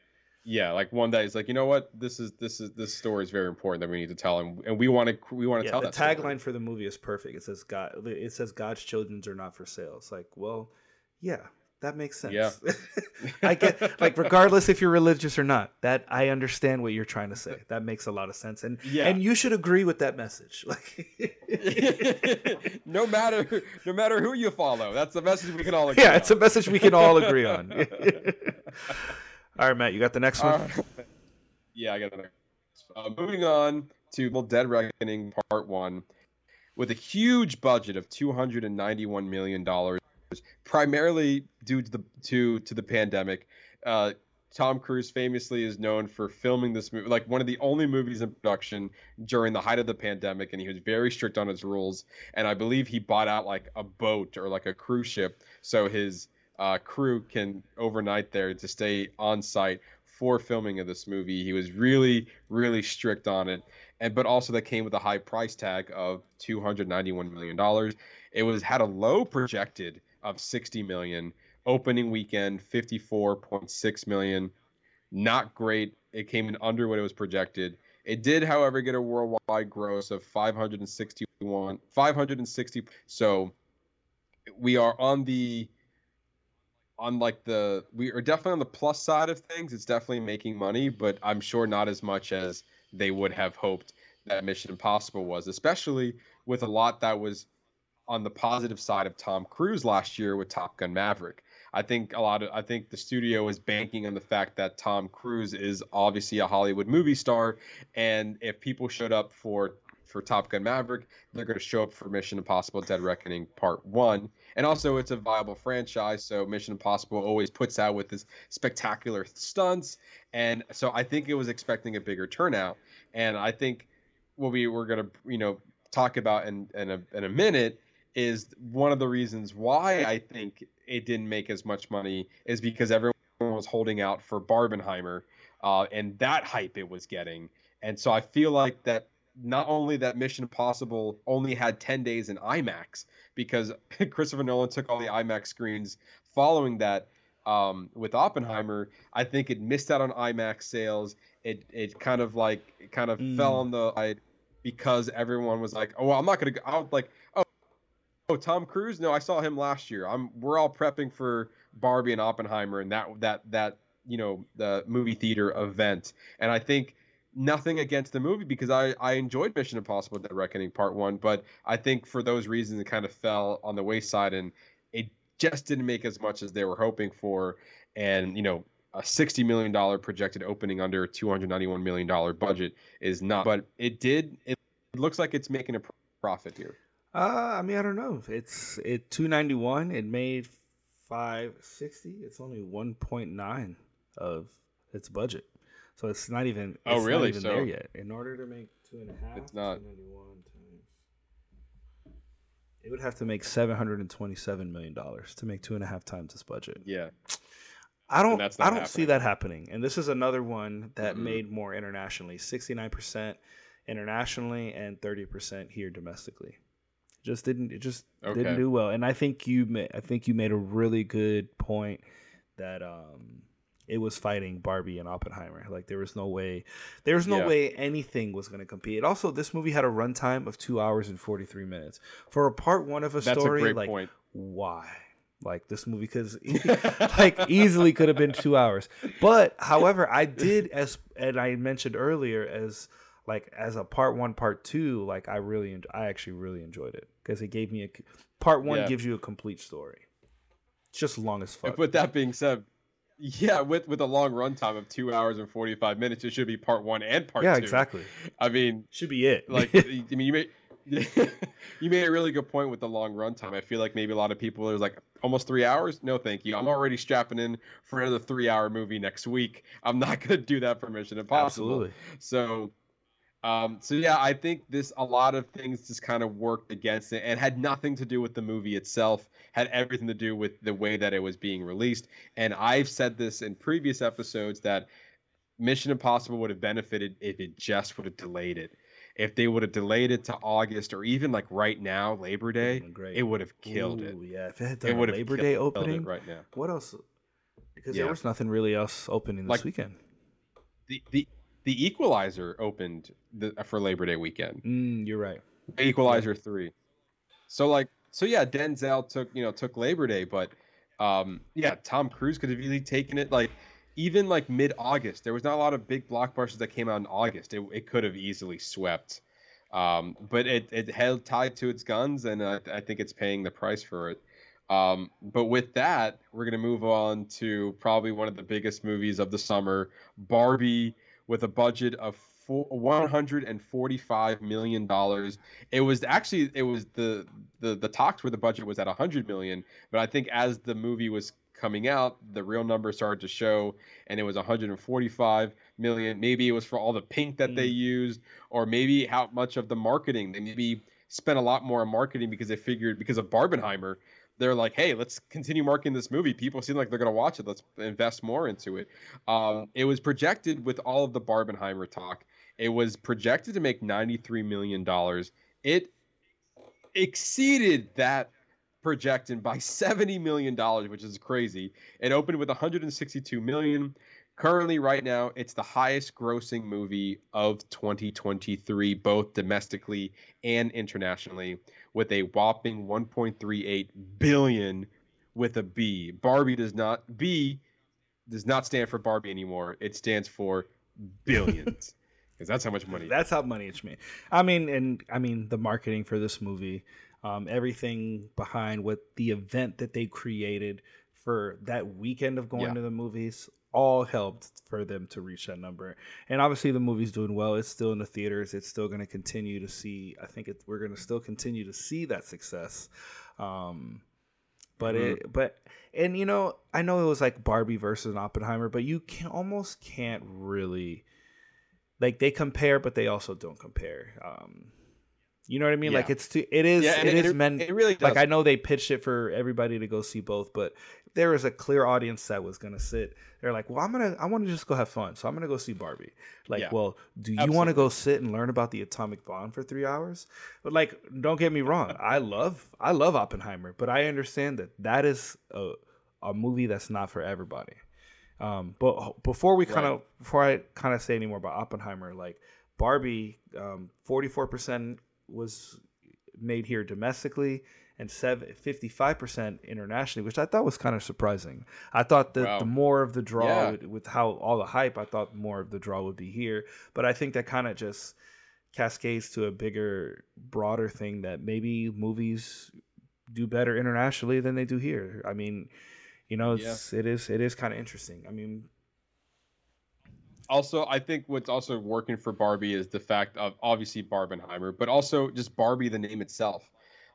yeah, like one that is like, you know what, this is this is this story is very important that we need to tell, and and we want to we want to yeah, tell the that. The tagline for the movie is perfect. It says God. It says God's children are not for sale. It's like, well, yeah, that makes sense. Yeah. I get like regardless if you're religious or not, that I understand what you're trying to say. That makes a lot of sense, and yeah. and you should agree with that message. Like. no matter no matter who you follow, that's the message we can all agree yeah, on. Yeah, it's a message we can all agree on. All right, Matt, you got the next one? Right. Yeah, I got the next one. Uh, moving on to Dead Reckoning Part one. With a huge budget of two hundred ninety-one million dollars, primarily due to the, to, to the pandemic, uh, Tom Cruise famously is known for filming this movie, like one of the only movies in production during the height of the pandemic, and he was very strict on his rules. And I believe he bought out like a boat or like a cruise ship so his uh, crew can overnight there to stay on site for filming of this movie. He was really, really strict on it, and but also that came with a high price tag of two hundred ninety-one million dollars. It was had a low projected of sixty million dollars. Opening weekend, fifty-four point six million dollars. Not great. It came in under what it was projected. It did, however, get a worldwide gross of five hundred sixty-one, five hundred sixty. So we are on the, on like the, we are definitely on the plus side of things. It's definitely making money, but I'm sure not as much as they would have hoped that Mission Impossible was, especially with a lot that was on the positive side of Tom Cruise last year with Top Gun Maverick. I think a lot of I think the studio is banking on the fact that Tom Cruise is obviously a Hollywood movie star, and if people showed up for for Top Gun Maverick, they're going to show up for Mission Impossible Dead Reckoning Part one. And also it's a viable franchise, so Mission Impossible always puts out with this spectacular stunts, and so I think it was expecting a bigger turnout. And I think what we were going to, you know, talk about in in a, in a minute is one of the reasons why I think it didn't make as much money is because everyone was holding out for Barbenheimer uh, and that hype it was getting. And so I feel like that not only that Mission Impossible only had ten days in IMAX, because Christopher Nolan took all the IMAX screens following that um, with Oppenheimer, I think it missed out on IMAX sales. It it kind of like it kind of mm. fell on the I, because everyone was like, oh, well, I'm not going to go out like, oh, oh, Tom Cruise. No, I saw him last year. I'm we're all prepping for Barbie and Oppenheimer and that that that, you know, the movie theater event. And I think nothing against the movie because I, I enjoyed Mission Impossible Dead Reckoning Part One. But I think for those reasons, it kind of fell on the wayside and it just didn't make as much as they were hoping for. And, you know, a sixty million dollars projected opening under a two hundred ninety-one million dollars budget is not. But it did. It looks like it's making a profit here. Uh, I mean, I don't know. It's it two ninety-one. It made five sixty. It's only one point nine of its budget. So it's not even. It's oh, really? Not even so there yet. In order to make two and a half, it's not. Times, it would have to make seven hundred twenty-seven million dollars to make two and a half times this budget. Yeah. I don't I don't happening. see that happening. And this is another one that mm-hmm. made more internationally, sixty-nine percent internationally and thirty percent here domestically. Just didn't it just okay. didn't do well. And I think you made, I think you made a really good point that um, it was fighting Barbie and Oppenheimer. Like there was no way there was no yeah. way anything was going to compete. Also, this movie had a runtime of two hours and forty-three minutes. For a part one of a That's story a great like point. Why? Like this movie because like easily could have been two hours. But however, I did as and I mentioned earlier as like as a part one, part two, like I really en- I actually really enjoyed it because it gave me a part one yeah. gives you a complete story. It's just long as fuck. With that being said, yeah, with with a long runtime of two hours and forty five minutes, it should be part one and part yeah, two. Yeah, exactly. I mean, should be it. Like I mean, you may. You made a really good point with the long runtime. I feel like maybe a lot of people are like, almost three hours? No, thank you. I'm already strapping in for another three-hour movie next week. I'm not going to do that for Mission Impossible. Absolutely. So, um, so yeah, I think this a lot of things just kind of worked against it and had nothing to do with the movie itself. Had everything to do with the way that it was being released. And I've said this in previous episodes that Mission Impossible would have benefited if it just would have delayed it. If they would have delayed it to August or even like right now, Labor Day, oh, it would have killed Ooh, it. Yeah, if it had done it Labor Day opening right now. What else? Because yeah. there was nothing really else opening this like, weekend. The the the Equalizer opened the, for Labor Day weekend. Mm, you're right. Equalizer yeah. three. So like so yeah, Denzel took you know took Labor Day, but um, yeah, Tom Cruise could have really taken it like. Even like mid-August, there was not a lot of big blockbusters that came out in August. It, it could have easily swept. Um, but it, it held tied to its guns, and I, I think it's paying the price for it. Um, but with that, we're going to move on to probably one of the biggest movies of the summer, Barbie, with a budget of one hundred forty-five million dollars. It was actually it was the, the, the talks where the budget was at one hundred million dollars, but I think as the movie was coming out, the real number started to show, and it was one hundred forty-five million. Maybe it was for all the pink that mm. they used, or maybe how much of the marketing. They maybe spent a lot more on marketing because they figured because of Barbenheimer, they're like, hey, let's continue marketing this movie. People seem like they're going to watch it. Let's invest more into it. Um, it was projected with all of the Barbenheimer talk. It was projected to make ninety-three million dollars. It exceeded that projected by seventy million dollars, which is crazy. It opened with one hundred sixty-two million dollars. Currently, right now, it's the highest grossing movie of twenty twenty-three, both domestically and internationally, with a whopping one point three eight billion dollars with a B. Barbie does not, B does not stand for Barbie anymore. It stands for billions. Because that's how much money. That's how money it's made. I mean, and I mean, the marketing for this movie, Um, everything behind what the event that they created for that weekend of going yeah. to the movies all helped for them to reach that number. And obviously the movie's doing well. It's still in the theaters. It's still going to continue to see. I think it, we're going to still continue to see that success. Um, but mm-hmm. it, but and you know, I know it was like Barbie versus Oppenheimer, but you can almost can't really like they compare, but they also don't compare. Um, You know what I mean? Yeah. Like it's too, it is yeah, it, it is it, men. It really does. Like I know they pitched it for everybody to go see both, but there was a clear audience that was gonna sit. They're like, well, I'm gonna I want to just go have fun, so I'm gonna go see Barbie. Like, yeah. well, do you want to go sit and learn about the atomic bomb for three hours? But like, don't get me wrong, I love I love Oppenheimer, but I understand that that is a a movie that's not for everybody. Um, but before we kind of right. before I kind of say any more about Oppenheimer, like. Barbie, um, forty-four percent was made here domestically and fifty-five percent internationally, which I thought was kind of surprising. I thought that wow. the more of the draw, yeah. would, with how all the hype, I thought more of the draw would be here. But I think that kind of just cascades to a bigger, broader thing that maybe movies do better internationally than they do here. I mean, you know, it's, yeah. it is it is kind of interesting. I mean... Also, I think what's also working for Barbie is the fact of obviously Barbenheimer, but also just Barbie, the name itself.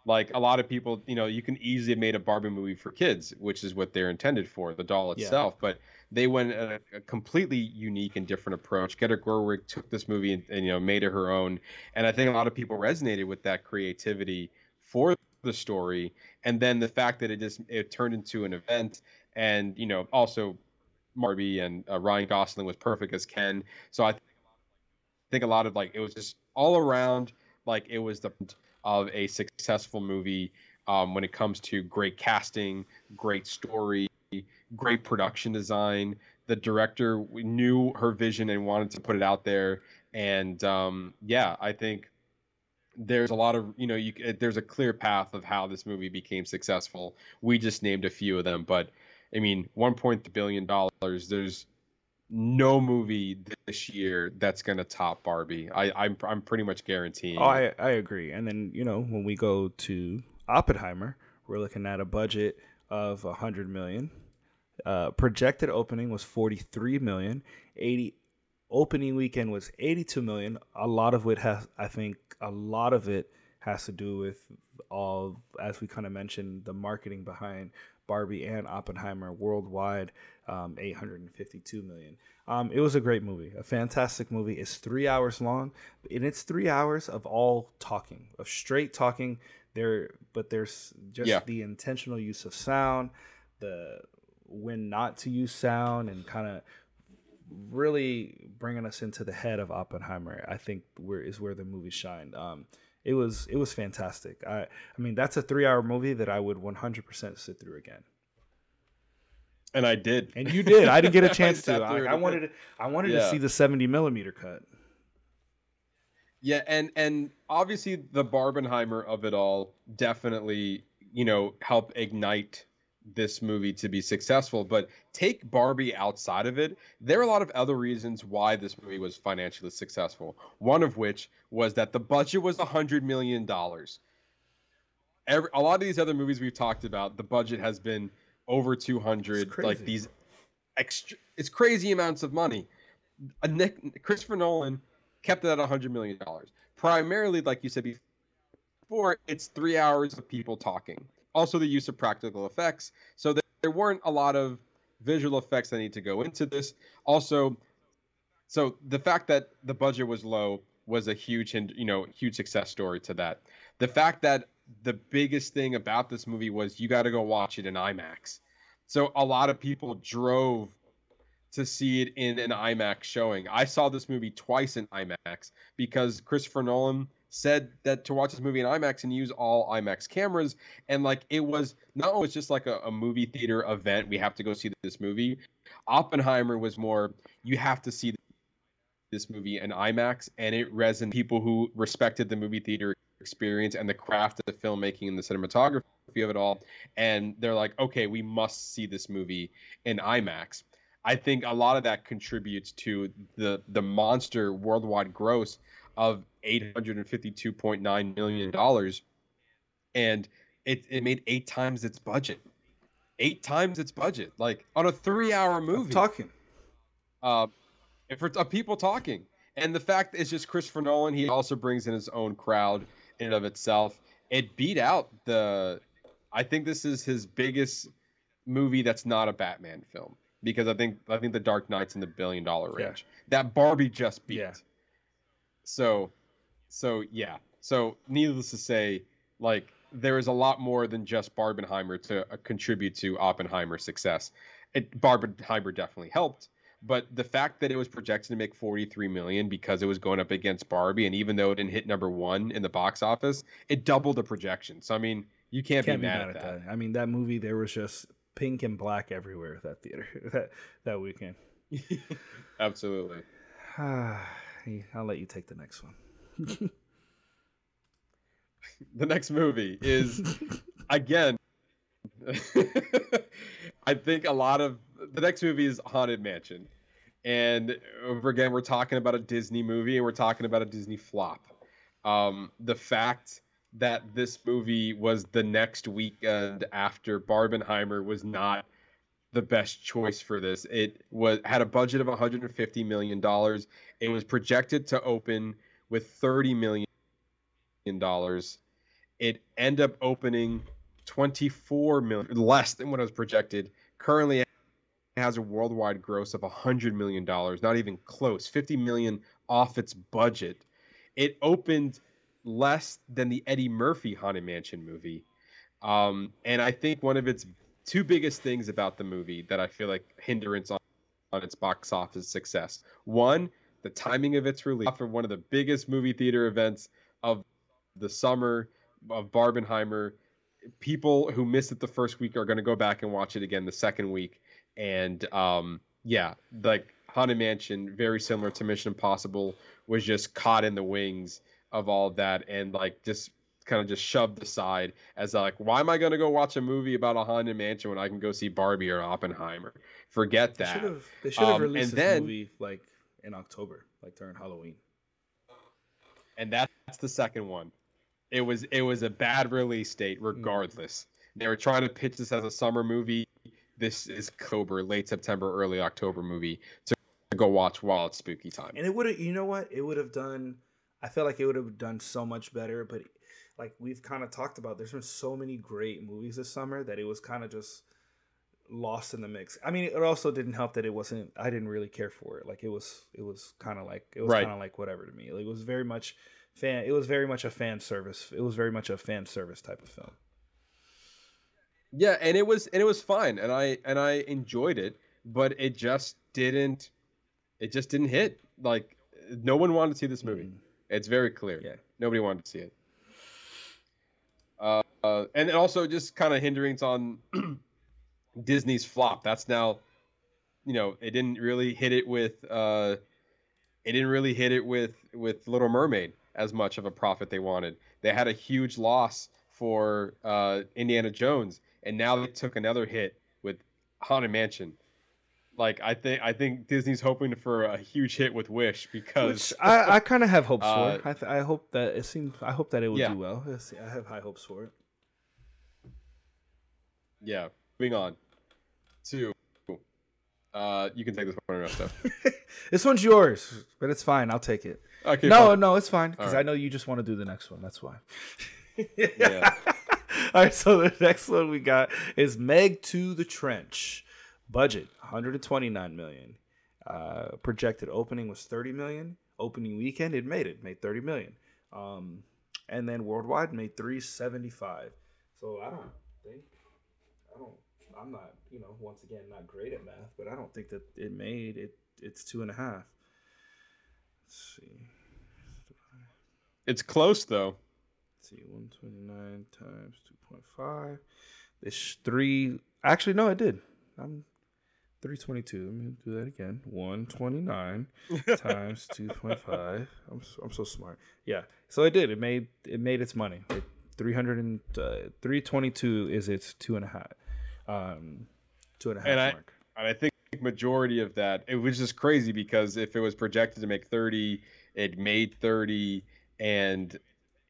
Like a lot of people, you know, you can easily have made a Barbie movie for kids, which is what they're intended for, the doll itself. Yeah. But they went a, a completely unique and different approach. Greta Gerwig took this movie and, and, you know, made it her own. And I think a lot of people resonated with that creativity for the story. And then the fact that it just it turned into an event and, you know, also Barbie and uh, Ryan Gosling was perfect as Ken. So I th- think a lot of like it was just all around like it was the of a successful movie um, when it comes to great casting, great story, great production design. The director knew her vision and wanted to put it out there. And um, yeah, I think there's a lot of, you know, you, there's a clear path of how this movie became successful. We just named a few of them, but I mean, one point three billion dollars, there's no movie this year that's going to top Barbie. I, I'm I'm pretty much guaranteeing. Oh, I, I agree. And then, you know, when we go to Oppenheimer, we're looking at a budget of one hundred million dollars. Uh, projected opening was forty-three million dollars. eighty opening weekend was eighty-two million dollars. A lot of it has, I think, a lot of it has to do with all, as we kind of mentioned, the marketing behind Barbie and Oppenheimer worldwide, um, eight hundred fifty-two million. Um, it was a great movie, a fantastic movie. It's three hours long, and it's three hours of all talking, of straight talking. There, but there's just yeah. the intentional use of sound, the when not to use sound, and kind of really bringing us into the head of Oppenheimer. I think where is where the movie shined. Um, It was it was fantastic. I I mean, that's a three-hour movie that I would one hundred percent sit through again. And I did. And you did. I didn't get a chance I to. I, I wanted I wanted yeah. to see the seventy millimeter cut. Yeah, and and obviously the Barbenheimer of it all definitely, you know, helped ignite this movie to be successful, but take Barbie outside of it. There are a lot of other reasons why this movie was financially successful. One of which was that the budget was a hundred million dollars. Every, a lot of these other movies we've talked about, the budget has been over two hundred, like these extra, it's crazy amounts of money. A Nick, Christopher Nolan kept it at a hundred million dollars. Primarily, like you said before, it's three hours of people talking. Also the use of practical effects. So there, there weren't a lot of visual effects that need to go into this. Also, so the fact that the budget was low was a huge, you know, huge success story to that. The fact that the biggest thing about this movie was you got to go watch it in IMAX. So a lot of people drove to see it in an IMAX showing. I saw this movie twice in IMAX because Christopher Nolan said that to watch this movie in IMAX and use all IMAX cameras. And like, it was not always just like a, a movie theater event. We have to go see this movie. Oppenheimer was more, you have to see this movie in IMAX. And it resonated with people who respected the movie theater experience and the craft of the filmmaking and the cinematography of it all. And they're like, okay, we must see this movie in IMAX. I think a lot of that contributes to the, the monster worldwide gross of eight hundred fifty-two point nine million dollars, and it it made eight times its budget. Eight times its budget, like on a three-hour movie. I'm talking, uh, if it's uh, people talking, and the fact is just Christopher Nolan. He also brings in his own crowd in and of itself. It beat out the. I think this is his biggest movie that's not a Batman film because I think I think The Dark Knight's in the billion-dollar range. Yeah. That Barbie just beat. Yeah. So, so yeah. So, needless to say, like there is a lot more than just Barbenheimer to uh, contribute to Oppenheimer's success. It, Barbenheimer definitely helped, but the fact that it was projected to make forty-three million dollars because it was going up against Barbie, and even though it didn't hit number one in the box office, it doubled the projection. So, I mean, you can't, can't be, mad be mad at that. that. I mean, that movie there was just pink and black everywhere at that theater that that weekend. Absolutely. I'll let you take the next one. The next movie is, again, I think a lot of the next movie is Haunted Mansion. And over again, we're talking about a Disney movie and we're talking about a Disney flop. Um, the fact that this movie was the next weekend after Barbenheimer was not the best choice for this. It was had a budget of one hundred fifty million dollars. It was projected to open with thirty million dollars. It ended up opening twenty-four million dollars, less than what it was projected. Currently, it has a worldwide gross of one hundred million dollars, not even close, fifty million dollars off its budget. It opened less than the Eddie Murphy Haunted Mansion movie. Um, and I think one of its two biggest things about the movie that I feel like hindrance on, on its box office success. One, the timing of its release for one of the biggest movie theater events of the summer of Barbenheimer. People who missed it the first week are going to go back and watch it again the second week. And um, yeah, like Haunted Mansion, very similar to Mission Impossible, was just caught in the wings of all of that and like just kind of just shoved aside as like, why am I going to go watch a movie about a Haunted Mansion when I can go see Barbie or Oppenheimer? Forget that. They should have, they should have um, released this then, movie like in October, like during Halloween. And that's the second one. It was it was a bad release date regardless. Mm. They were trying to pitch this as a summer movie. This is October, late September, early October movie to go watch while it's spooky time. And it would have, you know what? It would have done, I feel like it would have done so much better, but like we've kind of talked about, there's been so many great movies this summer that it was kind of just lost in the mix. I mean, it also didn't help that it wasn't, I didn't really care for it. Like it was, it was kind of like, it was right. kind of like whatever to me. Like it was very much fan. It was very much a fan service. It was very much a fan service type of film. Yeah, and it was and it was fine, and I and I enjoyed it, but it just didn't, it just didn't hit. Like no one wanted to see this movie. Mm. It's very clear. Yeah, nobody wanted to see it. Uh, uh, and also just kind of hindrance on Disney's flop. That's now, you know, it didn't really hit it with, uh, it didn't really hit it with with Little Mermaid as much of a profit they wanted. They had a huge loss for uh, Indiana Jones. And now they took another hit with Haunted Mansion. Like I think, I think Disney's hoping for a huge hit with Wish because Which I, I kind of have hopes uh, for. It. I, th- I hope that it seems. I hope that it will yeah. do well. I have high hopes for it. Yeah. Moving on to, uh, you can take this one, Ernesto. This one's yours, but it's fine. I'll take it. Okay. No, fine. no, it's fine because right. I know you just want to do the next one. That's why. Yeah. All right, so the next one we got is Meg to the Trench. Budget one hundred twenty-nine million dollars. Uh, projected opening was thirty million dollars. Opening weekend, it made it. Made thirty million dollars. Um, and then worldwide made three hundred seventy-five million dollars. So I don't think, I don't, I'm not, you know, once again, not great at math, but I don't think that it made it. It's two and a half. Let's see. It's close though. See, one hundred twenty-nine times two point five. It's three. Actually, no, it did. I'm three hundred twenty-two. Let me do that again. one hundred twenty-nine times two point five. I'm so, I'm so smart. Yeah. So it did. It made it made its money. It, three hundred and uh, three hundred twenty-two is its two and a half. Um, two and a half and mark. I, and I think majority of that, it was just crazy because if it was projected to make thirty, it made thirty and.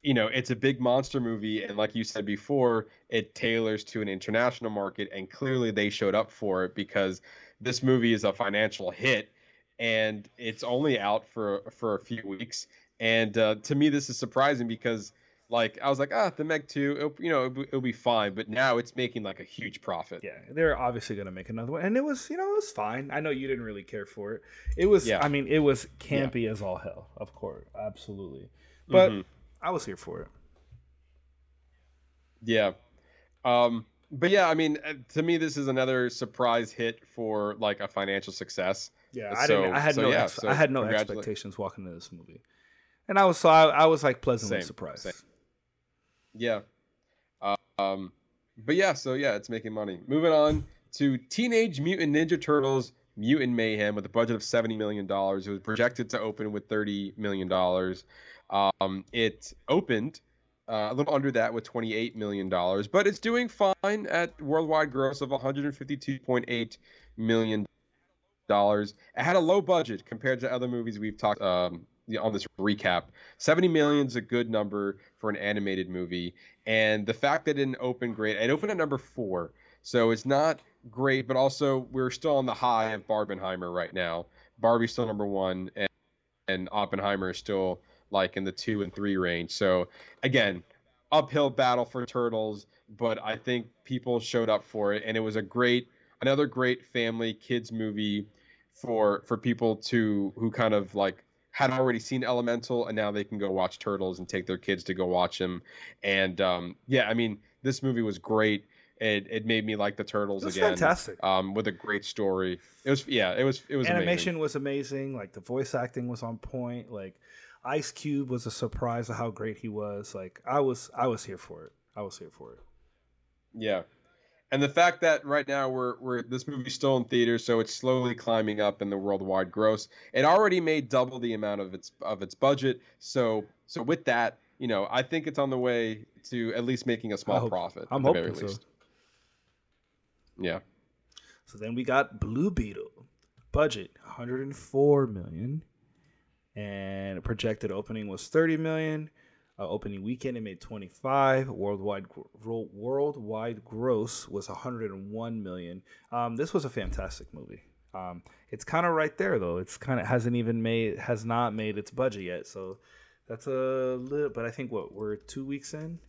You know, it's a big monster movie, and like you said before, it tailors to an international market, and clearly they showed up for it because this movie is a financial hit, and it's only out for for a few weeks. And uh, to me, this is surprising because, like, I was like, ah, the Meg two, it'll, you know, it'll, it'll be fine, but now it's making like a huge profit. Yeah, they're obviously gonna make another one, and it was, you know, it was fine. I know you didn't really care for it. It was, yeah. I mean, it was campy yeah. as all hell, of course, absolutely, but. Mm-hmm. I was here for it. Yeah. Um, but yeah, I mean, to me, this is another surprise hit for like a financial success. Yeah. I so, didn't, I had so, no, yeah, ex- so I had no expectations walking into this movie. And I was, so I, I was like pleasantly same, surprised. Same. Yeah. Um, but yeah, so yeah, it's making money. Moving on to Teenage Mutant Ninja Turtles Mutant Mayhem with a budget of seventy million dollars. It was projected to open with thirty million dollars. Um, it opened uh, a little under that with twenty-eight million dollars, but it's doing fine at worldwide gross of one hundred fifty-two point eight million dollars. It had a low budget compared to other movies we've talked um, on this recap. seventy million dollars is a good number for an animated movie. And the fact that it didn't open great, it opened at number four. So it's not great, but also we're still on the high of Barbenheimer right now. Barbie's still number one, and, and Oppenheimer is still like in the two and three range. So again, uphill battle for Turtles, but I think people showed up for it, and it was a great, another great family kids movie for for people to who kind of like had already seen Elemental, and now they can go watch Turtles and take their kids to go watch them. And um, yeah, I mean, this movie was great. It it made me like the Turtles again. It was fantastic. Um, with a great story. It was yeah. It was it was animation amazing. was amazing. Like the voice acting was on point. Like Ice Cube was a surprise of how great he was. Like I was I was here for it. I was here for it. Yeah. And the fact that right now we're we're this movie's still in theaters, so it's slowly climbing up in the worldwide gross. It already made double the amount of its of its budget. So so with that, you know, I think it's on the way to at least making a small hope, profit. I'm hoping so. Least. Yeah. So then we got Blue Beetle, budget one hundred four million dollars, and projected opening was thirty million dollars. Uh, opening weekend, it made twenty-five. Worldwide worldwide gross was one hundred one million dollars. Um, this was a fantastic movie. Um, it's kind of right there though. It's kind of hasn't even made has not made its budget yet. So that's a little. But I think what we're two weeks in.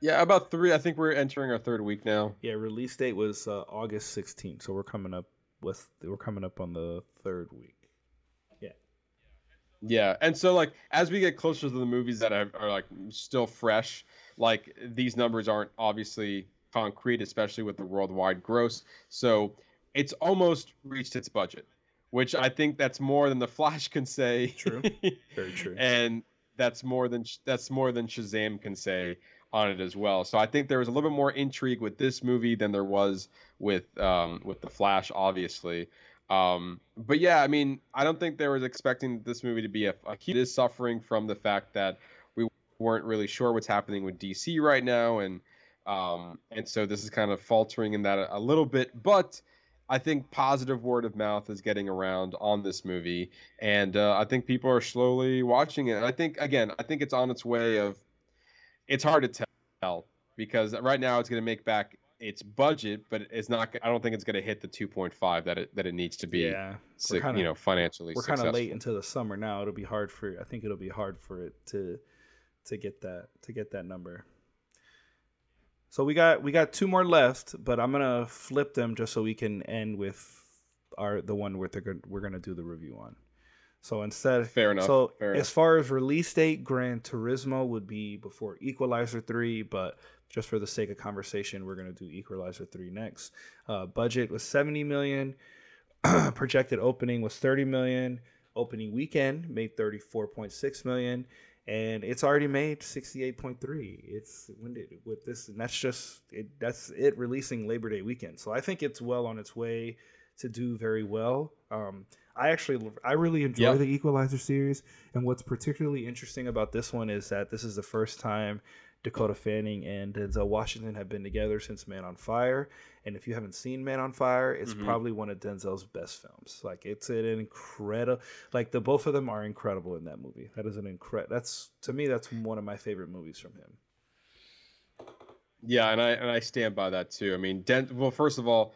Yeah, about three. I think we're entering our third week now. Yeah, release date was uh, August sixteenth, so we're coming up with we're coming up on the third week. Yeah, and so like as we get closer to the movies that are, are like still fresh, like these numbers aren't obviously concrete, especially with the worldwide gross. So it's almost reached its budget, which I think that's more than The Flash can say. True, very true. And that's more than that's more than Shazam can say on it as well. So I think there was a little bit more intrigue with this movie than there was with um, with The Flash, obviously. Um, but yeah, I mean, I don't think they were expecting this movie to be a, a huge. It is suffering from the fact that we weren't really sure what's happening with D C right now, and um, and so this is kind of faltering in that a, a little bit. But I think positive word of mouth is getting around on this movie, and uh, I think people are slowly watching it. And I think again, I think it's on its way of. It's hard to tell because right now it's going to make back its budget, but it's not. I don't think it's going to hit the two point five that it that it needs to be. Yeah, si- kinda, you know, financially. We're kind of late into the summer now. It'll be hard for. I think it'll be hard for it to to get that to get that number. So we got we got two more left, but I'm gonna flip them just so we can end with our the one where they're, we're gonna do the review on. So instead, fair enough. So fair enough. As far as release date, Gran Turismo would be before Equalizer three, but just for the sake of conversation, we're going to do Equalizer three next. Uh, budget was seventy million dollars. Projected opening was thirty million dollars. Opening weekend made thirty-four point six million dollars, and it's already made sixty-eight point three. It's when did with this, and that's just it, that's it releasing Labor Day weekend. So I think it's well on its way to do very well. Um, I actually I really enjoy yep. the Equalizer series, and what's particularly interesting about this one is that this is the first time Dakota Fanning and Denzel Washington have been together since Man on Fire. And if you haven't seen Man on Fire, it's mm-hmm. probably one of Denzel's best films. Like it's an incredible, like the both of them are incredible in that movie. That is an incredible, that's to me, that's one of my favorite movies from him. Yeah. And I, and I stand by that too. I mean, Den, well, first of all,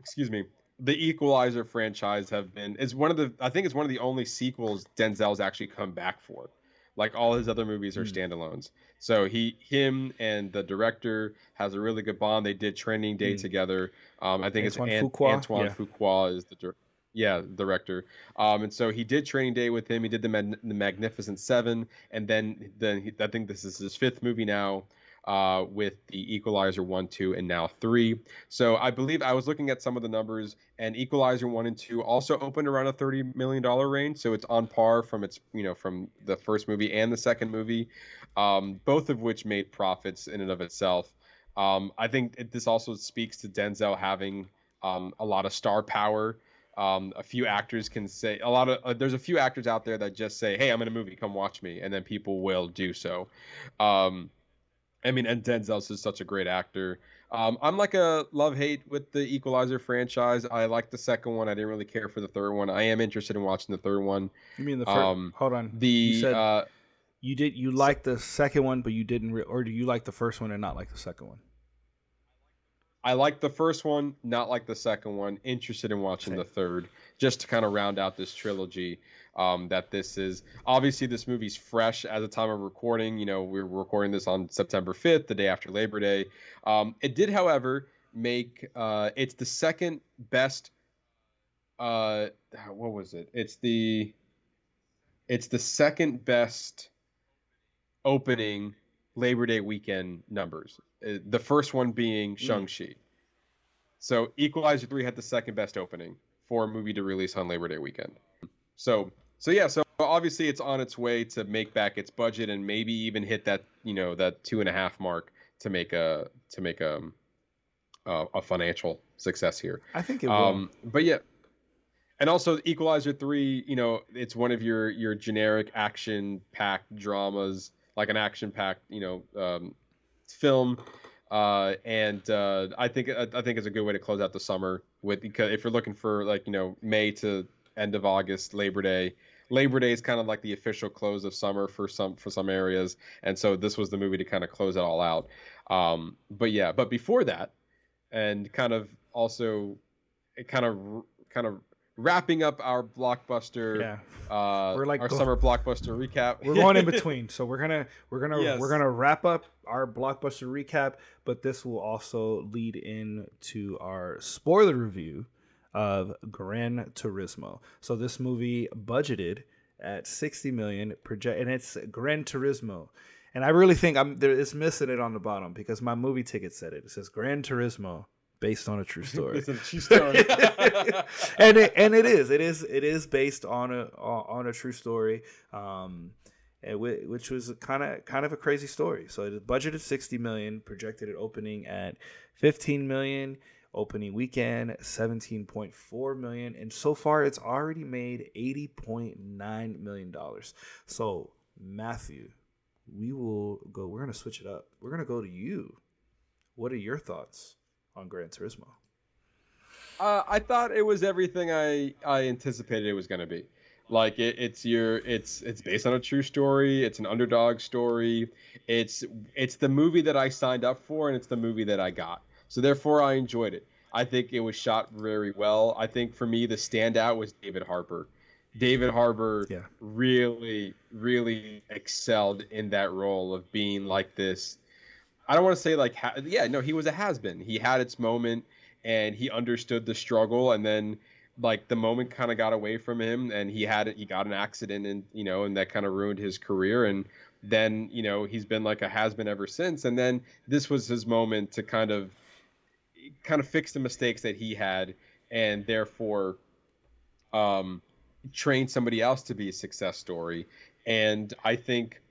excuse me, the Equalizer franchise have been, it's one of the, I think it's one of the only sequels Denzel's actually come back for. Like all his other movies are standalones. Mm. So he, him and the director has a really good bond. They did Training Day mm. together. Um, I think Antoine it's An- Fuqua. Antoine yeah. Fuqua is the dir- yeah, director. Um, and so he did Training Day with him. He did the, Mag- the Magnificent Seven. And then, then he, I think this is his fifth movie now uh, with the Equalizer one, two, and now three. So I believe I was looking at some of the numbers, and Equalizer one and two also opened around a thirty million dollars range. So it's on par from its, you know, from the first movie and the second movie, um, both of which made profits in and of itself. Um, I think it, this also speaks to Denzel having um, a lot of star power. Um, a few actors can say a lot of uh, there's a few actors out there that just say, hey, I'm in a movie, come watch me, and then people will do so. Um, I mean, and Denzel's is such a great actor. Um, I'm like a love-hate with the Equalizer franchise. I like the second one. I didn't really care for the third one. I am interested in watching the third one. You mean the first? Um, hold on. The you, said uh, you did you liked the second one, but you didn't, re- or do you like the first one and not like the second one? I like the first one, not like the second one. Interested in watching Same. the third, just to kind of round out this trilogy. Um, that this is obviously this movie's fresh at the time of recording. You know, we're recording this on September fifth, the day after Labor Day. Um, it did, however, make uh, it's the second best. Uh, what was it? It's the it's the second best opening Labor Day weekend numbers. The first one being Shang-Chi. So Equalizer three had the second best opening for a movie to release on Labor Day weekend. So, so yeah, so obviously it's on its way to make back its budget and maybe even hit that, you know, that two and a half mark to make a, to make a, a, a financial success here. I think it will. Um, but yeah. And also Equalizer three, you know, it's one of your, your generic action packed dramas, like an action packed, you know, um, film uh and uh I think I, I think it's a good way to close out the summer with, because if you're looking for, like, you know, May to end of August, Labor Day Labor Day is kind of like the official close of summer for some for some areas, and so this was the movie to kind of close it all out. Um but yeah, but before that, and kind of also it kind of kind of wrapping up our blockbuster, yeah. uh, we're like our going, summer blockbuster recap. We're going in between, so we're gonna we're gonna yes. we're gonna wrap up our blockbuster recap, but this will also lead into our spoiler review of Gran Turismo. So this movie budgeted at sixty million project, and it's Gran Turismo. And I really think I'm there. It's missing it on the bottom because my movie ticket said it. It says Gran Turismo. Based on a true story, it's a true story. and it, and it is, it is, it is based on a on a true story, um, and w- which was kind of kind of a crazy story. So it is budgeted sixty million, projected at opening at fifteen million, opening weekend seventeen point four million, and so far it's already made eighty point nine million dollars. So Matthew, we will go. We're gonna switch it up. We're gonna go to you. What are your thoughts on Gran Turismo? Uh, I thought it was everything I, I anticipated it was going to be. Like it, it's your it's it's based on a true story. It's an underdog story. It's it's the movie that I signed up for, and it's the movie that I got. So therefore, I enjoyed it. I think it was shot very well. I think for me, the standout was David Harbour. David Harbour yeah. really really excelled in that role of being like this. I don't want to say like, ha- yeah, no, he was a has-been. He had its moment, and he understood the struggle. And then, like, the moment kind of got away from him, and he had it. He got an accident, and you know, and that kind of ruined his career. And then, you know, he's been like a has-been ever since. And then this was his moment to kind of, kind of fix the mistakes that he had, and therefore, um, train somebody else to be a success story. And I think.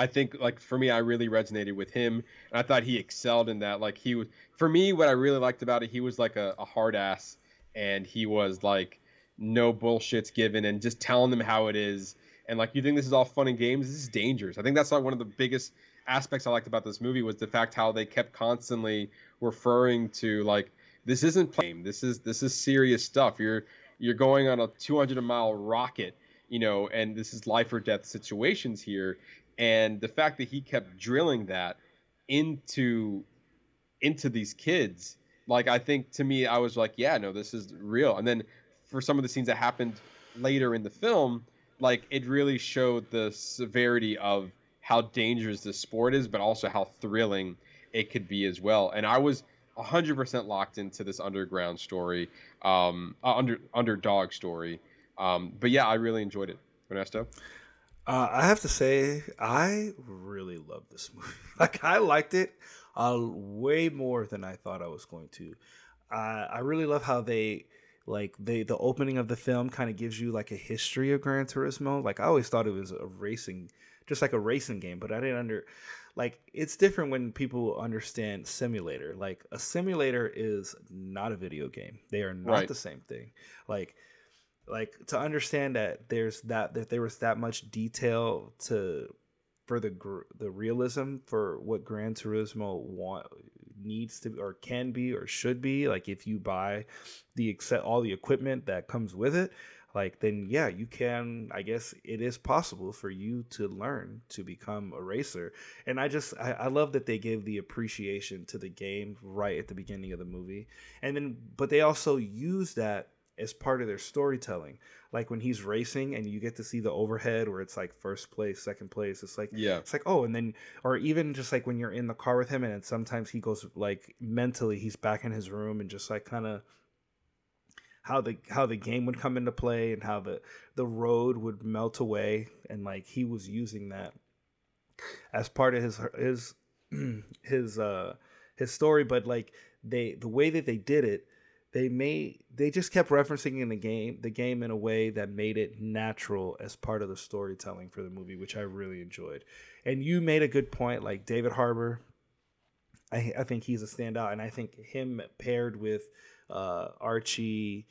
I think, like, for me, I really resonated with him, and I thought he excelled in that. Like, he was, for me, what I really liked about it, he was like a, a hard ass, and he was like, no bullshit's given, and just telling them how it is. And like, you think this is all fun and games? This is dangerous. I think that's like one of the biggest aspects I liked about this movie was the fact how they kept constantly referring to, like, this isn't playing. This is this is serious stuff. You're you're going on a two hundred mile rocket, you know, and this is life or death situations here. And the fact that he kept drilling that into into these kids, like, I think to me, I was like, yeah, no, this is real. And then for some of the scenes that happened later in the film, like, it really showed the severity of how dangerous this sport is, but also how thrilling it could be as well. And I was one hundred percent locked into this underground story, um, uh, under underdog story. Um, but yeah, I really enjoyed it. Ernesto? Uh, I have to say, I really love this movie. Like, I liked it uh, way more than I thought I was going to. Uh, I really love how they, like, they the opening of the film kind of gives you, like, a history of Gran Turismo. Like, I always thought it was a racing, just like a racing game, but I didn't under, like, it's different when people understand simulator. Like, a simulator is not a video game. They are not right. the same thing. Like, like to understand that there's that, that there was that much detail to for the the realism for what Gran Turismo want needs to or can be or should be. Like, if you buy the all the equipment that comes with it, like, then yeah, you can, I guess it is possible for you to learn to become a racer. And I just, I, I love that they gave the appreciation to the game right at the beginning of the movie. And then, but they also use that as part of their storytelling. Like, when he's racing and you get to see the overhead where it's like first place, second place, it's like, yeah, it's like, oh, and then, or even just like when you're in the car with him, and then sometimes he goes like mentally, he's back in his room and just like kind of, how the how the game would come into play and how the, the road would melt away. And like, he was using that as part of his his his uh his story. But like, they the way that they did it, they made they just kept referencing in the game the game in a way that made it natural as part of the storytelling for the movie, which I really enjoyed. And you made a good point, like David Harbour, I I think he's a standout, and I think him paired with Uh, Archie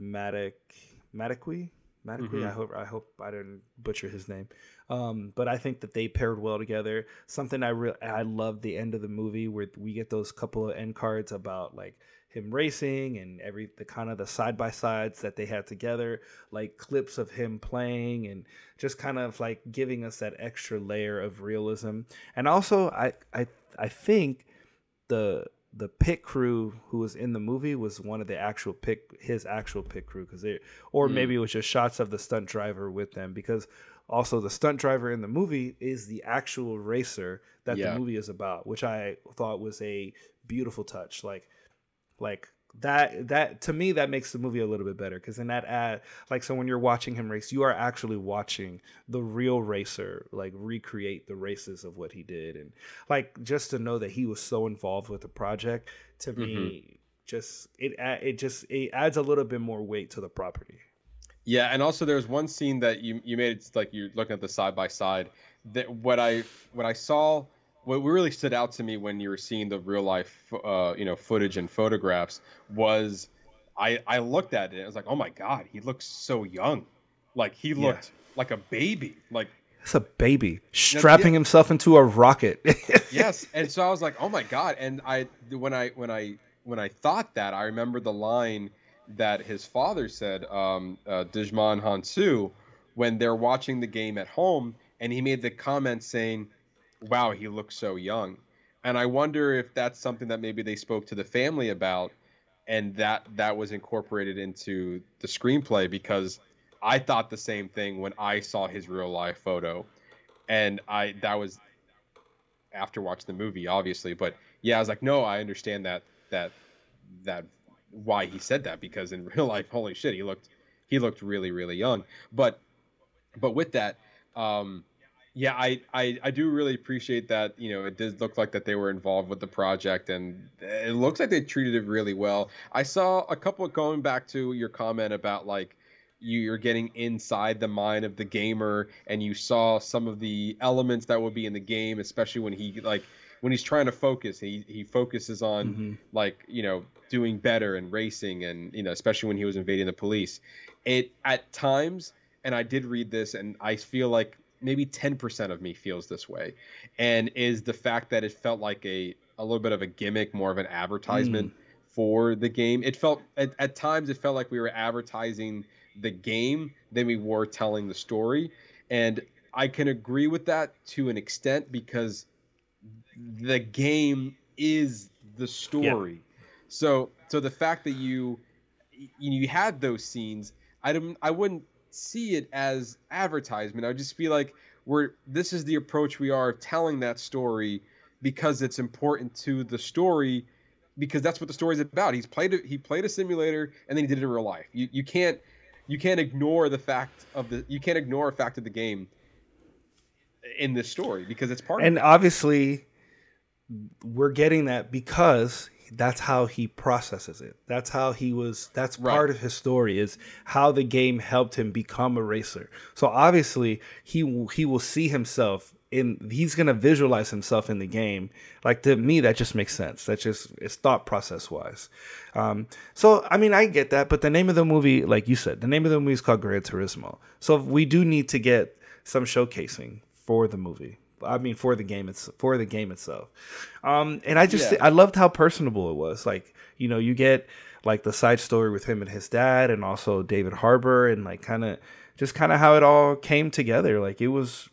Madekwe, Madekwe. Mm-hmm. I hope I hope I didn't butcher his name. Um, but I think that they paired well together. Something I re- I love the end of the movie where we get those couple of end cards about like him racing and every the kind of the side by sides that they had together, like clips of him playing and just kind of like giving us that extra layer of realism. And also, I I I think the the pit crew who was in the movie was one of the actual pit, his actual pit crew. Cause they, or mm. maybe it was just shots of the stunt driver with them, because also the stunt driver in the movie is the actual racer that yeah. the movie is about, which I thought was a beautiful touch. Like, like that, that to me, that makes the movie a little bit better. Cause in that ad, like, so when you're watching him race, you are actually watching the real racer, like, recreate the races of what he did. And like, just to know that he was so involved with the project, to mm-hmm. me, just, it, it just, it adds a little bit more weight to the property. Yeah. And also there's one scene that you, you made, it's like, you're looking at the side by side that what I, what I saw, what really stood out to me when you were seeing the real life, uh, you know, footage and photographs was I, I looked at it and I was like, oh my God, he looks so young. Like he looked yeah. like a baby, like it's a baby strapping yeah. himself into a rocket. Yes. And so I was like, oh my God. And I, when I, when I, when I thought that, I remembered the line that his father said, um, uh, Dijman Hansu, when they're watching the game at home. And he made the comment saying, wow, he looks so young. And I wonder if that's something that maybe they spoke to the family about and that that was incorporated into the screenplay, because I thought the same thing when I saw his real life photo. And I that was after watching the movie, obviously. But yeah, I was like, no, I understand that that that why he said that, because in real life, holy shit, he looked he looked really, really young. But but with that, um Yeah, I, I, I do really appreciate that. You know, it did look like that they were involved with the project, and it looks like they treated it really well. I saw a couple of, going back to your comment about like you, you're getting inside the mind of the gamer, and you saw some of the elements that would be in the game, especially when he like when he's trying to focus. He he focuses on mm-hmm. like, you know, doing better and racing, and you know, especially when he was invading the police. It at times, and I did read this, and I feel like maybe ten percent of me feels this way, and is the fact that it felt like a, a little bit of a gimmick, more of an advertisement mm. for the game. It felt at, at times it felt like we were advertising the game than we were telling the story. And I can agree with that to an extent, because the game is the story. Yeah. So, so the fact that you, you had those scenes, I don't, I wouldn't, see it as advertisement. I'd just be like, we're this is the approach we are of telling that story, because it's important to the story, because that's what the story's about. He's played he played a simulator, and then he did it in real life. You you can't you can't ignore the fact of the you can't ignore a fact of the game in this story, because it's part and of it. And obviously we're getting that because that's how he processes it. That's how he was. That's right. Part of his story is how the game helped him become a racer. So obviously he will, he will see himself in he's going to visualize himself in the game. Like, to me, that just makes sense. That's just, it's thought process wise. Um, so, I mean, I get that. But the name of the movie, like you said, the name of the movie is called Gran Turismo. So we do need to get some showcasing for the movie. I mean, for the game, it's for the game itself. Um, and I just, yeah. I loved how personable it was. Like, you know, you get like the side story with him and his dad, and also David Harbour, and like kind of just kind of how it all came together. Like, it was,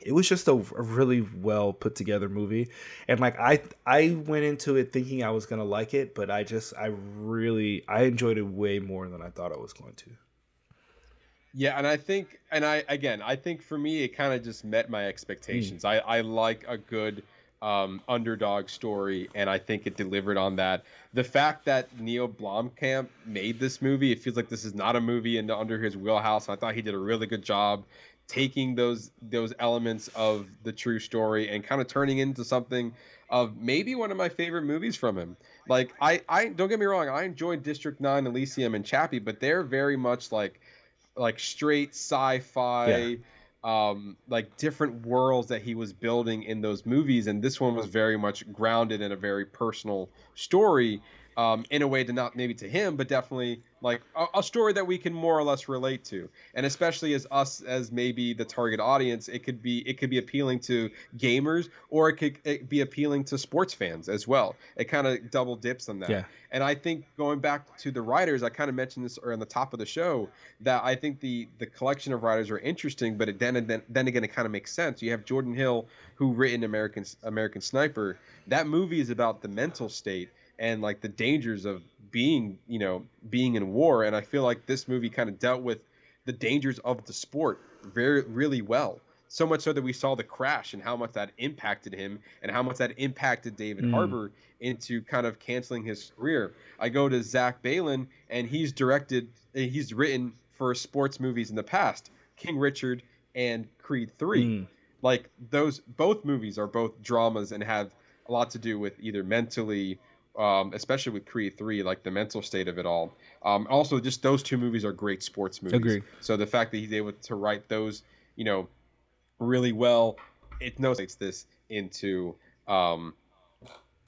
it was just a, a really well put together movie. And like, I, I went into it thinking I was going to like it, but I just, I really, I enjoyed it way more than I thought I was going to. Yeah, and I think, and I again, I think for me, it kind of just met my expectations. Mm. I, I like a good um, underdog story, and I think it delivered on that. The fact that Neil Blomkamp made this movie, it feels like this is not a movie in, under his wheelhouse. I thought he did a really good job taking those those elements of the true story and kind of turning into something of maybe one of my favorite movies from him. Like, I, I don't get me wrong, I enjoyed District nine, Elysium, and Chappie, but they're very much like, like straight sci-fi, yeah. um, like different worlds that he was building in those movies. And this one was very much grounded in a very personal story, um, in a way to not maybe to him, but definitely like a, a story that we can more or less relate to. And especially as us, as maybe the target audience, it could be, it could be appealing to gamers, or it could it be appealing to sports fans as well. It kind of double dips on that. Yeah. And I think going back to the writers, I kind of mentioned this or on the top of the show, that I think the, the collection of writers are interesting, but it then, then, then again, it kind of makes sense. You have Jordan Hill, who written American, American Sniper. That movie is about the mental state and like the dangers of being, you know, being in war. And I feel like this movie kind of dealt with the dangers of the sport very, really well. So much so that we saw the crash and how much that impacted him and how much that impacted David mm. Harbour into kind of canceling his career. I go to Zach Balin, and he's directed, he's written for sports movies in the past, King Richard and Creed Three. Mm. Like those, both movies are both dramas and have a lot to do with either mentally, Um, especially with Creed Three, like the mental state of it all. Um, also, just those two movies are great sports movies. Agreed. So the fact that he's able to write those, you know, really well, it translates this into um,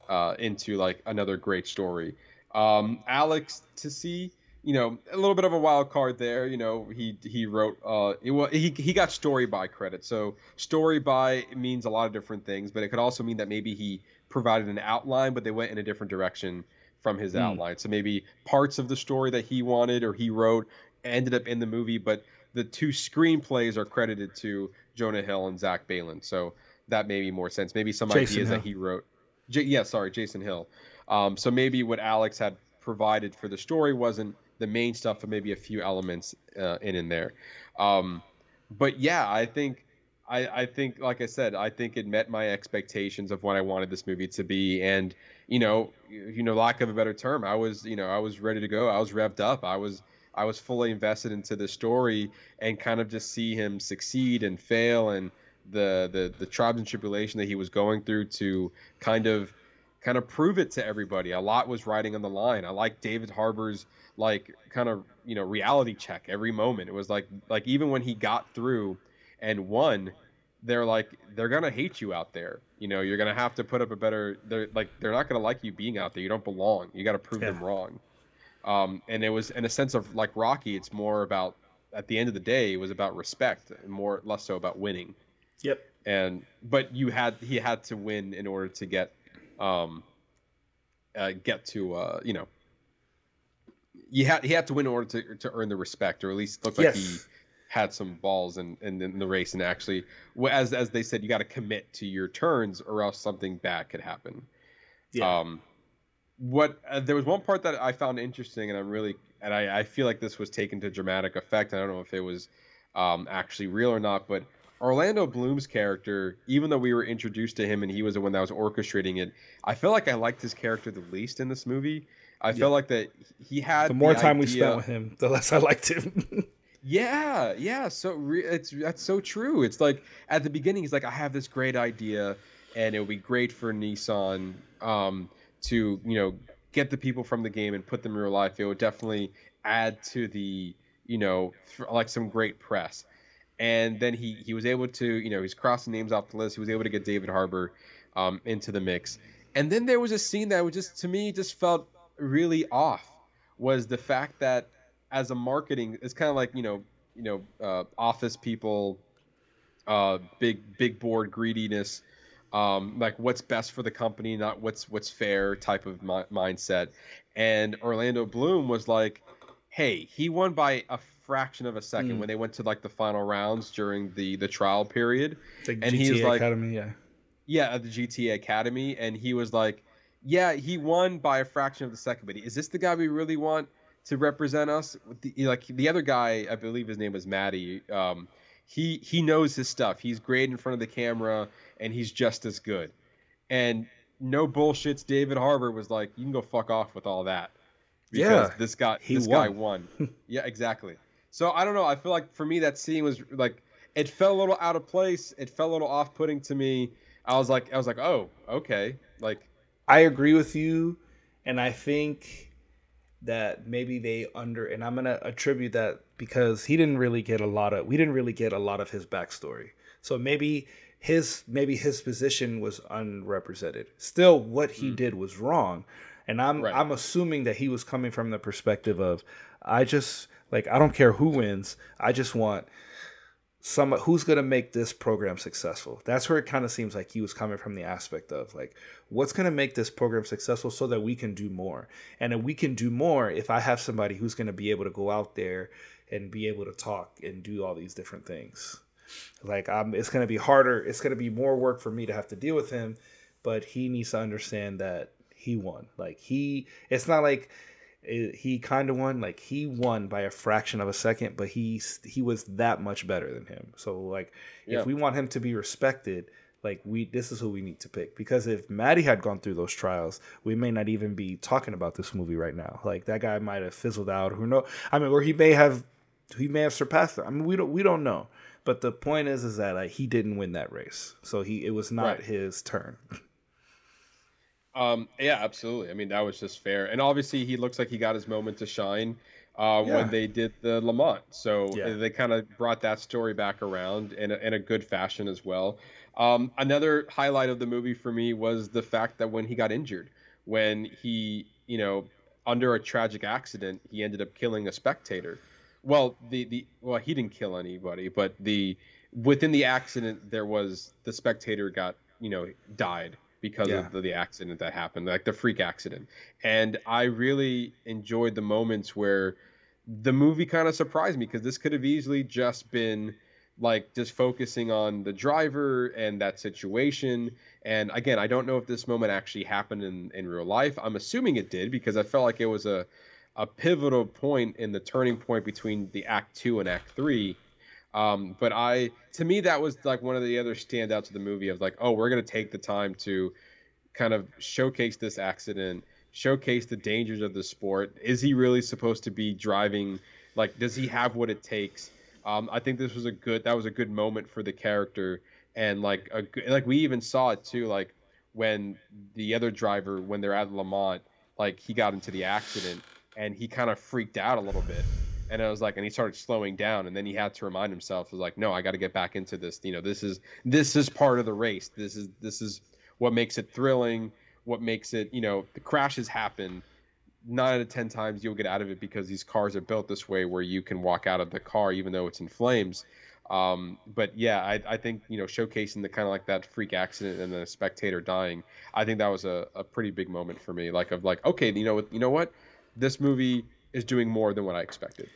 uh, into like another great story. Um, Alex Tessie, you know, a little bit of a wild card there. You know, he he wrote uh, it, well, he he got story by credit. So story by means a lot of different things, but it could also mean that maybe he provided an outline, but they went in a different direction from his mm. outline. So maybe parts of the story that he wanted or he wrote ended up in the movie, but the two screenplays are credited to Jonah Hill and Zach Balin. So that made more sense. Maybe some Jason ideas Hill. that he wrote. J- yeah, sorry, Jason Hill. Um, so maybe what Alex had provided for the story wasn't the main stuff, but maybe a few elements uh, in and there. Um, but yeah, I think I, I think, like I said, I think it met my expectations of what I wanted this movie to be. And, you know, you know, lack of a better term, I was, you know, I was ready to go. I was revved up. I was, I was fully invested into the story, and kind of just see him succeed and fail, and the, the, the trials and tribulation that he was going through to kind of, kind of prove it to everybody. A lot was riding on the line. I like David Harbour's, like, kind of, you know, reality check every moment. It was like, like, even when he got through and one, they're like, they're going to hate you out there. You know, you're going to have to put up a better, they're like, they're not going to like you being out there. You don't belong. You got to prove yeah. them wrong. Um, and it was in a sense of like Rocky, it's more about, at the end of the day, it was about respect and more, less so about winning. Yep. And, but you had, he had to win in order to get, um, uh, get to, uh, you know, you had, he had to win in order to, to earn the respect, or at least look like yes. he had some balls in, in, in the race. And actually, as as they said, you got to commit to your turns or else something bad could happen. Yeah. Um, what uh, there was one part that I found interesting, and I'm really and I, I feel like this was taken to dramatic effect. I don't know if it was um, actually real or not, but Orlando Bloom's character, even though we were introduced to him and he was the one that was orchestrating it, I feel like I liked his character the least in this movie. I yeah. feel like that he had the more the time idea, we spent with him, the less I liked him. Yeah, yeah. So re- it's that's so true. It's like at the beginning, he's like, "I have this great idea, and it would be great for Nissan um, to, you know, get the people from the game and put them in real life. It would definitely add to the, you know, like some great press." And then he, he was able to, you know, he's crossing names off the list. He was able to get David Harbour um, into the mix. And then there was a scene that was just, to me, just felt really off, was the fact that as a marketing, it's kind of like, you know, you know, uh, office people, uh, big, big board greediness, um, like what's best for the company, not what's, what's fair type of mi- mindset. And Orlando Bloom was like, hey, he won by a fraction of a second mm. when they went to like the final rounds during the, the trial period. It's like and G T A he's like, Academy, yeah. Yeah, at the G T A Academy. And he was like, yeah, he won by a fraction of the second, but is this the guy we really want to represent us? The, like the other guy, I believe his name was Matty. Um, he, he knows his stuff. He's great in front of the camera and he's just as good. And no bullshits, David Harbour was like, you can go fuck off with all that. Because yeah, this guy, this won. guy won. Yeah, exactly. So I don't know. I feel like for me, that scene was like, it felt a little out of place. It felt a little off putting to me. I was like, I was like, oh, okay. Like, I agree with you. And I think that maybe they under, and I'm going to attribute that because he didn't really get a lot of, we didn't really get a lot of his backstory. So maybe his, maybe his position was unrepresented. Still, what he mm. did was wrong. And I'm, right. I'm assuming that he was coming from the perspective of, I just like, I don't care who wins. I just want some, who's going to make this program successful. That's where it kind of seems like he was coming from, the aspect of like, what's going to make this program successful so that we can do more. And if we can do more, if I have somebody who's going to be able to go out there and be able to talk and do all these different things, like I'm, it's going to be harder. It's going to be more work for me to have to deal with him, but he needs to understand that he won. Like he, it's not like he kind of won, like he won by a fraction of a second, but he he was that much better than him. So like, yeah. if we want him to be respected, like we this is who we need to pick. Because if Maddie had gone through those trials, we may not even be talking about this movie right now. Like that guy might have fizzled out. Who knows? I mean, or he may have he may have surpassed her. I mean, we don't we don't know. But the point is, is that like, he didn't win that race, so he it was not right. his turn. Um, yeah, absolutely. I mean, that was just fair. And obviously he looks like he got his moment to shine uh, yeah. when they did the Le Mans. So yeah. they kind of brought that story back around in a, in a good fashion as well. Um, another highlight of the movie for me was the fact that when he got injured, when he, you know, under a tragic accident, he ended up killing a spectator. Well, the, the well, he didn't kill anybody, but the within the accident, there was the spectator got, you know, died. Because yeah. of the, the accident that happened, like the freak accident. And I really enjoyed the moments where the movie kind of surprised me, because this could have easily just been like just focusing on the driver and that situation. And again, I don't know if this moment actually happened in, in real life. I'm assuming it did, because I felt like it was a, a pivotal point in the turning point between the act two and act three. Um, but I, to me, that was like one of the other standouts of the movie of like, oh, we're going to take the time to kind of showcase this accident, showcase the dangers of the sport. Is he really supposed to be driving? Like, does he have what it takes? Um, I think this was a good, that was a good moment for the character. And like, a, like we even saw it too, like when the other driver, when they're at Lamont, like he got into the accident and he kind of freaked out a little bit. And I was like, and he started slowing down, and then he had to remind himself, was like, no, I got to get back into this. You know, this is this is part of the race. This is this is what makes it thrilling. What makes it, you know, the crashes happen. Nine out of ten times you'll get out of it because these cars are built this way, where you can walk out of the car even though it's in flames. Um, but yeah, I, I think, you know, showcasing the kind of like that freak accident and the spectator dying, I think that was a, a pretty big moment for me. Like of like, okay, you know, you know what, this movie is doing more than what I expected.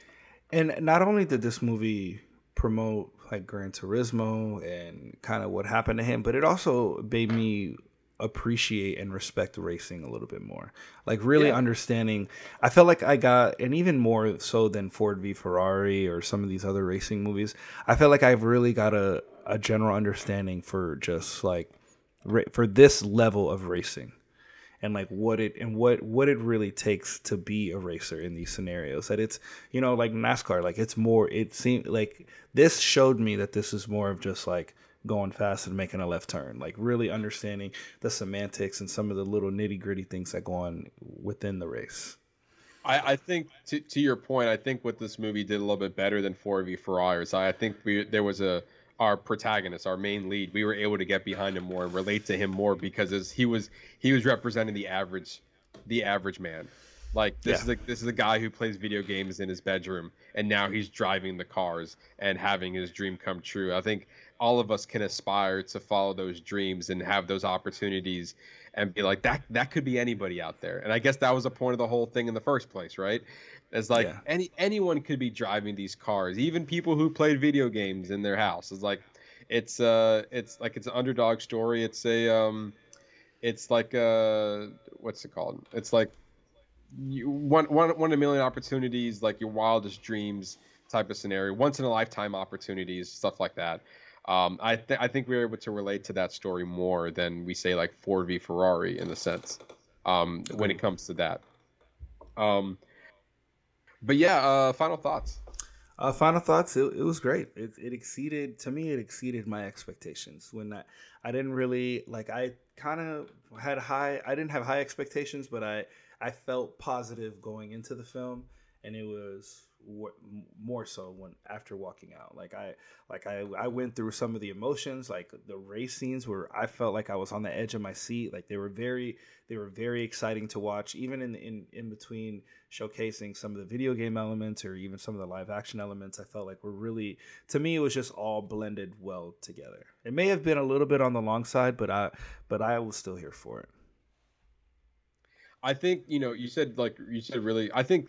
And not only did this movie promote like Gran Turismo and kind of what happened to him, but it also made me appreciate and respect racing a little bit more. Like really yeah. understanding, I felt like I got, and even more so than Ford v Ferrari or some of these other racing movies, I felt like I've really got a, a general understanding for just like, for this level of racing. And like what it and what what it really takes to be a racer in these scenarios. That it's, you know, like NASCAR, like it's more, it seemed like this showed me that this is more of just like going fast and making a left turn, like really understanding the semantics and some of the little nitty gritty things that go on within the race. I, I think, to, to your point, I think what this movie did a little bit better than four v four I is I, I think we, there was a our protagonist, our main lead, we were able to get behind him more and relate to him more because as he was he was representing the average the average man. Like this yeah. is the, this is the guy who plays video games in his bedroom, and now he's driving the cars and having his dream come true. I think all of us can aspire to follow those dreams and have those opportunities, and be like that. That could be anybody out there. And I guess that was the point of the whole thing in the first place, right? It's like yeah. any anyone could be driving these cars, even people who played video games in their house. It's like it's uh it's like it's an underdog story. It's a um, it's like uh what's it called? It's like You, one, one, one in a million opportunities, like your wildest dreams type of scenario, once in a lifetime opportunities, stuff like that. Um, I, th- I think we were able to relate to that story more than we say like four v Ferrari in a sense um, when it comes to that. Um, but yeah, uh, final thoughts. Uh, final thoughts. It, it was great. It, it exceeded to me. It exceeded my expectations when I, I didn't really like. I kind of had high. I didn't have high expectations, but I. I felt positive going into the film, and it was w- more so when after walking out. Like I, like I, I went through some of the emotions, like the race scenes where I felt like I was on the edge of my seat. Like they were very, they were very exciting to watch, even in in, in between showcasing some of the video game elements or even some of the live action elements. I felt like were really, to me, it was just all blended well together. It may have been a little bit on the long side, but I, but I was still here for it. I think, you know, you said like you said really, I think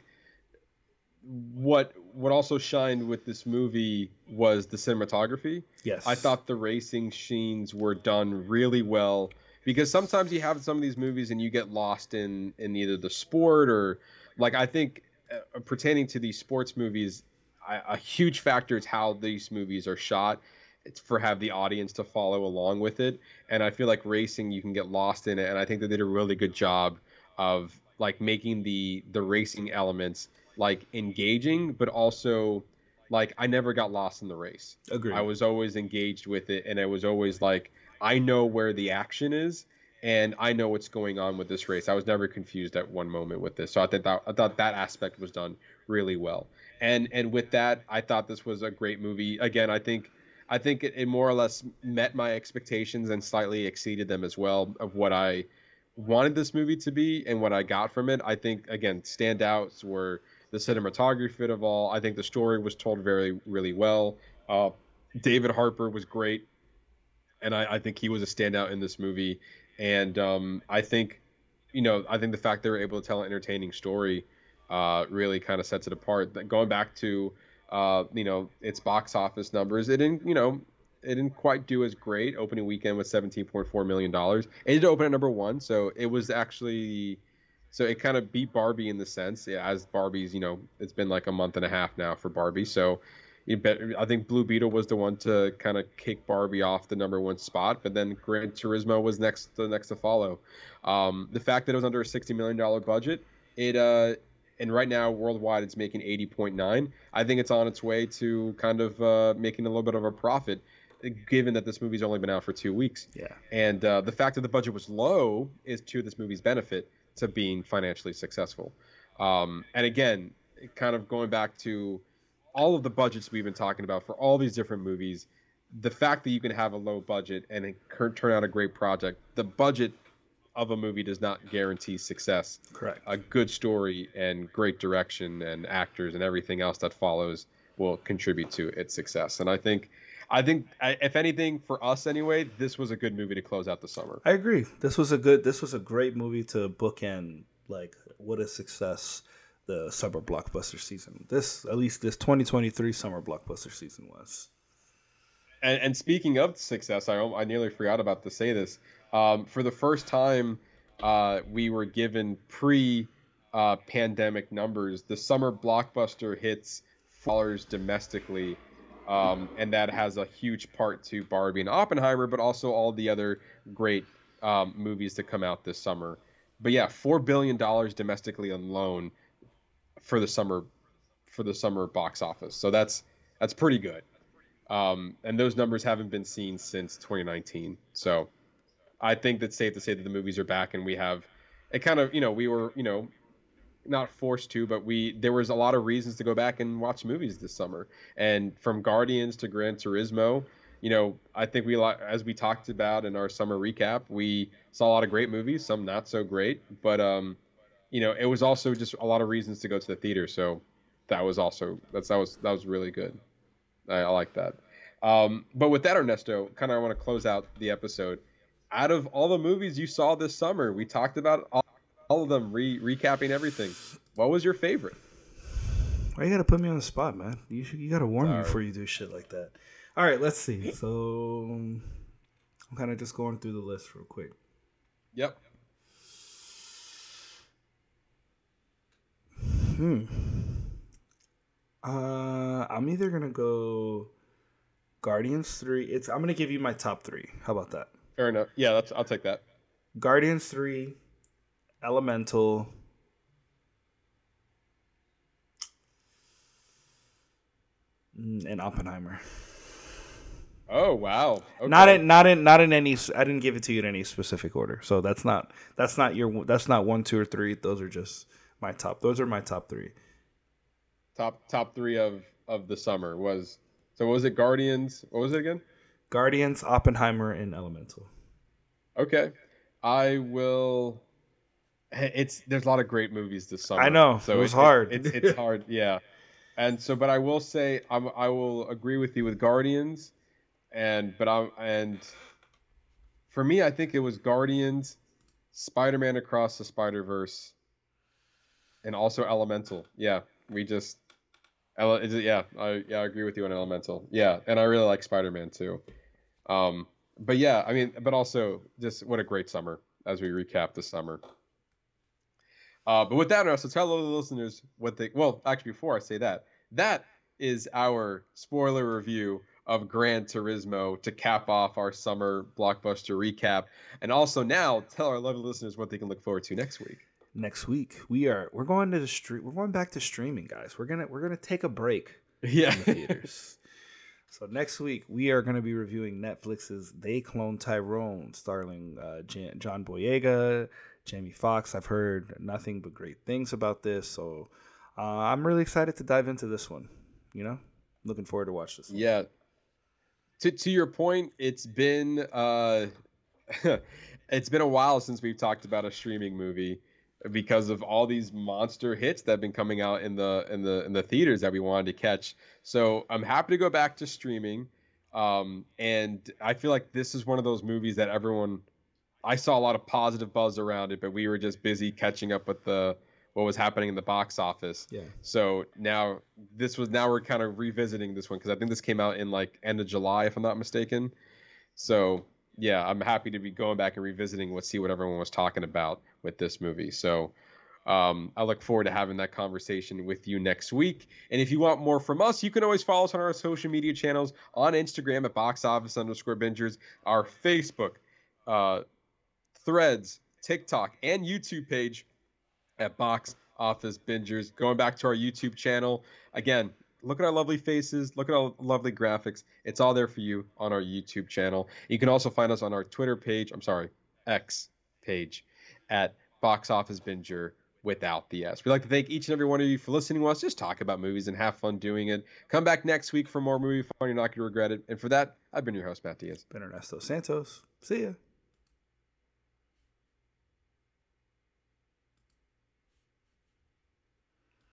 what what also shined with this movie was the cinematography. Yes. I thought the racing scenes were done really well because sometimes you have some of these movies and you get lost in, in either the sport or like I think uh, pertaining to these sports movies, I, a huge factor is how these movies are shot. It's for have the audience to follow along with it. And I feel like racing, you can get lost in it. And I think they did a really good job of like making the the racing elements like engaging, but also like I never got lost in the race. Agreed. I was always engaged with it, and I was always like, I know where the action is, and I know what's going on with this race. I was never confused at one moment with this. So I think that I thought that aspect was done really well. And and with that, I thought this was a great movie. Again, I think I think it, it more or less met my expectations and slightly exceeded them as well of what I wanted this movie to be and what I got from it. I think, again, standouts were the cinematography of all. I think the story was told very, really well. Uh, David Harbour was great, and I, I think he was a standout in this movie. And um, I think, you know, I think the fact they were able to tell an entertaining story uh, really kind of sets it apart. Going back to, uh, you know, its box office numbers, it didn't, you know, it didn't quite do as great. Opening weekend was seventeen point four million dollars. It did open at number one, so it was actually... So it kind of beat Barbie in the sense, yeah, as Barbie's, you know, it's been like a month and a half now for Barbie. So it bet, I think Blue Beetle was the one to kind of kick Barbie off the number one spot, but then Gran Turismo was next the next to follow. Um, the fact that it was under a sixty million dollars budget, it... uh. And right now, worldwide, it's making eighty point nine. I think it's on its way to kind of uh, making a little bit of a profit, given that this movie's only been out for two weeks. Yeah. And uh, the fact that the budget was low is to this movie's benefit to being financially successful. Um, and again, kind of going back to all of the budgets we've been talking about for all these different movies, the fact that you can have a low budget and it can turn out a great project, the budget of a movie does not guarantee success. Correct. A good story and great direction and actors and everything else that follows will contribute to its success. And I think... I think, if anything, for us anyway, this was a good movie to close out the summer. I agree. This was a good, this was a great movie to bookend, like, what a success the summer blockbuster season. This, at least this twenty twenty-three summer blockbuster season was. And, and speaking of success, I, I nearly forgot about to say this. Um, for the first time, uh, we were given pre-pandemic uh, numbers. The summer blockbuster hits dollars domestically. Um, and that has a huge part to Barbie and Oppenheimer, but also all the other great um, movies to come out this summer. But yeah, four billion dollars domestically alone for the summer for the summer box office. So that's that's pretty good. Um, and those numbers haven't been seen since twenty nineteen. So I think that's safe to say that the movies are back, and we have it kind of you know we were you know not forced to, but we there was a lot of reasons to go back and watch movies this summer. And from Guardians to Gran Turismo, you know, I think we, as we talked about in our summer recap, we saw a lot of great movies, some not so great, but um, you know, it was also just a lot of reasons to go to the theater. So that was also that's that was that was really good. I, I like that. Um, but with that, Ernesto, kind of want to close out the episode. Out of all the movies you saw this summer, we talked about all, all of them, re- recapping everything. What was your favorite? Why you gotta put me on the spot, man? You you gotta warn Sorry. me before you do shit like that. All right, let's see. So I'm kind of just going through the list real quick. Yep. Hmm. Uh, I'm either gonna go Guardians three. It's I'm gonna give you my top three. How about that? Fair enough. Yeah, that's I'll take that. Guardians three, Elemental. And Oppenheimer. Oh wow! Okay. Not in not in not in any. I didn't give it to you in any specific order, so that's not that's not your that's not one, two, or three. Those are just my top. Those are my top three. Top top three of, of the summer was so. What was it? Guardians. What was it again? Guardians, Oppenheimer, and Elemental. Okay, I will. It's there's a lot of great movies this summer. I know. So it was it, hard. It, it, it's hard. Yeah, and so but I will say I'm, I will agree with you with Guardians. And but I'm and for me, I think it was Guardians, Spider-Man Across the Spider-Verse, and also Elemental. Yeah, we just, yeah, I yeah I agree with you on Elemental. Yeah, and I really like Spider-Man too. Um, but yeah, I mean, but also just what a great summer as we recap the summer. Uh, but with that, so tell all the listeners what they. Well, actually, before I say that, that is our spoiler review of Gran Turismo to cap off our summer blockbuster recap. And also now tell our lovely listeners what they can look forward to next week. Next week we are we're going to the street we're going back to streaming, guys. We're gonna we're gonna take a break yeah. from the theaters. So next week we are gonna be reviewing Netflix's They Clone Tyrone, starring uh, Jan- John Boyega, Jamie Foxx. I've heard nothing but great things about this, so uh, I'm really excited to dive into this one. You know? Looking forward to watch this one. Yeah. To to your point, it's been uh, it's been a while since we've talked about a streaming movie because of all these monster hits that have been coming out in the in the in the theaters that we wanted to catch. So I'm happy to go back to streaming, um, and I feel like this is one of those movies that everyone I saw a lot of positive buzz around it, but we were just busy catching up with the what was happening in the box office. Yeah. So now this was now we're kind of revisiting this one because I think this came out in like end of July, if I'm not mistaken. So yeah, I'm happy to be going back and revisiting what see what everyone was talking about with this movie. So um, I look forward to having that conversation with you next week. And if you want more from us, you can always follow us on our social media channels on Instagram at box office underscore bingers, our Facebook, uh, Threads, TikTok, and YouTube page at Box Office Bingers. Going back to our YouTube channel again, look at our lovely faces, look at our lovely graphics. It's all there for you on our YouTube channel. You can also find us on our Twitter page, I'm sorry, X page at Box Office Binger without the S. We'd like to thank each and every one of you for listening to us just talk about movies and have fun doing it. Come back next week for more movie fun. You're not going to regret it. And for that, I've been your host, Matt Diaz. Been Ernesto Santos. See ya.